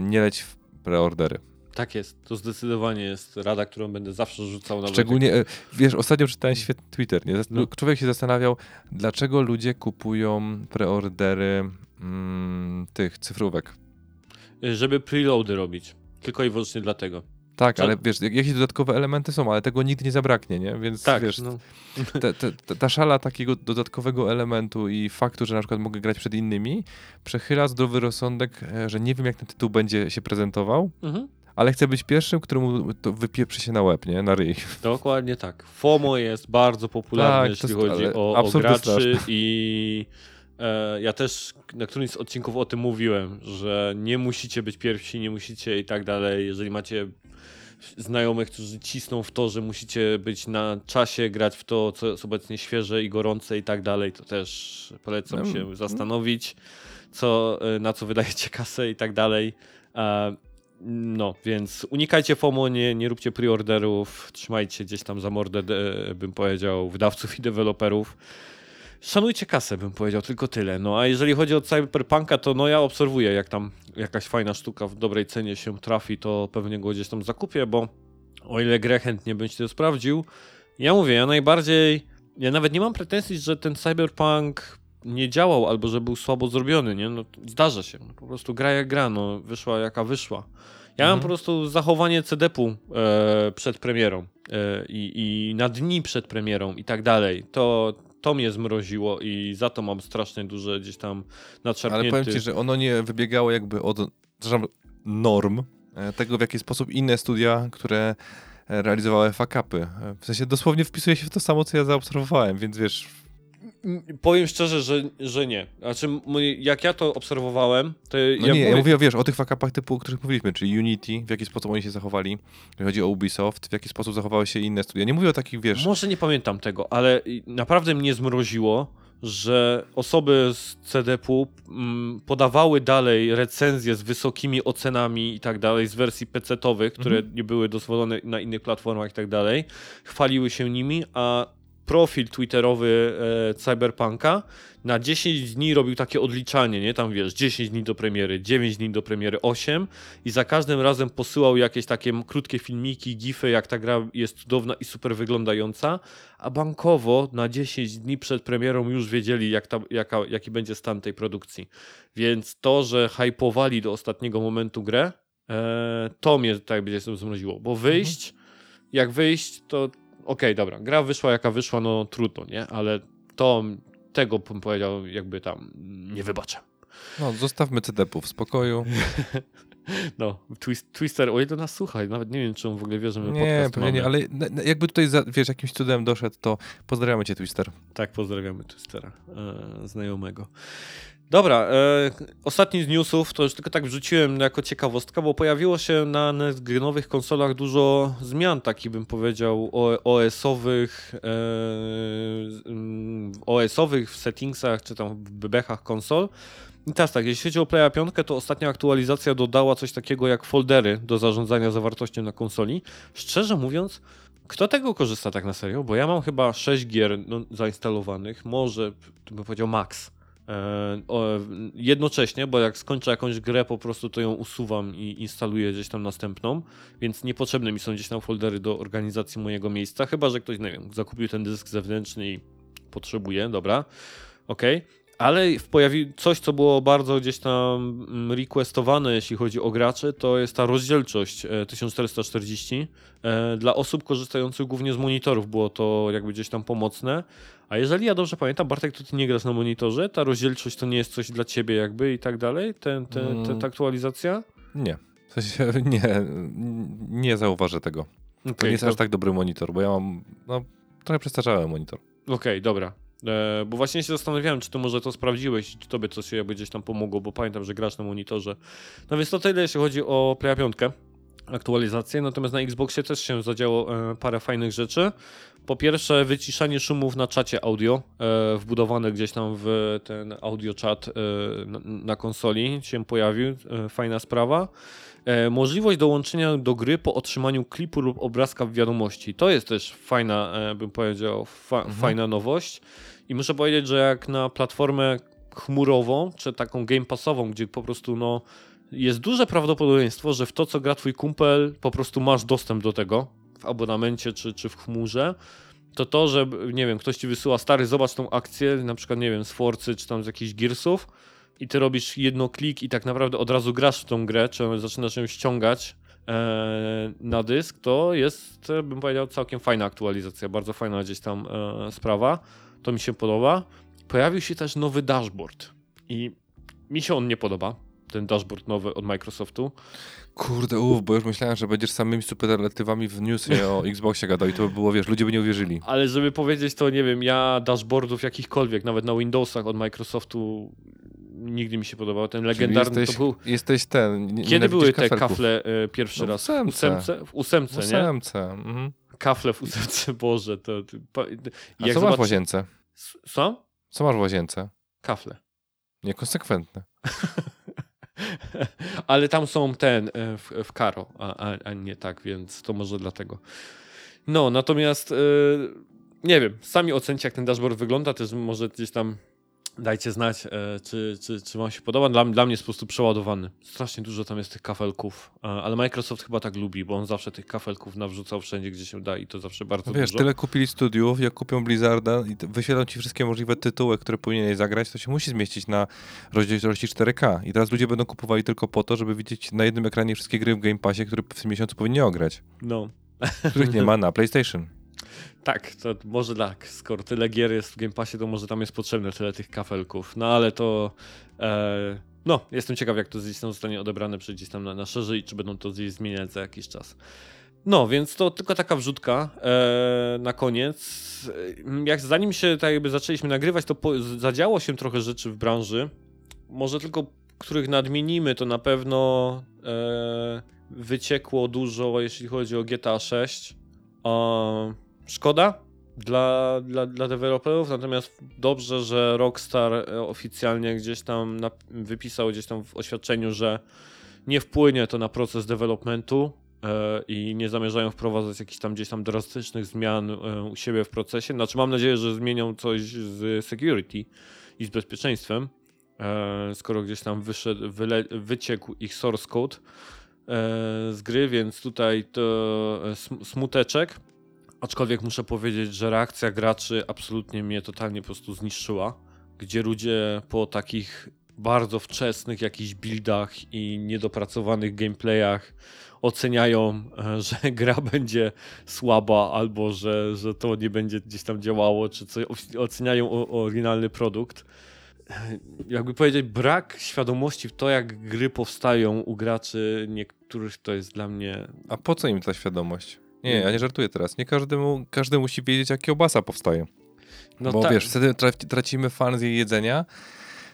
nie leć w preordery. Tak jest, to zdecydowanie jest rada, którą będę zawsze rzucał na ludzi. Szczególnie, wiesz, ostatnio czytałem świetny Twitter, nie? Człowiek się zastanawiał, dlaczego ludzie kupują preordery tych cyfrówek. Żeby preloady robić, tylko i wyłącznie dlatego. Tak, ale wiesz, jakieś dodatkowe elementy są, ale tego nigdy nie zabraknie, nie? Więc tak, wiesz, ta szala takiego dodatkowego elementu i faktu, że na przykład mogę grać przed innymi, przechyla zdrowy rozsądek, że nie wiem, jak ten tytuł będzie się prezentował, ale chcę być pierwszym, któremu to wypieprzy się na łeb, nie? Na ryj. Dokładnie tak. FOMO jest bardzo popularne, jeśli chodzi o graczy i ja też na którymś z odcinków o tym mówiłem, że nie musicie być pierwsi, nie musicie i tak dalej. Jeżeli macie znajomych, którzy cisną w to, że musicie być na czasie, grać w to, co jest obecnie świeże i gorące i tak dalej, to też polecam się zastanowić, na co wydajecie kasę i tak dalej. No, więc unikajcie FOMO, nie róbcie preorderów, trzymajcie gdzieś tam za mordę, bym powiedział, wydawców i deweloperów. Szanujcie kasę, bym powiedział, tylko tyle. No, a jeżeli chodzi o Cyberpunka, to ja obserwuję, jak tam jakaś fajna sztuka w dobrej cenie się trafi, to pewnie go gdzieś tam zakupię, bo o ile grę chętnie bym się to sprawdził, ja nawet nie mam pretensji, że ten Cyberpunk nie działał albo że był słabo zrobiony, nie? No, zdarza się, po prostu gra jak gra, no, wyszła jaka wyszła. Ja mam po prostu zachowanie CD-pu przed premierą i na dni przed premierą i tak dalej. To mnie zmroziło i za to mam strasznie duże gdzieś tam nadszarpnięty... Ale powiem ci, że ono nie wybiegało jakby od norm tego, w jaki sposób inne studia, które realizowały fuck-upy. W sensie dosłownie wpisuje się w to samo, co ja zaobserwowałem, więc wiesz... Powiem szczerze, że nie. Znaczy, jak ja to obserwowałem... Ja mówię, wiesz, o tych fuck-upach typu, o których mówiliśmy, czyli Unity, w jaki sposób oni się zachowali, jeżeli chodzi o Ubisoft, w jaki sposób zachowały się inne studia. Nie mówię o takich, wiesz... Może nie pamiętam tego, ale naprawdę mnie zmroziło, że osoby z CDP-u podawały dalej recenzje z wysokimi ocenami i tak dalej, z wersji PC-towych, które nie były dozwolone na innych platformach i tak dalej, chwaliły się nimi, a... profil twitterowy Cyberpunka na 10 dni robił takie odliczanie, nie? Tam wiesz, 10 dni do premiery, 9 dni do premiery, 8 i za każdym razem posyłał jakieś takie krótkie filmiki, gify, jak ta gra jest cudowna i super wyglądająca, a bankowo na 10 dni przed premierą już wiedzieli, jaki będzie stan tej produkcji. Więc to, że hypowali do ostatniego momentu grę, to mnie tak będzie zmroziło, bo jak wyjść, to okej, dobra, gra wyszła jaka wyszła, no trudno, nie? Ale tego bym powiedział, jakby tam nie wybaczę. No, zostawmy CD-ów w spokoju. No, Twister, o ile nas słuchaj, nawet nie wiem, czy on w ogóle wie, że my podcast mamy. Nie, ale jakby tutaj, wiesz, jakimś cudem doszedł, to pozdrawiamy cię, Twister. Tak, pozdrawiamy Twistera, znajomego. Dobra, ostatni z newsów, to już tylko tak wrzuciłem jako ciekawostkę, bo pojawiło się na nowych konsolach dużo zmian, takich bym powiedział OS-owych w settingsach czy tam w bebechach konsol. I teraz tak, jeśli chodzi o Playa 5, to ostatnia aktualizacja dodała coś takiego jak foldery do zarządzania zawartością na konsoli. Szczerze mówiąc, kto tego korzysta tak na serio? Bo ja mam chyba 6 gier zainstalowanych, może bym powiedział max. Jednocześnie, bo jak skończę jakąś grę, po prostu to ją usuwam i instaluję gdzieś tam następną, więc niepotrzebne mi są gdzieś tam foldery do organizacji mojego miejsca, chyba że ktoś, nie wiem, zakupił ten dysk zewnętrzny i potrzebuje, dobra, okej. Ale pojawiło coś, co było bardzo gdzieś tam requestowane, jeśli chodzi o graczy, to jest ta rozdzielczość 1440. Dla osób korzystających głównie z monitorów było to jakby gdzieś tam pomocne. A jeżeli ja dobrze pamiętam, Bartek, to ty nie grasz na monitorze, ta rozdzielczość to nie jest coś dla ciebie jakby i tak dalej, ta aktualizacja? Nie, w sensie nie zauważę tego. Okay, to nie jest aż tak dobry monitor, bo ja mam trochę przestarzałem monitor. Okej, dobra. Bo właśnie się zastanawiałem, czy ty może to sprawdziłeś, czy tobie coś jakby gdzieś tam pomogło, bo pamiętam, że grasz na monitorze. No więc to tyle, jeśli chodzi o Playa 5 aktualizację, natomiast na Xboxie też się zadziało parę fajnych rzeczy. Po pierwsze, wyciszanie szumów na czacie audio, wbudowane gdzieś tam w ten audio chat na konsoli się pojawił, fajna sprawa. Możliwość dołączenia do gry po otrzymaniu klipu lub obrazka w wiadomości. To jest też fajna, bym powiedział, fajna nowość. I muszę powiedzieć, że jak na platformę chmurową, czy taką game passową, gdzie po prostu jest duże prawdopodobieństwo, że w to, co gra twój kumpel, po prostu masz dostęp do tego w abonamencie czy w chmurze, to, że nie wiem, ktoś ci wysyła, stary, zobacz tą akcję, na przykład, nie wiem, z Forcy czy tam z jakichś Gearsów, i ty robisz jedno klik i tak naprawdę od razu grasz w tą grę, czy zaczynasz ją ściągać na dysk, to jest, bym powiedział, całkiem fajna aktualizacja, bardzo fajna gdzieś tam sprawa, to mi się podoba. Pojawił się też nowy dashboard i mi się on nie podoba, ten dashboard nowy od Microsoftu. Kurde, bo już myślałem, że będziesz samymi superlatywami w newsie o Xboxie gadał i to by było, wiesz, ludzie by nie uwierzyli. Ale żeby powiedzieć to, nie wiem, ja dashboardów jakichkolwiek, nawet na Windowsach od Microsoftu nigdy mi się podobał. Ten legendarny jesteś, to był... Jesteś ten... Kiedy były te kafle pierwszy raz? W ósemce. W ósemce, nie? W ósemce. Mhm. Kafle w ósemce, Boże. Jak co masz w łazience? Co? Co masz w łazience? Kafle. Niekonsekwentne. Ale tam są w karo, a nie tak, więc to może dlatego. No, natomiast nie wiem, sami ocencie, jak ten dashboard wygląda, też może gdzieś tam dajcie znać, czy wam się podoba. Dla mnie jest po prostu przeładowany. Strasznie dużo tam jest tych kafelków, ale Microsoft chyba tak lubi, bo on zawsze tych kafelków nawrzucał wszędzie, gdzie się da i to zawsze bardzo dużo. Wiesz, tyle kupili studiów, jak kupią Blizzarda i wyświetlą ci wszystkie możliwe tytuły, które powinieneś zagrać, to się musi zmieścić na rozdzielczości 4K i teraz ludzie będą kupowali tylko po to, żeby widzieć na jednym ekranie wszystkie gry w Game Passie, które w tym miesiącu powinni ograć. No. Których nie ma na PlayStation. Tak, to może tak, skoro tyle gier jest w Game Passie, to może tam jest potrzebne tyle tych kafelków, no ale to jestem ciekaw, jak to gdzieś tam zostanie odebrane gdzieś tam na szerzej i czy będą to gdzieś zmieniać za jakiś czas. No, więc to tylko taka wrzutka na koniec. Jak zanim się tak jakby zaczęliśmy nagrywać, to zadziało się trochę rzeczy w branży, może tylko których nadmienimy, to na pewno wyciekło dużo, jeśli chodzi o GTA 6. Szkoda dla deweloperów, natomiast dobrze, że Rockstar oficjalnie gdzieś tam wypisał gdzieś tam w oświadczeniu, że nie wpłynie to na proces developmentu i nie zamierzają wprowadzać jakichś tam gdzieś tam drastycznych zmian u siebie w procesie. Znaczy mam nadzieję, że zmienią coś z security i z bezpieczeństwem, skoro gdzieś tam wyciekł ich source code z gry, więc tutaj to smuteczek. Aczkolwiek muszę powiedzieć, że reakcja graczy absolutnie mnie totalnie po prostu zniszczyła, gdzie ludzie po takich bardzo wczesnych jakichś buildach i niedopracowanych gameplayach oceniają, że gra będzie słaba albo że to nie będzie gdzieś tam działało, czy coś, oceniają oryginalny produkt. Jakby powiedzieć, brak świadomości w to, jak gry powstają u graczy niektórych, to jest dla mnie... A po co im ta świadomość? Nie, ja nie żartuję teraz. Nie każdy musi wiedzieć, jak kiełbasa powstaje. No bo tak. Wiesz, wtedy tracimy fan z jej jedzenia,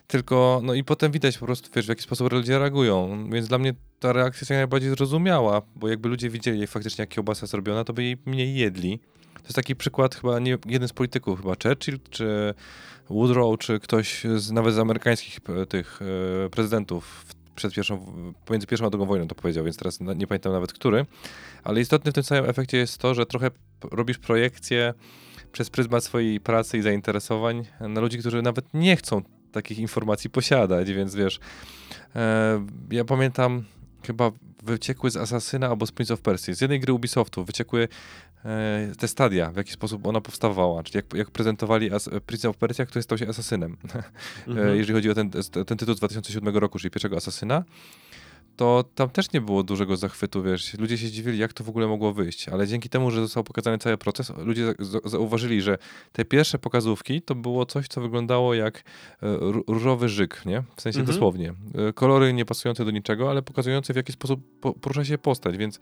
tylko i potem widać po prostu, wiesz, w jaki sposób ludzie reagują. Więc dla mnie ta reakcja jest jak najbardziej zrozumiała, bo jakby ludzie widzieli jak faktycznie jak kiełbasa zrobiona, to by jej mniej jedli. To jest taki przykład chyba, nie, jeden z polityków, chyba Churchill, czy Woodrow, czy ktoś z, nawet z amerykańskich tych prezydentów pomiędzy pierwszą a drugą wojną to powiedział, więc teraz nie pamiętam nawet który. Ale istotne w tym samym efekcie jest to, że trochę robisz projekcję przez pryzmat swojej pracy i zainteresowań na ludzi, którzy nawet nie chcą takich informacji posiadać, więc wiesz, ja pamiętam chyba wyciekły z Asasyna albo z Prince of Persia, z jednej gry Ubisoftu wyciekły te stadia, w jaki sposób ona powstawała, czyli jak prezentowali Prince of Persia, który stał się Asasynem, jeżeli chodzi o ten tytuł z 2007 roku, czyli pierwszego Asasyna, to tam też nie było dużego zachwytu, wiesz, ludzie się dziwili, jak to w ogóle mogło wyjść, ale dzięki temu, że został pokazany cały proces, ludzie zauważyli, że te pierwsze pokazówki to było coś, co wyglądało jak różowy żyk, nie? W sensie dosłownie. Kolory nie pasujące do niczego, ale pokazujące w jaki sposób porusza się postać, więc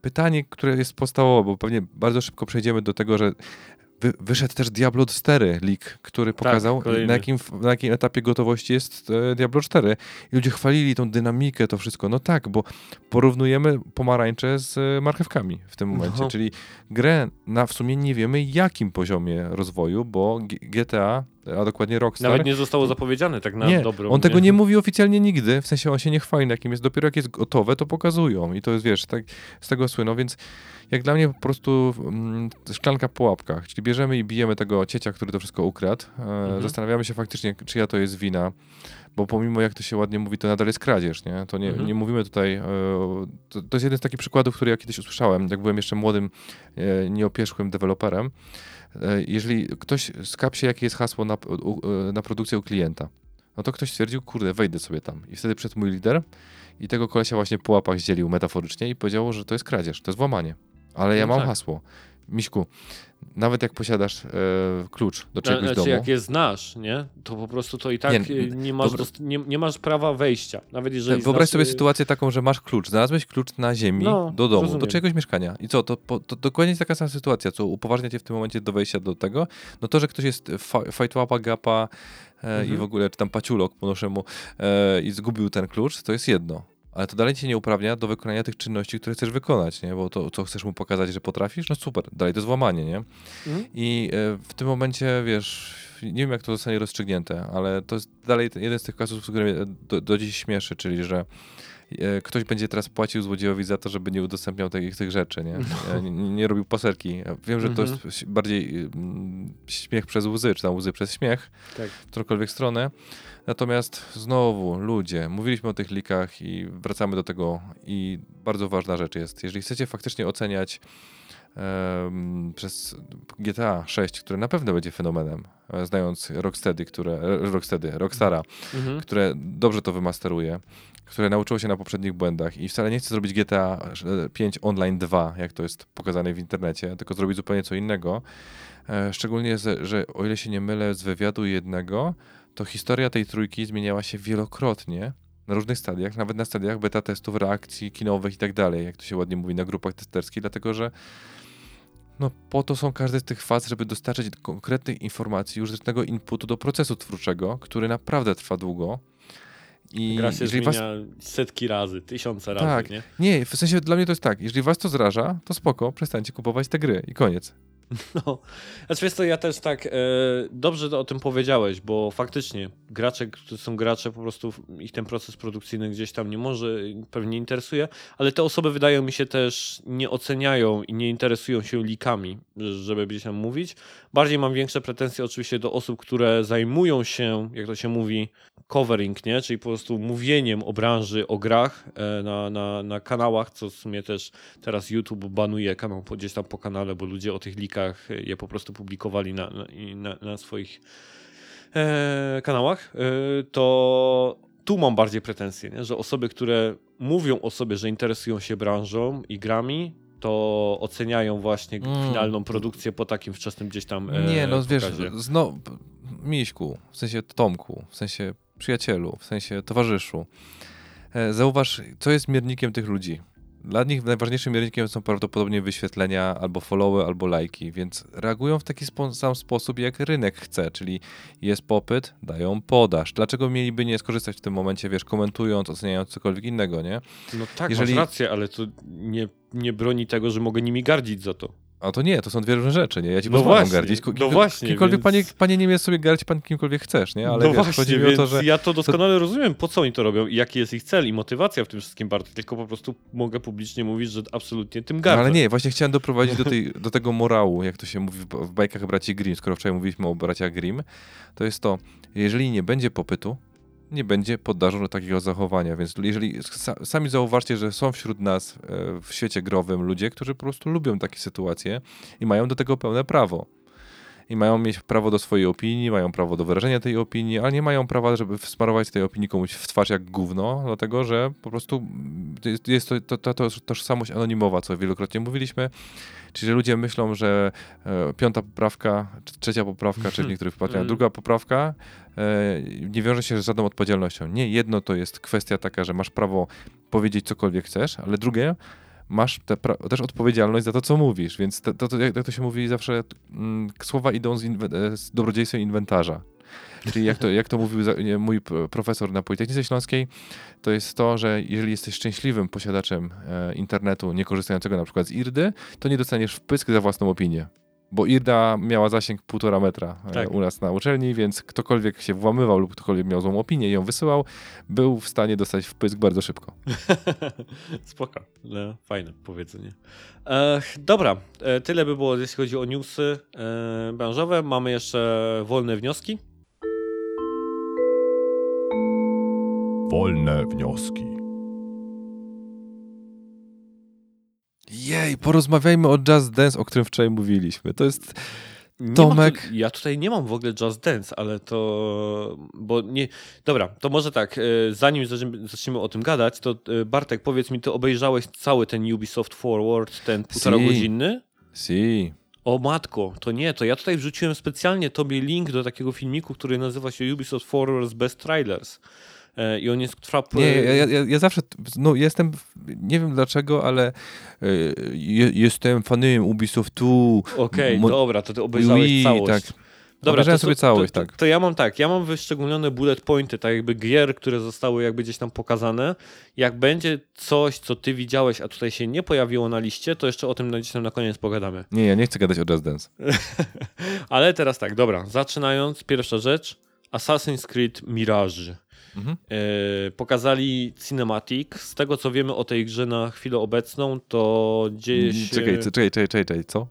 pytanie, które jest podstawowe, bo pewnie bardzo szybko przejdziemy do tego, że wyszedł też Diablo 4 leak, który pokazał, tak, na jakim etapie gotowości jest Diablo 4. I ludzie chwalili tą dynamikę, to wszystko. No tak, bo porównujemy pomarańcze z marchewkami w tym momencie. Czyli grę w sumie nie wiemy jakim poziomie rozwoju, bo GTA, a dokładnie Rockstar... Nawet nie zostało zapowiedziane tak na dobrą. On tego nie mówi oficjalnie nigdy, w sensie on się nie chwali na jakim jest. Dopiero jak jest gotowe, to pokazują. I to jest, wiesz, tak z tego słyną, więc jak dla mnie po prostu szklanka po łapkach, czyli bierzemy i bijemy tego ciecia, który to wszystko ukradł. Zastanawiamy się faktycznie, czyja to jest wina, bo pomimo jak to się ładnie mówi, to nadal jest kradzież, nie? To nie mówimy tutaj... To jest jeden z takich przykładów, który ja kiedyś usłyszałem, jak byłem jeszcze młodym, nieopieszłym deweloperem. Jeżeli ktoś skapsie, jakie jest hasło na produkcję u klienta, no to ktoś stwierdził, kurde, wejdę sobie tam. I wtedy przyszedł mój lider i tego kolesia właśnie po łapach zdzielił metaforycznie i powiedział, że to jest kradzież, to jest włamanie. Ale ja mam hasło. Miśku, nawet jak posiadasz klucz do czegoś domu... Znaczy jak je znasz, nie? To po prostu to i tak nie masz prawa wejścia. Nawet jeżeli wyobraź sobie sytuację taką, że masz klucz. Znalazłeś klucz na ziemi do domu, rozumiem, do czyjegoś mieszkania. I co? To dokładnie jest taka sama sytuacja, co upoważnia cię w tym momencie do wejścia do tego. No to, że ktoś jest fajtłapa, gapa i w ogóle, czy tam paciulok po naszemu i zgubił ten klucz, to jest jedno. Ale to dalej cię nie uprawnia do wykonania tych czynności, które chcesz wykonać, nie? Bo to, co chcesz mu pokazać, że potrafisz, no super, dalej to jest włamanie, nie? I w tym momencie, wiesz, nie wiem jak to zostanie rozstrzygnięte, ale to jest dalej jeden z tych kasów, który mnie do dziś śmieszy, czyli że ktoś będzie teraz płacił złodziejowi za to, żeby nie udostępniał tych rzeczy, nie? Nie robił paserki. Ja wiem, że to jest bardziej śmiech przez łzy, czy tam łzy przez śmiech, w którąkolwiek stronę. Natomiast znowu, ludzie, mówiliśmy o tych leakach i wracamy do tego i bardzo ważna rzecz jest, jeżeli chcecie faktycznie oceniać przez GTA 6, które na pewno będzie fenomenem, znając Rockstara, które dobrze to wymasteruje, które nauczyło się na poprzednich błędach i wcale nie chce zrobić GTA 5 Online 2, jak to jest pokazane w internecie, tylko zrobić zupełnie co innego. Szczególnie, że o ile się nie mylę z wywiadu jednego, to historia tej trójki zmieniała się wielokrotnie na różnych stadiach, nawet na stadiach beta testów, reakcji kinowych i tak dalej, jak to się ładnie mówi na grupach testerskich, dlatego że no po to są każde z tych faz, żeby dostarczyć konkretnych informacji, użytecznego inputu do procesu twórczego, który naprawdę trwa długo. I gra się zmienia setki razy, tysiące razy, nie? Nie, w sensie dla mnie to jest tak, jeżeli was to zraża, to spoko, przestańcie kupować te gry i koniec. No, znaczy wiesz co, ja też tak dobrze o tym powiedziałeś, bo faktycznie gracze, którzy są gracze, po prostu ich ten proces produkcyjny gdzieś tam nie może, pewnie interesuje, ale te osoby wydają mi się też nie oceniają i nie interesują się leakami, żeby gdzieś tam mówić. Bardziej mam większe pretensje oczywiście do osób, które zajmują się, jak to się mówi, covering, nie? Czyli po prostu mówieniem o branży, o grach na kanałach, co w sumie też teraz YouTube banuje kanał gdzieś tam po kanale, bo ludzie o tych leakach je po prostu publikowali na swoich kanałach, to tu mam bardziej pretensje, nie? Że osoby, które mówią o sobie, że interesują się branżą i grami, to oceniają właśnie finalną produkcję po takim wczesnym gdzieś tam nie, no pokazie. Wiesz, Miśku, w sensie Tomku, w sensie przyjacielu, w sensie towarzyszu, zauważ, co jest miernikiem tych ludzi. Dla nich najważniejszym miernikiem są prawdopodobnie wyświetlenia, albo followy, albo lajki, więc reagują w taki sam sposób, jak rynek chce, czyli jest popyt, dają podaż. Dlaczego mieliby nie skorzystać w tym momencie, wiesz, komentując, oceniając cokolwiek innego, nie? No tak, jeżeli... masz rację, ale to nie broni tego, że mogę nimi gardzić za to. A to nie, to są dwie różne rzeczy, nie? Ja ci pozwalam gardzić. Kimkolwiek, więc... panie nie jest sobie gardzić, pan kimkolwiek chcesz, nie? Ale no wiesz, właśnie, chodzi mi o to, że... ja to doskonale rozumiem, po co oni to robią i jaki jest ich cel i motywacja w tym wszystkim bardziej, tylko po prostu mogę publicznie mówić, że absolutnie tym gardzę. No ale nie, właśnie chciałem doprowadzić do tego morału, jak to się mówi w bajkach braci Grimm, skoro wczoraj mówiliśmy o braciach Grimm, to jest to, jeżeli nie będzie popytu, nie będzie podażą do takiego zachowania, więc jeżeli sami zauważcie, że są wśród nas w świecie growym ludzie, którzy po prostu lubią takie sytuacje i mają do tego pełne prawo. I mają mieć prawo do swojej opinii, mają prawo do wyrażenia tej opinii, ale nie mają prawa, żeby wsmarować tej opinii komuś w twarz jak gówno, dlatego że po prostu jest to tożsamość anonimowa, co wielokrotnie mówiliśmy. Czyli ludzie myślą, że piąta poprawka, trzecia poprawka, czy w niektórych przypadkach druga poprawka nie wiąże się z żadną odpowiedzialnością. Nie, jedno to jest kwestia taka, że masz prawo powiedzieć cokolwiek chcesz, ale drugie, masz też odpowiedzialność za to, co mówisz, więc jak to się mówi zawsze, słowa idą z dobrodziejstwem inwentarza. Czyli jak to mówił mój profesor na Politechnice Śląskiej, to jest to, że jeżeli jesteś szczęśliwym posiadaczem internetu, nie korzystającego na przykład z IRDY, to nie dostaniesz wpysk za własną opinię. Bo IRDA miała zasięg 1,5 metra tak. u nas na uczelni, więc ktokolwiek się włamywał lub ktokolwiek miał złą opinię i ją wysyłał, był w stanie dostać wpysk bardzo szybko. Spoko. No, fajne powiedzenie. Dobra, tyle by było, jeśli chodzi o newsy branżowe. Mamy jeszcze wolne wnioski. Wolne wnioski. Jej, porozmawiajmy o Just Dance, o którym wczoraj mówiliśmy. To jest Tomek... Ja tutaj nie mam w ogóle Just Dance, ale to... bo nie. Dobra, to może tak, zanim zaczniemy o tym gadać, to Bartek, powiedz mi, ty obejrzałeś cały ten Ubisoft Forward, ten półtoragodzinny? Si. O matko, to nie, to ja tutaj wrzuciłem specjalnie tobie link do takiego filmiku, który nazywa się Ubisoft Forward's Best Trailers. I on jest trap... Nie, ja zawsze, no jestem, nie wiem dlaczego, ale jestem fanem Ubisoftu. Okej, dobra, to ty obejrzałeś całość. Tak. Dobra, obejrzałem sobie całość, tak. To ja mam wyszczególnione bullet pointy, tak jakby gier, które zostały jakby gdzieś tam pokazane. Jak będzie coś, co ty widziałeś, a tutaj się nie pojawiło na liście, to jeszcze o tym gdzieś tam na koniec pogadamy. Nie, ja nie chcę gadać o Just Dance. Ale teraz tak, dobra, zaczynając, pierwsza rzecz, Assassin's Creed Mirage. Mhm. Pokazali cinematic. Z tego co wiemy o tej grze na chwilę obecną, to dzieje się... Czekaj, co?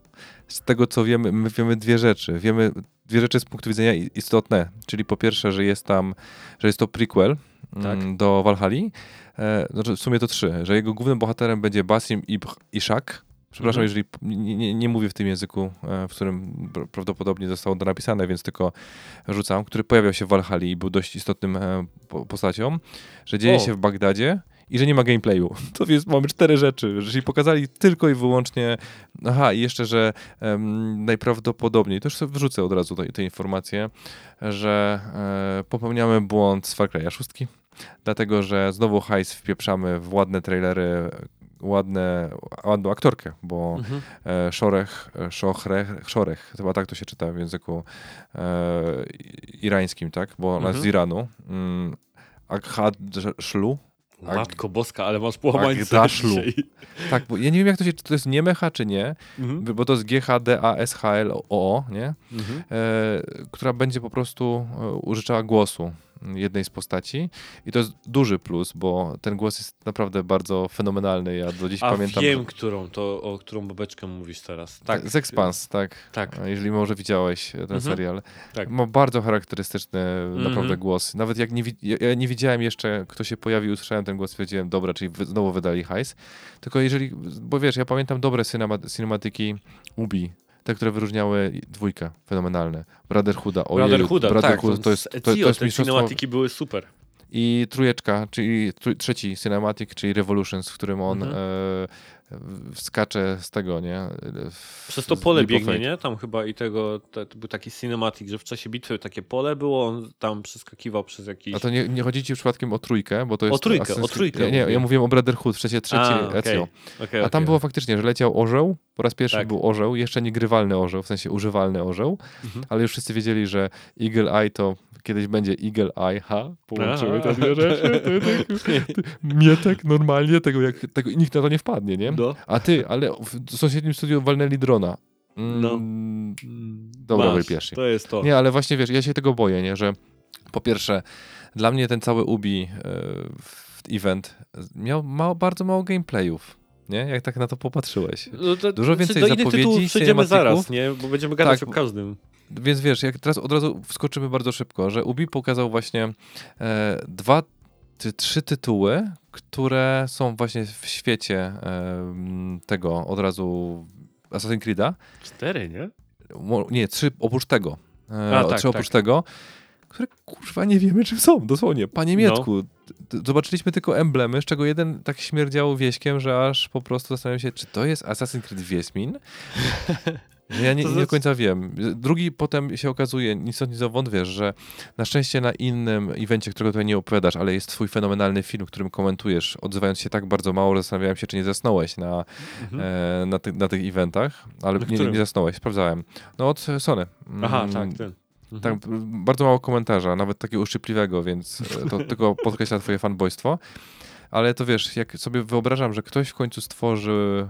Z tego co wiemy, my wiemy dwie rzeczy. Wiemy dwie rzeczy z punktu widzenia istotne, czyli po pierwsze, że jest tam, że jest to prequel tak. do Valhalli. Znaczy w sumie to trzy, że jego głównym bohaterem będzie Basim Ibn Ishak. Przepraszam, jeżeli nie mówię w tym języku, w którym prawdopodobnie zostało to napisane, więc tylko rzucam, który pojawiał się w Valhalli i był dość istotnym postacią, że dzieje się w Bagdadzie i że nie ma gameplayu. To jest, mamy cztery rzeczy, że się pokazali tylko i wyłącznie, i jeszcze, że najprawdopodobniej, to już sobie wrzucę od razu te informacje, że popełniamy błąd z Far Cry'a 6, dlatego, że znowu hajs wpieprzamy w ładne trailery, ładną aktorkę, bo Shoreh, chyba tak to się czyta w języku irańskim, tak? Bo ona z Iranu. Aghad Shlu. Matko boska, ale masz połamańce dzisiaj. Tak, bo ja nie wiem jak to się, czy to jest Niemecha, czy nie, bo to jest GHDASHLOO, nie? Która będzie po prostu użyczała głosu jednej z postaci i to jest duży plus, bo ten głos jest naprawdę bardzo fenomenalny, ja do dziś pamiętam. Wiem, o którą babeczkę mówisz teraz. Tak. Z Expanse, tak. Jeżeli może widziałeś ten serial. Tak. Ma bardzo charakterystyczny naprawdę głos. Nawet jak nie widziałem jeszcze, kto się pojawił, usłyszałem ten głos, stwierdziłem, dobra, czyli znowu wydali hajs. Tylko jeżeli, bo wiesz, ja pamiętam dobre cinematyki Ubi, te, które wyróżniały dwójkę, fenomenalne. Brotherhooda, to jest mistrzostwo. Te cinematyki były super. I trójeczka, czyli trzeci cinematic, czyli Revolutions, w którym on wskacze z tego, nie? Przez to pole biegnie, nie? Tam chyba i tego, to był taki cinematic, że w czasie bitwy takie pole było, on tam przeskakiwał przez jakieś... A to nie chodzi ci przypadkiem o trójkę, bo to jest... O trójkę. Nie, ja mówiłem o Brotherhood w czasie trzeciej Ezio. Okay. A tam było faktycznie, że leciał orzeł, po raz pierwszy był orzeł, jeszcze nie grywalny orzeł, w sensie używalny orzeł, ale już wszyscy wiedzieli, że Eagle Eye to kiedyś będzie Eagle Eye, połączyły te dwie rzeczy. Mietek normalnie, tego nikt na to nie wpadnie, nie? No. A ty, ale w sąsiednim studiu walnęli drona. Dobra, wypieszy. To jest to. Nie, ale właśnie wiesz, ja się tego boję, nie? Że po pierwsze, dla mnie ten cały Ubi event miał bardzo mało gameplayów. Nie? Jak tak na to popatrzyłeś. No to, dużo więcej zapowiedzi, przejdziemy zaraz, nie? Bo będziemy gadać o każdym. Więc wiesz, jak teraz od razu wskoczymy bardzo szybko, że Ubi pokazał właśnie 2 czy 3 tytuły, które są właśnie w świecie tego od razu Assassin's Creed'a. 4, nie? Nie, 3 oprócz tego. Tego, które kurwa nie wiemy czym są, dosłownie. Panie Mietku, zobaczyliśmy tylko emblemy, z czego jeden tak śmierdział wieśkiem, że aż po prostu zastanawiam się, czy to jest Assassin's Creed Wiedźmin? Ja nie do końca wiem. Drugi potem się okazuje, nic stąd, nic zowąd, wiesz, że na szczęście na innym evencie, którego tutaj nie opowiadasz, ale jest twój fenomenalny film, którym komentujesz, odzywając się tak bardzo mało, że zastanawiałem się, czy nie zasnąłeś na tych eventach, ale nie zasnąłeś, sprawdzałem. No od Sony. Aha, tak, ten. Tak, bardzo mało komentarza, nawet takiego uszczypliwego, więc to tylko podkreśla twoje fanbojstwo. Ale to wiesz, jak sobie wyobrażam, że ktoś w końcu stworzy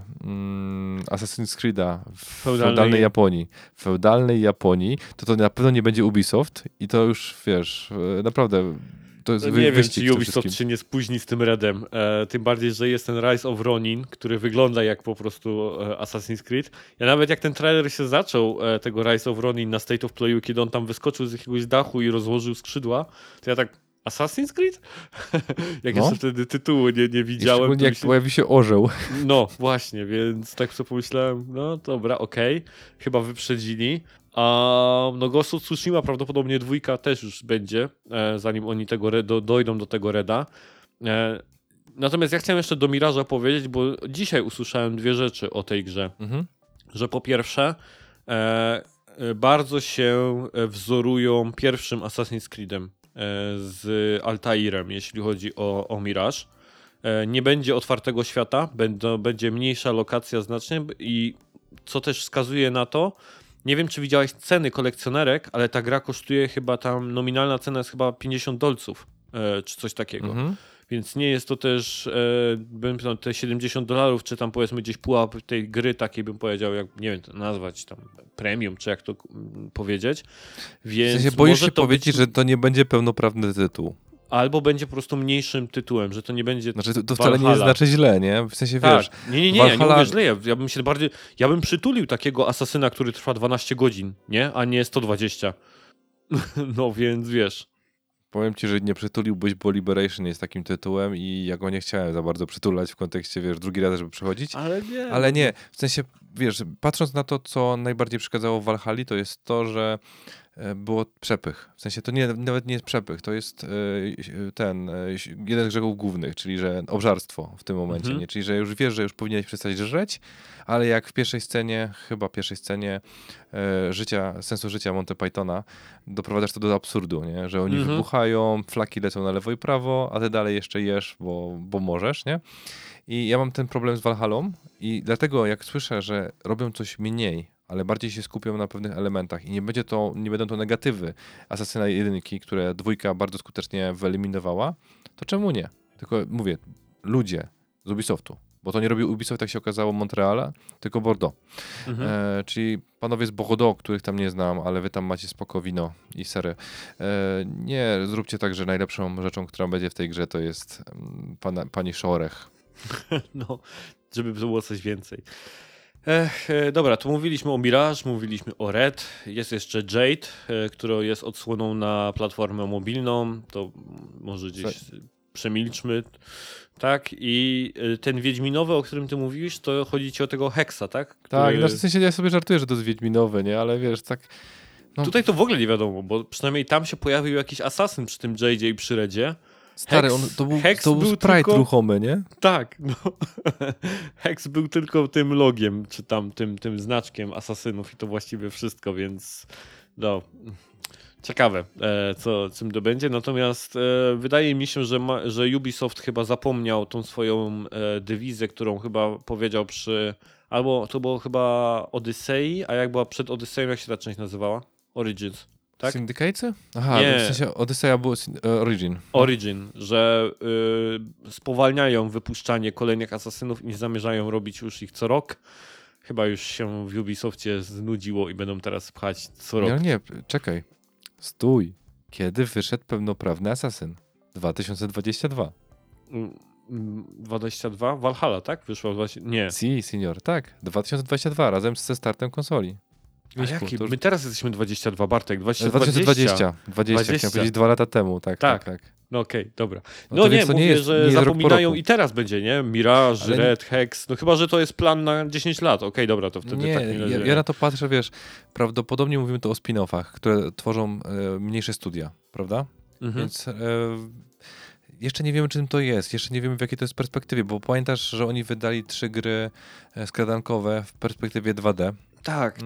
Assassin's Creed'a w feudalnej Japonii. W feudalnej Japonii, to na pewno nie będzie Ubisoft i to już, wiesz, naprawdę... To jest nie wiem, czy Ubisoft się nie spóźni z tym Redem. Tym bardziej, że jest ten Rise of Ronin, który wygląda jak po prostu Assassin's Creed. Ja nawet jak ten trailer się zaczął, tego Rise of Ronin na State of Playu, kiedy on tam wyskoczył z jakiegoś dachu i rozłożył skrzydła, to ja tak... Assassin's Creed? Jak jeszcze wtedy tytułu nie widziałem. Szczególnie jak pojawi się orzeł. No właśnie, więc tak sobie pomyślałem, no dobra, okej. Chyba wyprzedzili. No Ghost of Tsushima prawdopodobnie 2 też już będzie, zanim oni dojdą do tego Reda. Natomiast ja chciałem jeszcze do Mirage'a powiedzieć, bo dzisiaj usłyszałem dwie rzeczy o tej grze. Że po pierwsze... bardzo się wzorują pierwszym Assassin's Creed'em z Altairem, jeśli chodzi o Mirage. Nie będzie otwartego świata, będzie mniejsza lokacja znacznie i co też wskazuje na to, nie wiem czy widziałeś ceny kolekcjonerek, ale ta gra kosztuje chyba tam, nominalna cena jest chyba $50 czy coś takiego. Więc nie jest to też, te $70, czy tam powiedzmy gdzieś pułap tej gry takiej bym powiedział, jak nie wiem, to nazwać tam premium, czy jak to powiedzieć. Więc w sensie boisz się powiedzieć, że to nie będzie pełnoprawny tytuł. Albo będzie po prostu mniejszym tytułem, że to nie będzie... Znaczy, to wcale Valhalla. Nie znaczy źle, nie? W sensie, wiesz... Nie, Valhalla... nie mówię źle. Ja bym się bardziej... Ja bym przytulił takiego asasyna, który trwa 12 godzin, nie? A nie 120. No więc, wiesz... Powiem ci, że nie przytuliłbyś, bo Liberation jest takim tytułem i ja go nie chciałem za bardzo przytulać w kontekście, wiesz, drugi raz, żeby przechodzić. Ale nie. W sensie, wiesz, patrząc na to, co najbardziej przeszkadzało w Valhalli, to jest to, że było przepych. W sensie to nawet nie jest przepych, to jest jeden z grzechów głównych, czyli że obżarstwo w tym momencie. Nie? Czyli że już wiesz, że już powinieneś przestać żreć, ale jak w pierwszej scenie sensu życia Monty Pythona doprowadzasz to do absurdu, nie? Że oni wybuchają, flaki lecą na lewo i prawo, a ty dalej jeszcze jesz, bo możesz, nie? I ja mam ten problem z Valhallą i dlatego jak słyszę, że robią coś mniej, ale bardziej się skupią na pewnych elementach i nie będą to negatywy Asasyna 1, które 2 bardzo skutecznie wyeliminowała, to czemu nie? Tylko mówię, ludzie z Ubisoftu, bo to nie robił Ubisoft, jak się okazało, Montreala, tylko Bordeaux. Czyli panowie z Bordeaux, których tam nie znam, ale wy tam macie spoko wino i sery. Nie zróbcie tak, że najlepszą rzeczą, która będzie w tej grze, to jest pani Szorech. No, żeby było coś więcej. Dobra, to mówiliśmy o Mirage, mówiliśmy o Red, jest jeszcze Jade, która jest odsłoną na platformę mobilną, to może gdzieś przemilczmy, tak? I ten Wiedźminowy, o którym ty mówiłeś, to chodzi ci o tego Heksa, tak? Tak, w sensie ja sobie żartuję, że to jest Wiedźminowy, nie? Ale wiesz, tak... No. Tutaj to w ogóle nie wiadomo, bo przynajmniej tam się pojawił jakiś asasyn przy tym Jade'ie i przy Redzie, Stary, Hex, to był sprite tylko ruchomy, nie? Tak, no. Hex był tylko tym logiem, czy tam tym znaczkiem asasynów i to właściwie wszystko, więc no... Ciekawe, co czym to będzie, natomiast wydaje mi się, że Ubisoft chyba zapomniał tą swoją dewizę, którą chyba powiedział przy... Albo to było chyba Odyssey, a jak była przed Odyseją, jak się ta część nazywała? Origins, tak? Syndicate? Aha, nie. W sensie Odyseja było Origin. Origin, że spowalniają wypuszczanie kolejnych asasynów i nie zamierzają robić już ich co rok. Chyba już się w Ubisoftie znudziło i będą teraz pchać co rok. Nie, czekaj. Stój. Kiedy wyszedł pełnoprawny Assassin? 2022. 22? Valhalla, tak? Wyszła Nie. Si, senior, tak. 2022, razem ze startem konsoli. A jaki? My teraz jesteśmy 22, Bartek. 2020. Chciałem powiedzieć 2 lata temu, tak. No okej, dobra. No nie, mówię, że zapominają i teraz będzie, nie? Mirage, Red, Hex, no chyba, że to jest plan na 10 lat. Okej, dobra, to wtedy tak nie leży. Ja na to patrzę, wiesz, prawdopodobnie mówimy tu o spin-offach, które tworzą mniejsze studia, prawda? Mhm. Więc jeszcze nie wiemy, czym to jest, jeszcze nie wiemy, w jakiej to jest perspektywie, bo pamiętasz, że oni wydali 3 gry skradankowe w perspektywie 2D. Tak.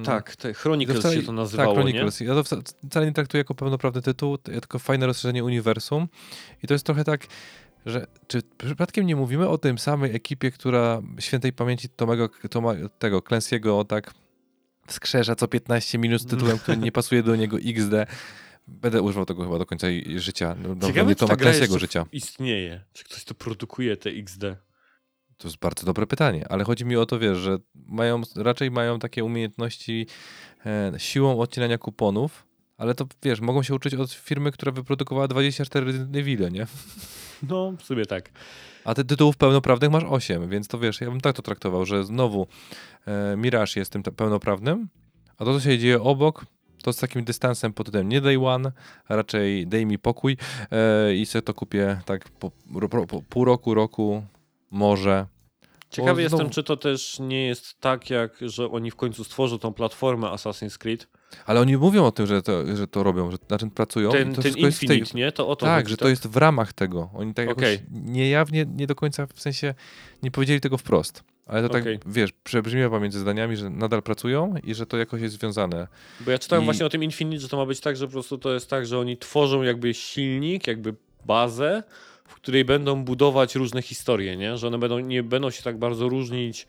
Chronicles się to nazywało, tak, Chronicles. Nie? Ja to wcale nie traktuję jako pełnoprawny tytuł, tylko fajne rozszerzenie uniwersum. I to jest trochę tak, że czy przypadkiem nie mówimy o tej samej ekipie, która świętej pamięci tego Clancy'ego tak wskrzesza co 15 minut z tytułem, który nie pasuje do niego XD. Będę używał tego chyba do końca życia. Ciekawe, czy ta gra jeszcze życia istnieje. Czy ktoś to produkuje, te XD? To jest bardzo dobre pytanie, ale chodzi mi o to, wiesz, że raczej mają takie umiejętności siłą odcinania kuponów, ale to, wiesz, mogą się uczyć od firmy, która wyprodukowała 24 Neville, nie? No, w sumie tak. A ty tytułów pełnoprawnych masz 8, więc to, wiesz, ja bym tak to traktował, że znowu Mirage jest tym pełnoprawnym, a to, co się dzieje obok, to z takim dystansem pod tytułem nie day one, a raczej daj mi pokój i sobie to kupię tak po pół roku, może. Ciekawy jestem, czy to też nie jest tak, jak że oni w końcu stworzą tą platformę Assassin's Creed. Ale oni mówią o tym, że to robią, że na czym pracują. Ten Infinite, jest nie? To o to tak, chodzi, że to jest w ramach tego. Oni tak jakoś niejawnie, nie do końca, w sensie nie powiedzieli tego wprost. Ale to tak, wiesz, przebrzmiewa między zdaniami, że nadal pracują i że to jakoś jest związane. Bo ja czytałem właśnie o tym Infinite, że to ma być tak, że po prostu to jest tak, że oni tworzą jakby silnik, jakby bazę, w której będą budować różne historie, nie? Że one nie będą się tak bardzo różnić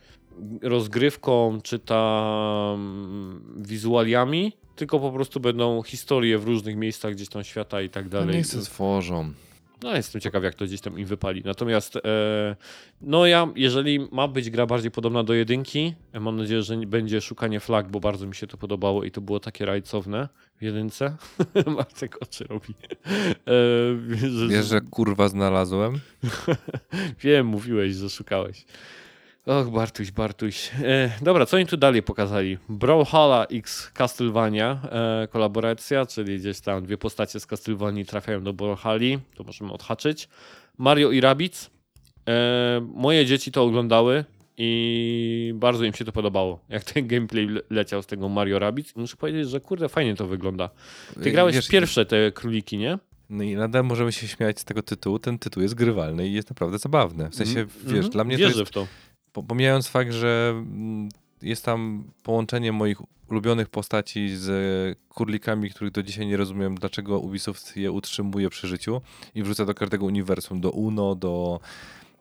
rozgrywką czy tam wizualiami, tylko po prostu będą historie w różnych miejscach gdzieś tam świata i tak dalej. No niech się tworzą. No jestem ciekaw, jak to gdzieś tam im wypali. Natomiast jeżeli ma być gra bardziej podobna do 1, mam nadzieję, że będzie szukanie flag, bo bardzo mi się to podobało i to było takie rajcowne w 1. Marcek oczy robi. Wiesz, że kurwa znalazłem? Wiem, mówiłeś, że szukałeś. Och, Bartuś. Dobra, co oni tu dalej pokazali? Brawlhalla x Castlevania, kolaboracja, czyli gdzieś tam 2 postacie z Castlevanii trafiają do Brawlhalli, to możemy odhaczyć. Mario i Rabbids. Moje dzieci to oglądały i bardzo im się to podobało, jak ten gameplay leciał z tego Mario Rabbids. Muszę powiedzieć, że kurde, fajnie to wygląda. Ty grałeś pierwsze te króliki, nie? No i nadal możemy się śmiać z tego tytułu. Ten tytuł jest grywalny i jest naprawdę zabawny. W sensie, wiesz, dla mnie to jest... Wierzę w to. Pomijając fakt, że jest tam połączenie moich ulubionych postaci z kurlikami, których do dzisiaj nie rozumiem, dlaczego Ubisoft je utrzymuje przy życiu i wrzuca do każdego uniwersum, do UNO,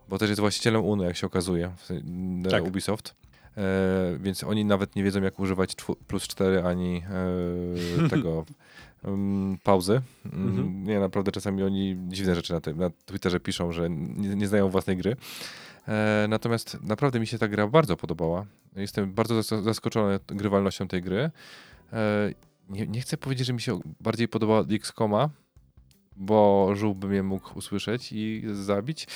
bo też jest właścicielem UNO, jak się okazuje, tak. Ubisoft. Więc oni nawet nie wiedzą, jak używać +4 ani tego pauzy. Nie, naprawdę czasami oni dziwne rzeczy na Twitterze piszą, że nie znają własnej gry. Natomiast naprawdę mi się ta gra bardzo podobała. Jestem bardzo zaskoczony grywalnością tej gry. Nie chcę powiedzieć, że mi się bardziej podobała od X-Coma, bo żółbym je mógł usłyszeć i zabić.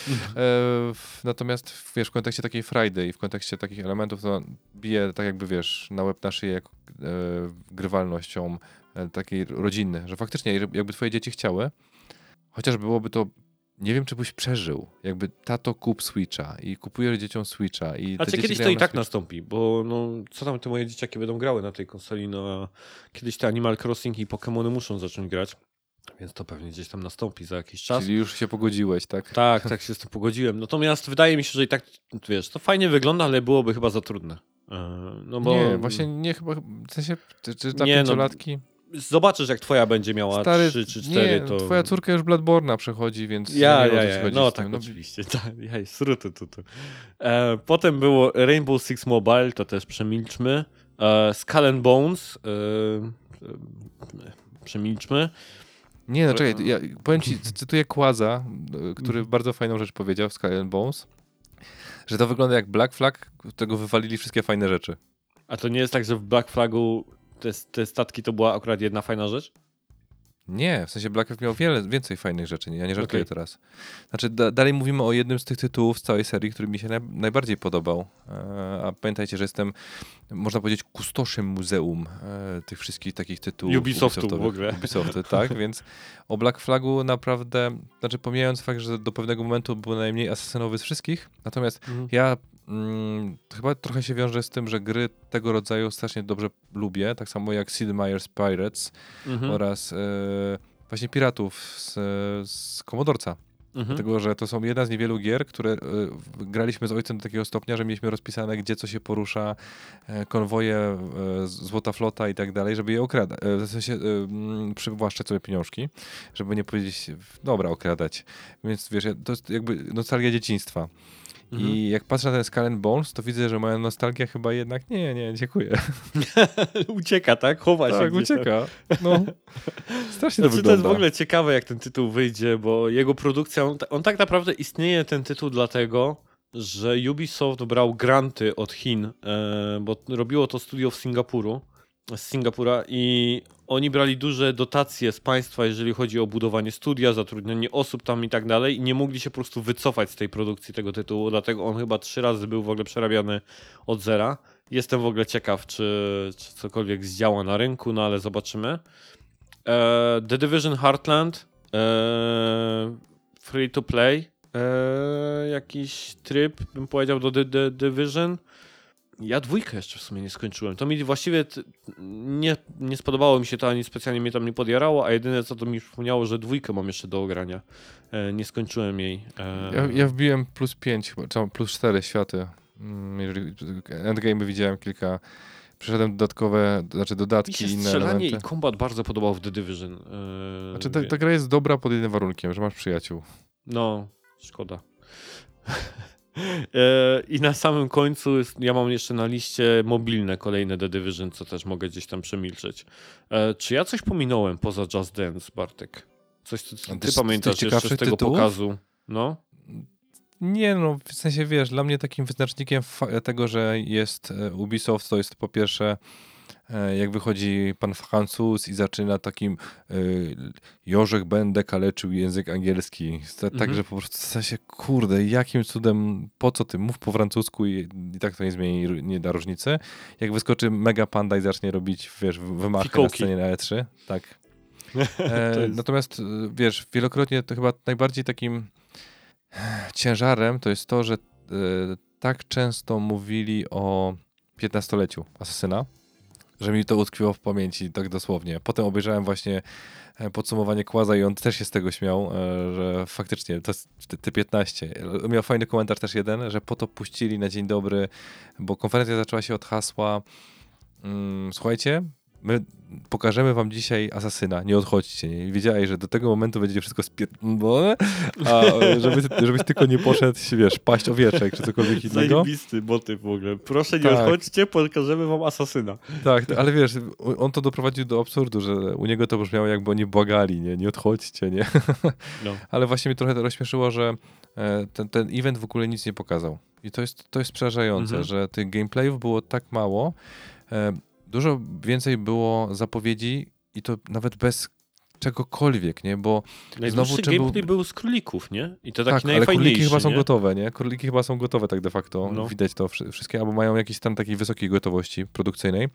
Natomiast wiesz, w kontekście takiej frajdy i w kontekście takich elementów to bije tak jakby, wiesz, na łeb, na szyję grywalnością takiej rodziny, że faktycznie jakby twoje dzieci chciały, chociaż byłoby to... Nie wiem, czy byś przeżył. Jakby tato kup Switcha i kupujesz dzieciom Switcha. Znaczy kiedyś to i tak nastąpi, bo no, co tam te moje dzieciaki będą grały na tej konsoli, no a kiedyś te Animal Crossing i Pokémony muszą zacząć grać. Więc to pewnie gdzieś tam nastąpi za jakiś czas. Czyli już się pogodziłeś, tak? Tak się z tym pogodziłem. Natomiast wydaje mi się, że i tak, wiesz, to fajnie wygląda, ale byłoby chyba za trudne. No bo... Nie, właśnie nie chyba, w sensie, czy ta pięciolatki... No, zobaczysz, jak twoja będzie miała 3 czy 4, to... twoja córka już Bladborna przechodzi, więc... Ja. No tak, oczywiście. Ja sruty tu. Potem było Rainbow Six Mobile, to też przemilczmy. Skull and Bones, przemilczmy. Nie, no czekaj, ja powiem ci, cytuję Kłaza, który bardzo fajną rzecz powiedział w Skull and Bones, że to wygląda jak Black Flag, którego wywalili wszystkie fajne rzeczy. A to nie jest tak, że w Black Flagu te statki to była akurat jedna fajna rzecz? Nie, w sensie Black Flag miał więcej fajnych rzeczy, ja nie żartuję teraz. Znaczy dalej mówimy o jednym z tych tytułów z całej serii, który mi się najbardziej podobał. A pamiętajcie, że jestem, można powiedzieć, kustoszem muzeum tych wszystkich takich tytułów. Ubisoftu w ogóle. Ubisofty, tak, więc o Black Flagu naprawdę, znaczy pomijając fakt, że do pewnego momentu był najmniej asesynowy z wszystkich, natomiast ja chyba trochę się wiąże z tym, że gry tego rodzaju strasznie dobrze lubię, tak samo jak Sid Meier's Pirates oraz właśnie Piratów z Komodorca. Dlatego, że to są jedna z niewielu gier, które graliśmy z ojcem do takiego stopnia, że mieliśmy rozpisane, gdzie co się porusza, konwoje, Złota Flota i tak dalej, żeby je okradać. W sensie przywłaszczać sobie pieniążki, żeby nie powiedzieć, dobra, okradać. Więc wiesz, to jest jakby nostalgia dzieciństwa. I jak patrzę na ten Skull and Bones, to widzę, że moja nostalgia chyba jednak nie, dziękuję. Ucieka, tak? Chowa się. Tak, ucieka. No. Strasznie to wygląda. To jest w ogóle ciekawe, jak ten tytuł wyjdzie, bo jego produkcja, on tak naprawdę istnieje, ten tytuł, dlatego, że Ubisoft brał granty od Chin, bo robiło to studio z Singapura i oni brali duże dotacje z państwa, jeżeli chodzi o budowanie studia, zatrudnienie osób tam i tak dalej, i nie mogli się po prostu wycofać z tej produkcji tego tytułu, dlatego on chyba 3 razy był w ogóle przerabiany od zera. Jestem w ogóle ciekaw, czy cokolwiek zdziała na rynku, no ale zobaczymy. The Division Heartland, free to play, jakiś tryb, bym powiedział, do The Division. Ja 2 jeszcze w sumie nie skończyłem. To mi właściwie nie spodobało mi się to, ani specjalnie mnie tam nie podjarało, a jedyne co to mi przypomniało, że 2 mam jeszcze do ogrania. Nie skończyłem jej. Ja wbiłem +5, czy +4 światy. Endgame widziałem kilka. Przeszedłem dodatkowe, znaczy dodatki i inne elementy. I kombat bardzo podobał w The Division. Znaczy ta gra jest dobra pod jednym warunkiem, że masz przyjaciół. No, szkoda. I na samym końcu ja mam jeszcze na liście mobilne kolejne The Division, co też mogę gdzieś tam przemilczeć. Czy ja coś pominąłem poza Just Dance, Bartek? Coś, co ty pamiętasz jeszcze z tego pokazu? No? Nie, no w sensie wiesz, dla mnie takim wyznacznikiem tego, że jest Ubisoft, to jest po pierwsze, jak wychodzi pan Francuz i zaczyna takim Jorzek będę kaleczył język angielski. Także po prostu w sensie, kurde, jakim cudem, po co ty, mów po francusku i tak to nie zmieni, nie da różnicy. Jak wyskoczy Mega Panda i zacznie robić, wiesz, wymachy na scenie na E3. Tak. Natomiast, wiesz, wielokrotnie to chyba najbardziej takim ciężarem to jest to, że tak często mówili o 15-leciu Asasyna, że mi to utkwiło w pamięci, tak dosłownie. Potem obejrzałem właśnie podsumowanie Kłaza i on też się z tego śmiał, że faktycznie to jest te 15. Miał fajny komentarz też jeden, że po to puścili na dzień dobry, bo konferencja zaczęła się od hasła słuchajcie, my pokażemy wam dzisiaj Asasyna, nie odchodźcie. Nie? Wiedziałeś, że do tego momentu będzie wszystko spierdolone, a żebyś tylko nie poszedł, wiesz, paść owieczek czy cokolwiek innego. Zajebisty motyw w ogóle. Proszę nie odchodźcie, pokażemy wam Asasyna. Tak, ale wiesz, on to doprowadził do absurdu, że u niego to brzmiało, jakby oni błagali, nie odchodźcie, nie. No. Ale właśnie mnie trochę to rozśmieszyło, że ten event w ogóle nic nie pokazał. I to jest przerażające, że tych gameplayów było tak mało. Dużo więcej było zapowiedzi i to nawet bez czegokolwiek, nie? Bo najdłuższy gameplay był z królików, nie? I to taki najfajniejszy, ale króliki chyba są gotowe, nie? Króliki chyba są gotowe tak de facto. No. Widać to wszystkie, albo mają jakiś stan takiej wysokiej gotowości produkcyjnej.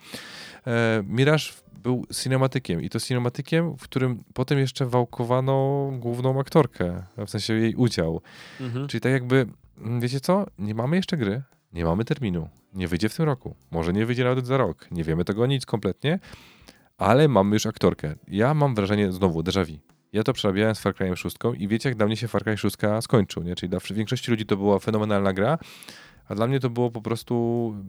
Mirage był cinematykiem i to cinematykiem, w którym potem jeszcze wałkowano główną aktorkę, w sensie jej udział. Czyli tak jakby, wiecie co? Nie mamy jeszcze gry. Nie mamy terminu, nie wyjdzie w tym roku, może nie wyjdzie nawet za rok, nie wiemy tego nic kompletnie, ale mamy już aktorkę. Ja mam wrażenie, znowu déjà vu, Ja to przerabiałem z Far Cry'em 6 i wiecie, jak dla mnie się Far Cry 6 skończył, nie? Czyli dla większości ludzi to była fenomenalna gra, a dla mnie to było po prostu,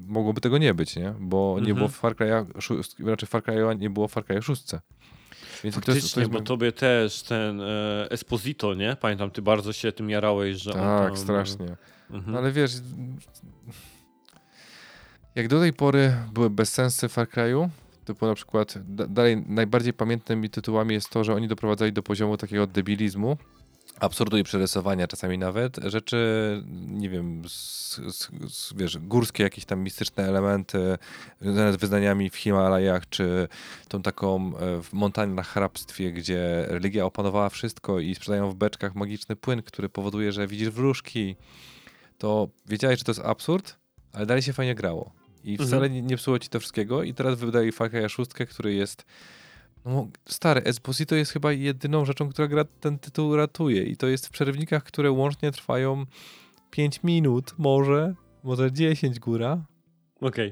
mogłoby tego nie być, nie? Bo nie było Far Cry'a 6, raczej Far Cry'a nie było w Far Cry'u 6. Więc faktycznie, bo tobie też ten Esposito, nie? Pamiętam, ty bardzo się tym jarałeś, że... Tak, tam... strasznie. No, ale wiesz, jak do tej pory były bezsensy w Far Cry'u, typu na przykład, dalej najbardziej pamiętnymi tytułami jest to, że oni doprowadzali do poziomu takiego debilizmu, absurdu i przerysowania czasami nawet, rzeczy, nie wiem, wiesz, górskie jakieś tam mistyczne elementy związane z wyznaniami w Himalajach, czy tą taką w montanym hrabstwie, gdzie religia opanowała wszystko i sprzedają w beczkach magiczny płyn, który powoduje, że widzisz wróżki. To wiedziałeś, że to jest absurd, ale dalej się fajnie grało. I wcale nie psuło ci to wszystkiego. I teraz wydaje Far Cry'a 6, który jest... No, stary, Esposito jest chyba jedyną rzeczą, która gra, ten tytuł ratuje. I to jest w przerywnikach, które łącznie trwają 5 minut, może 10 góra. Okej.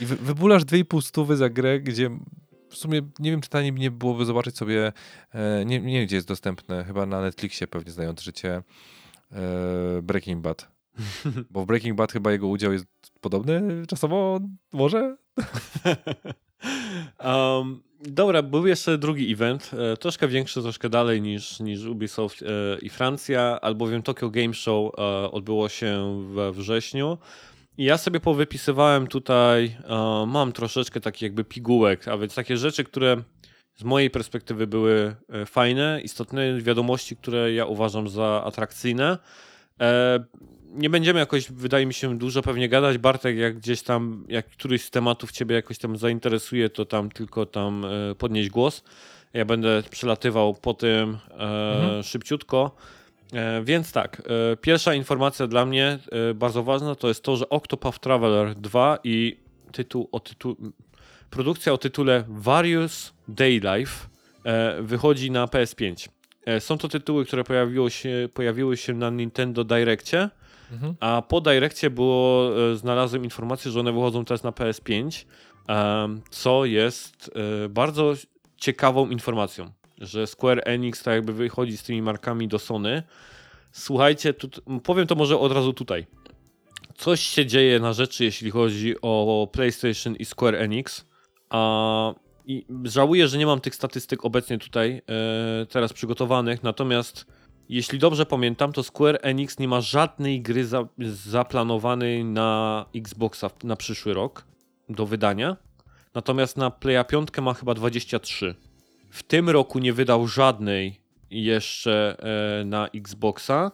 Okay. I wybulasz 2,5 stówy za grę, gdzie w sumie nie wiem, czy taniej nie byłoby zobaczyć sobie... nie wiem, gdzie jest dostępne. Chyba na Netflixie pewnie, znając życie, Breaking Bad. Bo w Breaking Bad chyba jego udział jest podobny czasowo, może? Dobra, był jeszcze drugi event, troszkę większy, troszkę dalej niż Ubisoft i Francja, albowiem Tokyo Game Show odbyło się we wrześniu. I ja sobie powypisywałem tutaj, mam troszeczkę takich jakby pigułek, a więc takie rzeczy, które z mojej perspektywy były fajne, istotne wiadomości, które ja uważam za atrakcyjne. Nie będziemy jakoś, wydaje mi się, dużo pewnie gadać. Bartek, jak gdzieś tam, jak któryś z tematów ciebie jakoś tam zainteresuje, to tam tylko tam podnieś głos. Ja będę przelatywał po tym szybciutko. Więc tak, pierwsza informacja dla mnie bardzo ważna to jest to, że Octopath Traveler 2 i produkcja o tytule Various Daylife wychodzi na PS5. Są to tytuły, które pojawiły się na Nintendo Direccie, a po Direccie znalazłem informację, że one wychodzą teraz na PS5, co jest bardzo ciekawą informacją, że Square Enix tak jakby wychodzi z tymi markami do Sony. Słuchajcie, powiem to może od razu tutaj. Coś się dzieje na rzeczy, jeśli chodzi o PlayStation i Square Enix, I żałuję, że nie mam tych statystyk obecnie tutaj teraz przygotowanych, natomiast jeśli dobrze pamiętam, to Square Enix nie ma żadnej gry zaplanowanej na Xboxa na przyszły rok do wydania, natomiast na Playa 5 ma chyba 23. W tym roku nie wydał żadnej jeszcze na Xboxa,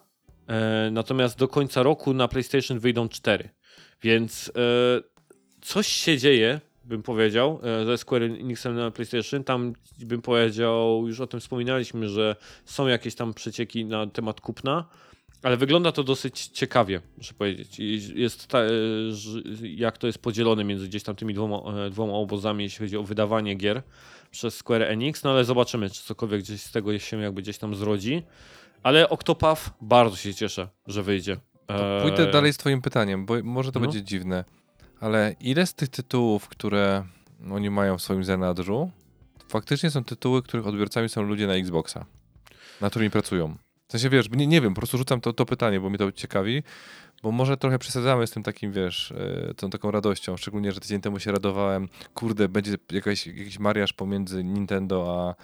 natomiast do końca roku na PlayStation wyjdą 4, więc coś się dzieje, bym powiedział, ze Square Enixem na PlayStation. Tam bym powiedział, już o tym wspominaliśmy, że są jakieś tam przecieki na temat kupna, ale wygląda to dosyć ciekawie, muszę powiedzieć. Jest jak to jest podzielone między gdzieś tam tymi dwoma obozami, jeśli chodzi o wydawanie gier przez Square Enix, no ale zobaczymy, czy cokolwiek gdzieś z tego się jakby gdzieś tam zrodzi. Ale Octopath bardzo się cieszę, że wyjdzie. To pójdę dalej z twoim pytaniem, bo może to będzie dziwne. Ale ile z tych tytułów, które oni mają w swoim zanadrzu, faktycznie są tytuły, których odbiorcami są ludzie na Xboxa, na którymi pracują? W sensie, wiesz, nie wiem, po prostu rzucam to pytanie, bo mnie to ciekawi, bo może trochę przesadzamy z tym takim, wiesz, tą taką radością, szczególnie, że tydzień temu się radowałem, kurde, będzie jakiś mariaż pomiędzy Nintendo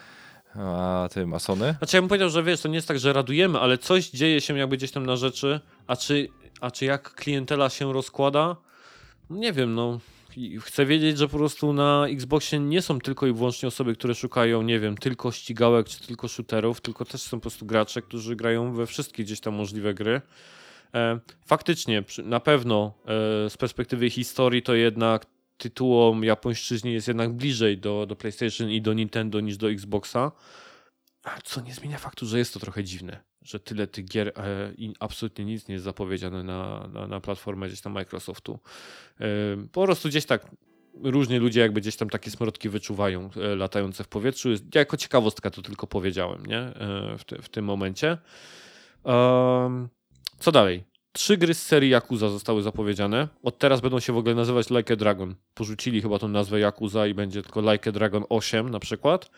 a Sony. Znaczy ja bym powiedział, że wiesz, to nie jest tak, że radujemy, ale coś dzieje się jakby gdzieś tam na rzeczy, a czy jak klientela się rozkłada? Nie wiem, no. Chcę wiedzieć, że po prostu na Xboxie nie są tylko i wyłącznie osoby, które szukają, nie wiem, tylko ścigałek czy tylko shooterów, tylko też są po prostu gracze, którzy grają we wszystkie gdzieś tam możliwe gry. Faktycznie, na pewno z perspektywy historii to jednak tytułom japońszczyźnie jest jednak bliżej do PlayStation i do Nintendo niż do Xboxa. Co nie zmienia faktu, że jest to trochę dziwne, że tyle tych gier i absolutnie nic nie jest zapowiedziane na platformę gdzieś tam Microsoftu. Po prostu gdzieś tak różni ludzie jakby gdzieś tam takie smrodki wyczuwają latające w powietrzu. Jako ciekawostka to tylko powiedziałem, nie? W tym momencie. Co dalej? 3 gry z serii Yakuza zostały zapowiedziane. Od teraz będą się w ogóle nazywać Like a Dragon. Porzucili chyba tą nazwę Yakuza i będzie tylko Like a Dragon 8 na przykład.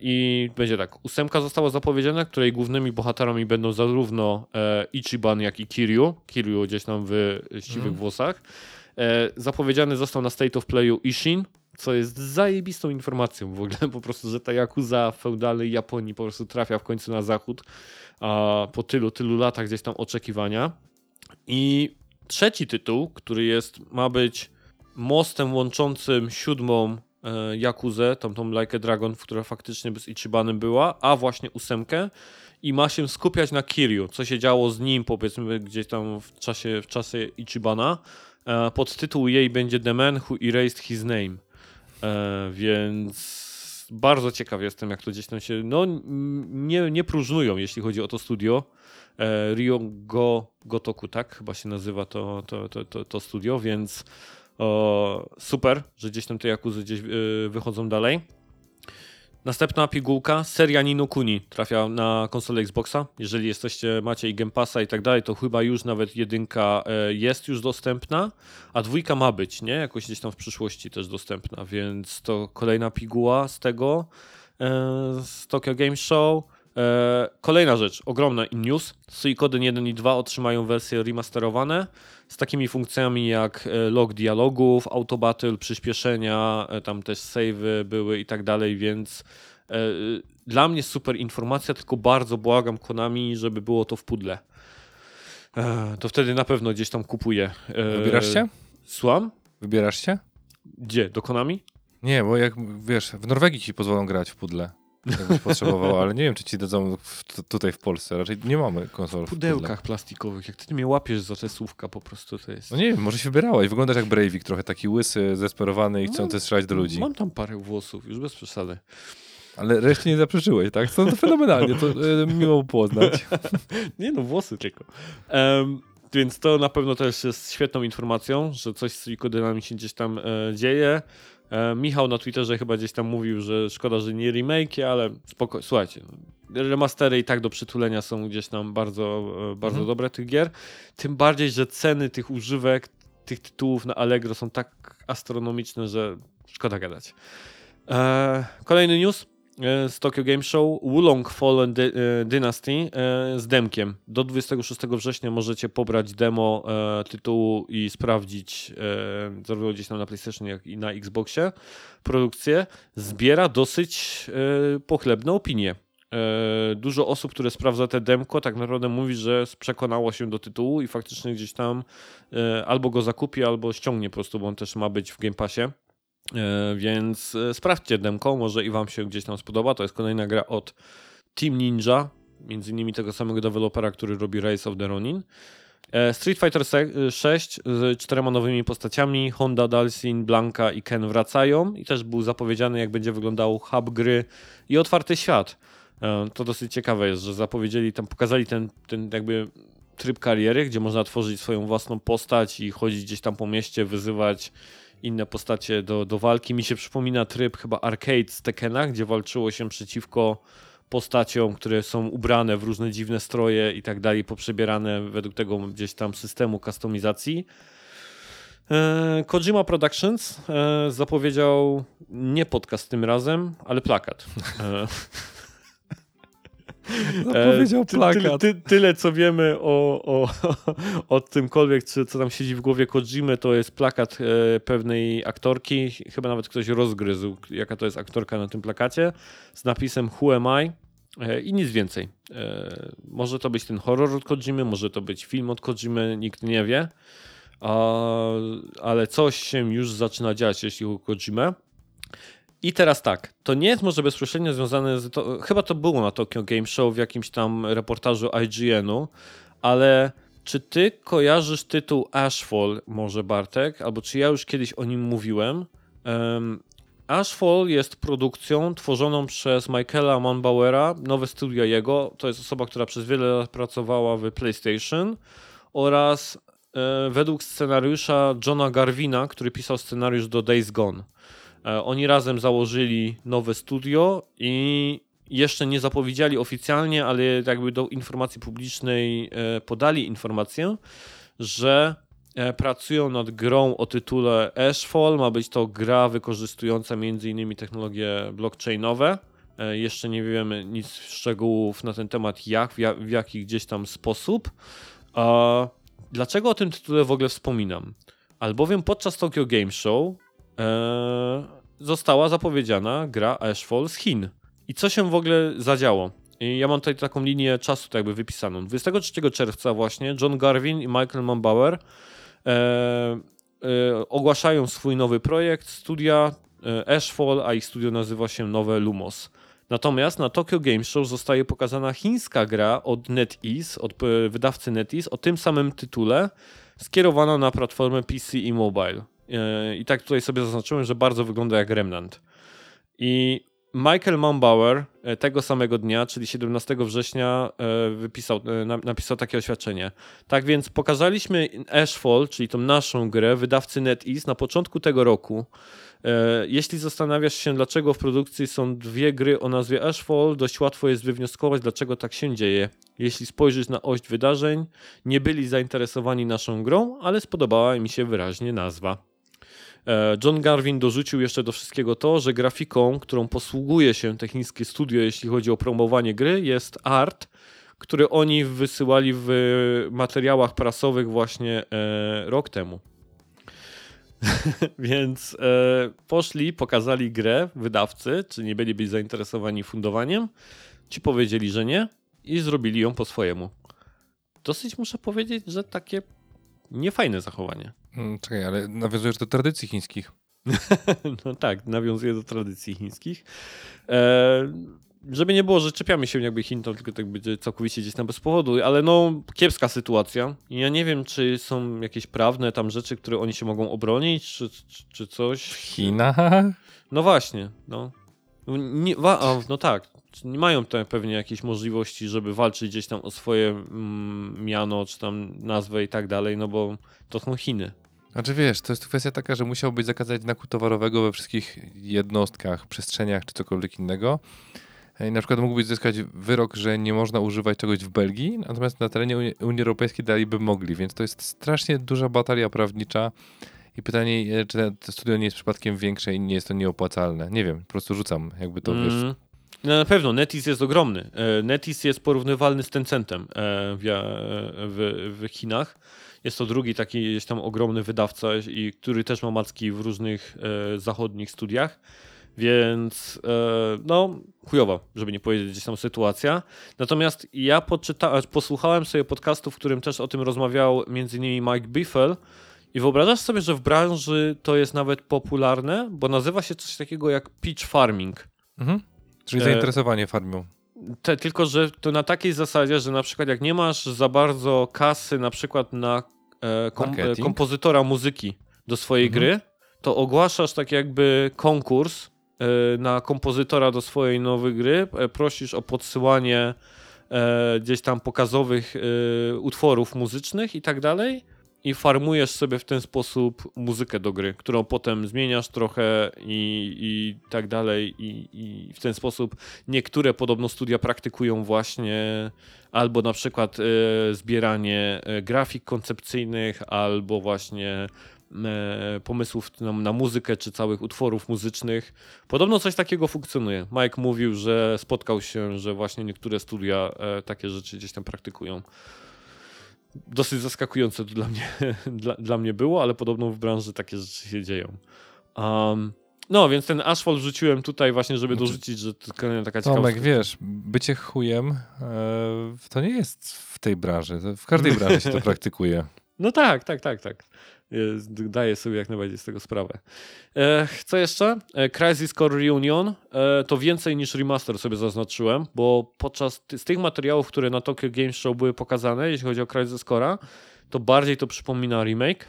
I będzie tak, 8 została zapowiedziana, której głównymi bohaterami będą zarówno Ichiban, jak i Kiryu. Kiryu gdzieś tam w siwych włosach. Zapowiedziany został na State of Playu Ishin, co jest zajebistą informacją w ogóle, po prostu, że ta Yakuza w feudalnej Japonii po prostu trafia w końcu na zachód po tylu latach gdzieś tam oczekiwania. I trzeci tytuł, który ma być mostem łączącym 7. Yakuzę, tamtą Like a Dragon, która faktycznie bez Ichibanem była, a właśnie 8. I ma się skupiać na Kiryu, co się działo z nim, powiedzmy, gdzieś tam w czasie Ichibana. Podtytuł jej będzie The Man Who Erased His Name. Więc bardzo ciekaw jestem, jak to gdzieś tam się... No, nie próżnują, jeśli chodzi o to studio. Ryogo Gotoku, tak? Chyba się nazywa to studio, więc... super, że gdzieś tam te Yakuzy gdzieś wychodzą dalej. Następna pigułka, seria Ni no Kuni trafia na konsolę Xboxa. Jeżeli macie i Game Passa i tak dalej, to chyba już nawet 1 jest już dostępna, a 2 ma być, nie? Jakoś gdzieś tam w przyszłości też dostępna, więc to kolejna piguła z tego, z Tokyo Game Show. Kolejna rzecz, ogromna news. Suikoden 1 i 2 otrzymają wersje remasterowane z takimi funkcjami jak log dialogów, autobattle, przyspieszenia, tam też save'y były i tak dalej, więc dla mnie super informacja, tylko bardzo błagam Konami, żeby było to w pudle. To wtedy na pewno gdzieś tam kupuję. Wybierasz się? Słucham? Wybierasz się? Gdzie? Do Konami? Nie, bo jak wiesz, w Norwegii ci pozwolą grać w pudle. Jakbyś potrzebował, ale nie wiem, czy ci dadzą tutaj w Polsce. Raczej nie mamy konsol. W pudełkach plastikowych. Jak ty mnie łapiesz za te słówka, po prostu to jest... No nie wiem, może się wybierałeś. Wyglądasz jak Breivik, trochę taki łysy, zdesperowany i chcący strzelać do ludzi. Mam tam parę włosów, już bez przesady. Ale reszty nie zaprzeczyłeś, tak? To fenomenalnie, to miło poznać. Nie no, włosy tylko. Więc to na pewno też jest świetną informacją, że coś z Suikodynami się gdzieś tam dzieje. Michał na Twitterze chyba gdzieś tam mówił, że szkoda, że nie remake'i, ale spoko. Słuchajcie, remastery i tak do przytulenia są gdzieś tam bardzo, bardzo dobre tych gier. Tym bardziej, że ceny tych używek, tych tytułów na Allegro są tak astronomiczne, że szkoda gadać. Kolejny news z Tokyo Game Show. Wulong Fallen Dynasty z demkiem. Do 26 września możecie pobrać demo tytułu i sprawdzić zarówno gdzieś tam na PlayStation, jak i na Xboxie produkcję. Zbiera dosyć pochlebne opinie. Dużo osób, które sprawdza te demko, tak naprawdę mówi, że przekonało się do tytułu i faktycznie gdzieś tam albo go zakupi, albo ściągnie po prostu, bo on też ma być w Game Passie. Więc sprawdźcie demko, może i wam się gdzieś tam spodoba. To jest kolejna gra od Team Ninja, między innymi tego samego dewelopera, który robi Rise of the Ronin. Street Fighter 6 z 4 nowymi postaciami, Honda, Dalsin, Blanka i Ken wracają i też był zapowiedziany, jak będzie wyglądał hub gry i otwarty świat. To dosyć ciekawe jest, że zapowiedzieli, tam pokazali ten jakby tryb kariery, gdzie można tworzyć swoją własną postać i chodzić gdzieś tam po mieście, wyzywać inne postacie do walki. Mi się przypomina tryb chyba arcade z Tekkena, gdzie walczyło się przeciwko postaciom, które są ubrane w różne dziwne stroje i tak dalej, poprzebierane według tego gdzieś tam systemu kustomizacji. Kojima Productions zapowiedział nie podcast tym razem, ale plakat. Zapowiedział plakat. Tyle co wiemy o tymkolwiek, co tam siedzi w głowie Kojimy, to jest plakat pewnej aktorki. Chyba nawet ktoś rozgryzł, jaka to jest aktorka na tym plakacie, z napisem Who am I? I nic więcej. Może to być ten horror od Kojimy, może to być film od Kojimy, nikt nie wie. Ale coś się już zaczyna dziać, jeśli chodzi o Kojimę. I teraz tak, to nie jest może bezpośrednio związane z... Chyba to było na Tokyo Game Show w jakimś tam reportażu IGN-u, ale czy ty kojarzysz tytuł Ashfall może, Bartek? Albo czy ja już kiedyś o nim mówiłem? Ashfall jest produkcją tworzoną przez Michaela Mannbauera, nowe studio jego. To jest osoba, która przez wiele lat pracowała w PlayStation oraz według scenariusza Johna Garvina, który pisał scenariusz do Days Gone. Oni razem założyli nowe studio i jeszcze nie zapowiedzieli oficjalnie, ale jakby do informacji publicznej podali informację, że pracują nad grą o tytule Ashfall. Ma być to gra wykorzystująca m.in. technologie blockchainowe. Jeszcze nie wiemy nic szczegółów na ten temat, w jaki gdzieś tam sposób. Dlaczego o tym tytule w ogóle wspominam? Albowiem podczas Tokyo Game Show została zapowiedziana gra Ashfall z Chin. I co się w ogóle zadziało? I ja mam tutaj taką linię czasu tak jakby wypisaną. 23 czerwca właśnie John Garvin i Michael Mambauer ogłaszają swój nowy projekt, studia Ashfall, a ich studio nazywa się Nowe Lumos. Natomiast na Tokyo Game Show zostaje pokazana chińska gra od NetEase, od wydawcy NetEase, o tym samym tytule, skierowana na platformę PC i mobile. I tak tutaj sobie zaznaczyłem, że bardzo wygląda jak Remnant. I Michael Mambauer tego samego dnia, czyli 17 września, napisał takie oświadczenie. Tak więc pokazaliśmy Ashfall, czyli tą naszą grę, wydawcy NetEase na początku tego roku. Jeśli zastanawiasz się, dlaczego w produkcji są dwie gry o nazwie Ashfall, dość łatwo jest wywnioskować, dlaczego tak się dzieje. Jeśli spojrzysz na oś wydarzeń, nie byli zainteresowani naszą grą, ale spodobała im się wyraźnie nazwa. John Garvin dorzucił jeszcze do wszystkiego to, że grafiką, którą posługuje się te chińskie studio, jeśli chodzi o promowanie gry, jest art, który oni wysyłali w materiałach prasowych właśnie rok temu. Więc poszli, pokazali grę wydawcy, czy nie byli zainteresowani fundowaniem, ci powiedzieli, że nie i zrobili ją po swojemu. Dosyć muszę powiedzieć, że takie niefajne zachowanie. Czekaj, ale nawiązujesz do tradycji chińskich. No tak, nawiązuję do tradycji chińskich. Żeby nie było, że czepiamy się jakby Chin, tylko tak będzie całkowicie gdzieś tam bez powodu, ale no kiepska sytuacja. Ja nie wiem, czy są jakieś prawne tam rzeczy, które oni się mogą obronić, czy coś. W Chinach? No właśnie, no. No tak, nie mają tam pewnie jakiejś możliwości, żeby walczyć gdzieś tam o swoje miano, czy tam nazwę i tak dalej, no bo to są Chiny. Znaczy wiesz, to jest kwestia taka, że musiał być zakazać znaku towarowego we wszystkich jednostkach, przestrzeniach, czy cokolwiek innego. I na przykład mógłby zyskać wyrok, że nie można używać czegoś w Belgii, natomiast na terenie Unii Europejskiej daliby mogli, więc to jest strasznie duża batalia prawnicza. I pytanie, czy to studio nie jest przypadkiem większe i nie jest to nieopłacalne. Nie wiem, po prostu rzucam, jakby to wiesz. No na pewno, NetEase jest ogromny. NetEase jest porównywalny z Tencentem w Chinach. Jest to drugi taki jest tam ogromny wydawca, który też ma macki w różnych zachodnich studiach. Więc no chujowa, żeby nie powiedzieć, gdzieś tam sytuacja. Natomiast ja posłuchałem sobie podcastu, w którym też o tym rozmawiał m.in. Mike Biffel. I wyobrażasz sobie, że w branży to jest nawet popularne, bo nazywa się coś takiego jak pitch farming. Mhm. Czyli zainteresowanie farmą. Tylko, że to na takiej zasadzie, że na przykład jak nie masz za bardzo kasy na przykład na kompozytora muzyki do swojej gry, to ogłaszasz tak jakby konkurs na kompozytora do swojej nowej gry, prosisz o podsyłanie gdzieś tam pokazowych utworów muzycznych i tak dalej. I farmujesz sobie w ten sposób muzykę do gry, którą potem zmieniasz trochę i tak dalej. I w ten sposób niektóre podobno studia praktykują właśnie albo na przykład zbieranie grafik koncepcyjnych, albo właśnie pomysłów na muzykę, czy całych utworów muzycznych. Podobno coś takiego funkcjonuje. Mike mówił, że spotkał się, że właśnie niektóre studia takie rzeczy gdzieś tam praktykują. Dosyć zaskakujące to dla mnie było, ale podobno w branży takie rzeczy się dzieją. No, więc ten Ashfall wrzuciłem tutaj właśnie, żeby dorzucić, że to taka ciekawostka. Tomek, wiesz, bycie chujem to nie jest w tej branży. W każdej branży się to praktykuje. No tak. Daję sobie jak najbardziej z tego sprawę. Co jeszcze? Crisis Core Reunion to więcej niż remaster sobie zaznaczyłem, bo z tych materiałów, które na Tokyo Game Show były pokazane, jeśli chodzi o Crisis Core'a, to bardziej to przypomina remake.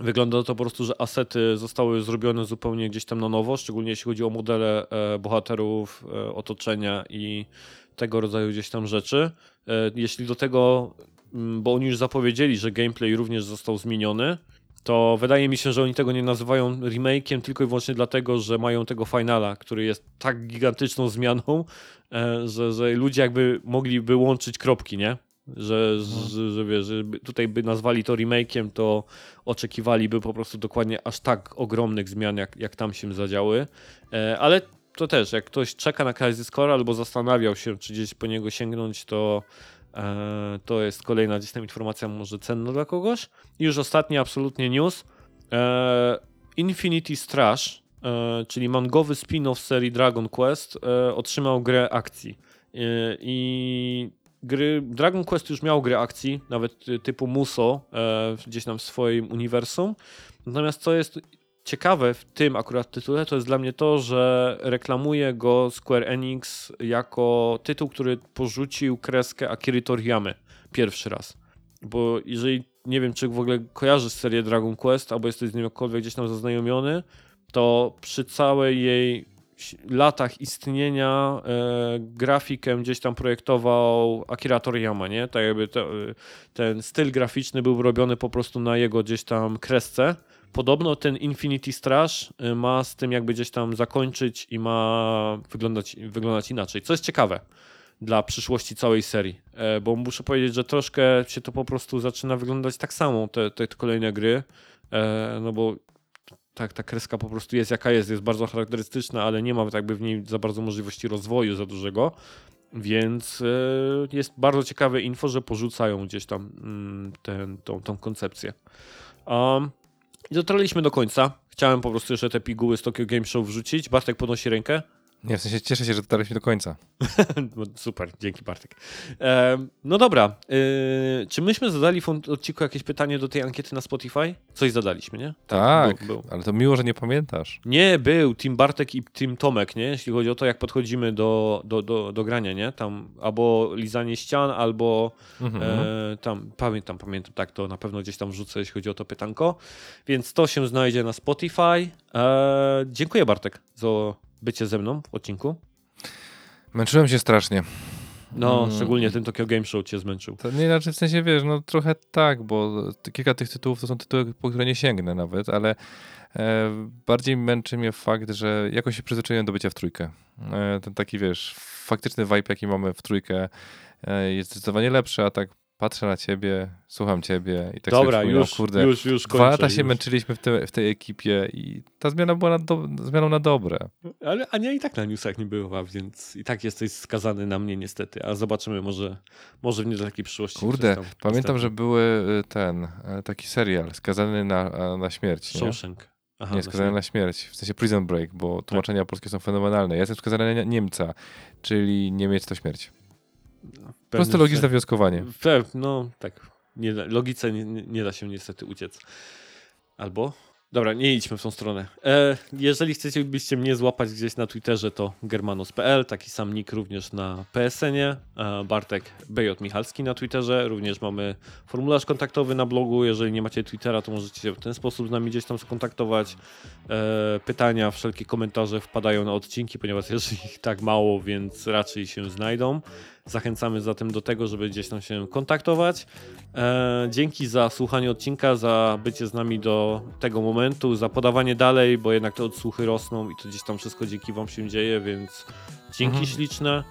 Wygląda to po prostu, że asety zostały zrobione zupełnie gdzieś tam na nowo, szczególnie jeśli chodzi o modele bohaterów, otoczenia i tego rodzaju gdzieś tam rzeczy. Jeśli do tego, bo oni już zapowiedzieli, że gameplay również został zmieniony, to wydaje mi się, że oni tego nie nazywają remake'iem tylko i wyłącznie dlatego, że mają tego finala, który jest tak gigantyczną zmianą, że ludzie jakby mogliby łączyć kropki, nie? Że wiesz, że tutaj by nazwali to remake'iem, to oczekiwaliby po prostu dokładnie aż tak ogromnych zmian, jak tam się zadziały. Ale to też, jak ktoś czeka na Crisis Core albo zastanawiał się, czy gdzieś po niego sięgnąć, to jest kolejna gdzieś tam informacja może cenna dla kogoś. I już ostatni absolutnie news. Infinity Strash, czyli mangowy spin-off serii Dragon Quest, otrzymał grę akcji. Dragon Quest już miał gry akcji, nawet typu Musou, gdzieś tam w swoim uniwersum. Natomiast co jest ciekawe w tym akurat tytule, to jest dla mnie to, że reklamuje go Square Enix jako tytuł, który porzucił kreskę Akiry Toriyamy pierwszy raz. Bo jeżeli, nie wiem, czy w ogóle kojarzysz serię Dragon Quest, albo jesteś z nim jakkolwiek gdzieś tam zaznajomiony, to przy całej jej latach istnienia grafikę gdzieś tam projektował Akira Toriyama, nie? Tak jakby ten styl graficzny był robiony po prostu na jego gdzieś tam kresce. Podobno ten Infinity Strash ma z tym jakby gdzieś tam zakończyć i ma wyglądać inaczej, co jest ciekawe dla przyszłości całej serii, bo muszę powiedzieć, że troszkę się to po prostu zaczyna wyglądać tak samo, te kolejne gry, no bo tak, ta kreska po prostu jest jaka jest bardzo charakterystyczna, ale nie ma jakby w niej za bardzo możliwości rozwoju za dużego, więc jest bardzo ciekawe info, że porzucają gdzieś tam tą koncepcję. I dotarliśmy do końca. Chciałem po prostu jeszcze te piguły z Tokyo Game Show wrzucić. Bartek podnosi rękę. Nie, w sensie cieszę się, że dotarliśmy do końca. Super, dzięki Bartek. No dobra, czy myśmy zadali w odcinku jakieś pytanie do tej ankiety na Spotify? Coś zadaliśmy, nie? Tak, był. Ale to miło, że nie pamiętasz. Nie, był Team Bartek i Team Tomek, nie? Jeśli chodzi o to, jak podchodzimy do grania, nie? Tam albo lizanie ścian, albo tam, pamiętam, tak, to na pewno gdzieś tam wrzucę, jeśli chodzi o to pytanko. Więc to się znajdzie na Spotify. Dziękuję Bartek za bycie ze mną w odcinku. Męczyłem się strasznie. No, szczególnie ten Tokyo Game Show cię zmęczył. To nie, znaczy w sensie, wiesz, no trochę tak, bo kilka tych tytułów to są tytuły, po które nie sięgnę nawet, ale bardziej męczy mnie fakt, że jakoś się przyzwyczaiłem do bycia w trójkę. Ten taki, wiesz, faktyczny vibe, jaki mamy w trójkę, jest zdecydowanie lepszy, a tak patrzę na ciebie, słucham ciebie i tak dobra, sobie już, kurde, już kończę, 2 lata się męczyliśmy w tej ekipie i ta zmiana była zmianą na dobre. Ale Ania i tak na newsach nie była, więc i tak jesteś skazany na mnie niestety, a zobaczymy, może w niedalekiej przyszłości. Kurde, pamiętam, że były taki serial, skazany na śmierć. Shawshank. Aha, nie, skazany na śmierć, w sensie Prison Break, bo tłumaczenia polskie są fenomenalne. Ja jestem skazany na Niemca, czyli Niemiec to śmierć. Proste logiczne wnioskowanie. No tak, logice nie da się niestety uciec. Albo? Dobra, nie idźmy w tą stronę. Jeżeli chcielibyście mnie złapać gdzieś na Twitterze, to germanos.pl, taki sam nick również na PSN-ie. Bartek BJ Michalski na Twitterze. Również mamy formularz kontaktowy na blogu. Jeżeli nie macie Twittera, to możecie się w ten sposób z nami gdzieś tam skontaktować. Pytania, wszelkie komentarze wpadają na odcinki, ponieważ jest ich tak mało, więc raczej się znajdą. Zachęcamy zatem do tego, żeby gdzieś tam się kontaktować. Dzięki za słuchanie odcinka, za bycie z nami do tego momentu, za podawanie dalej, bo jednak te odsłuchy rosną i to gdzieś tam wszystko dzięki wam się dzieje, więc dzięki śliczne.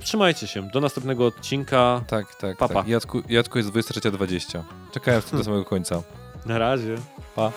Trzymajcie się. Do następnego odcinka. Tak. Pa, tak. Pa. Jacku jest 23:20. Czekałem do samego końca. Na razie. Pa.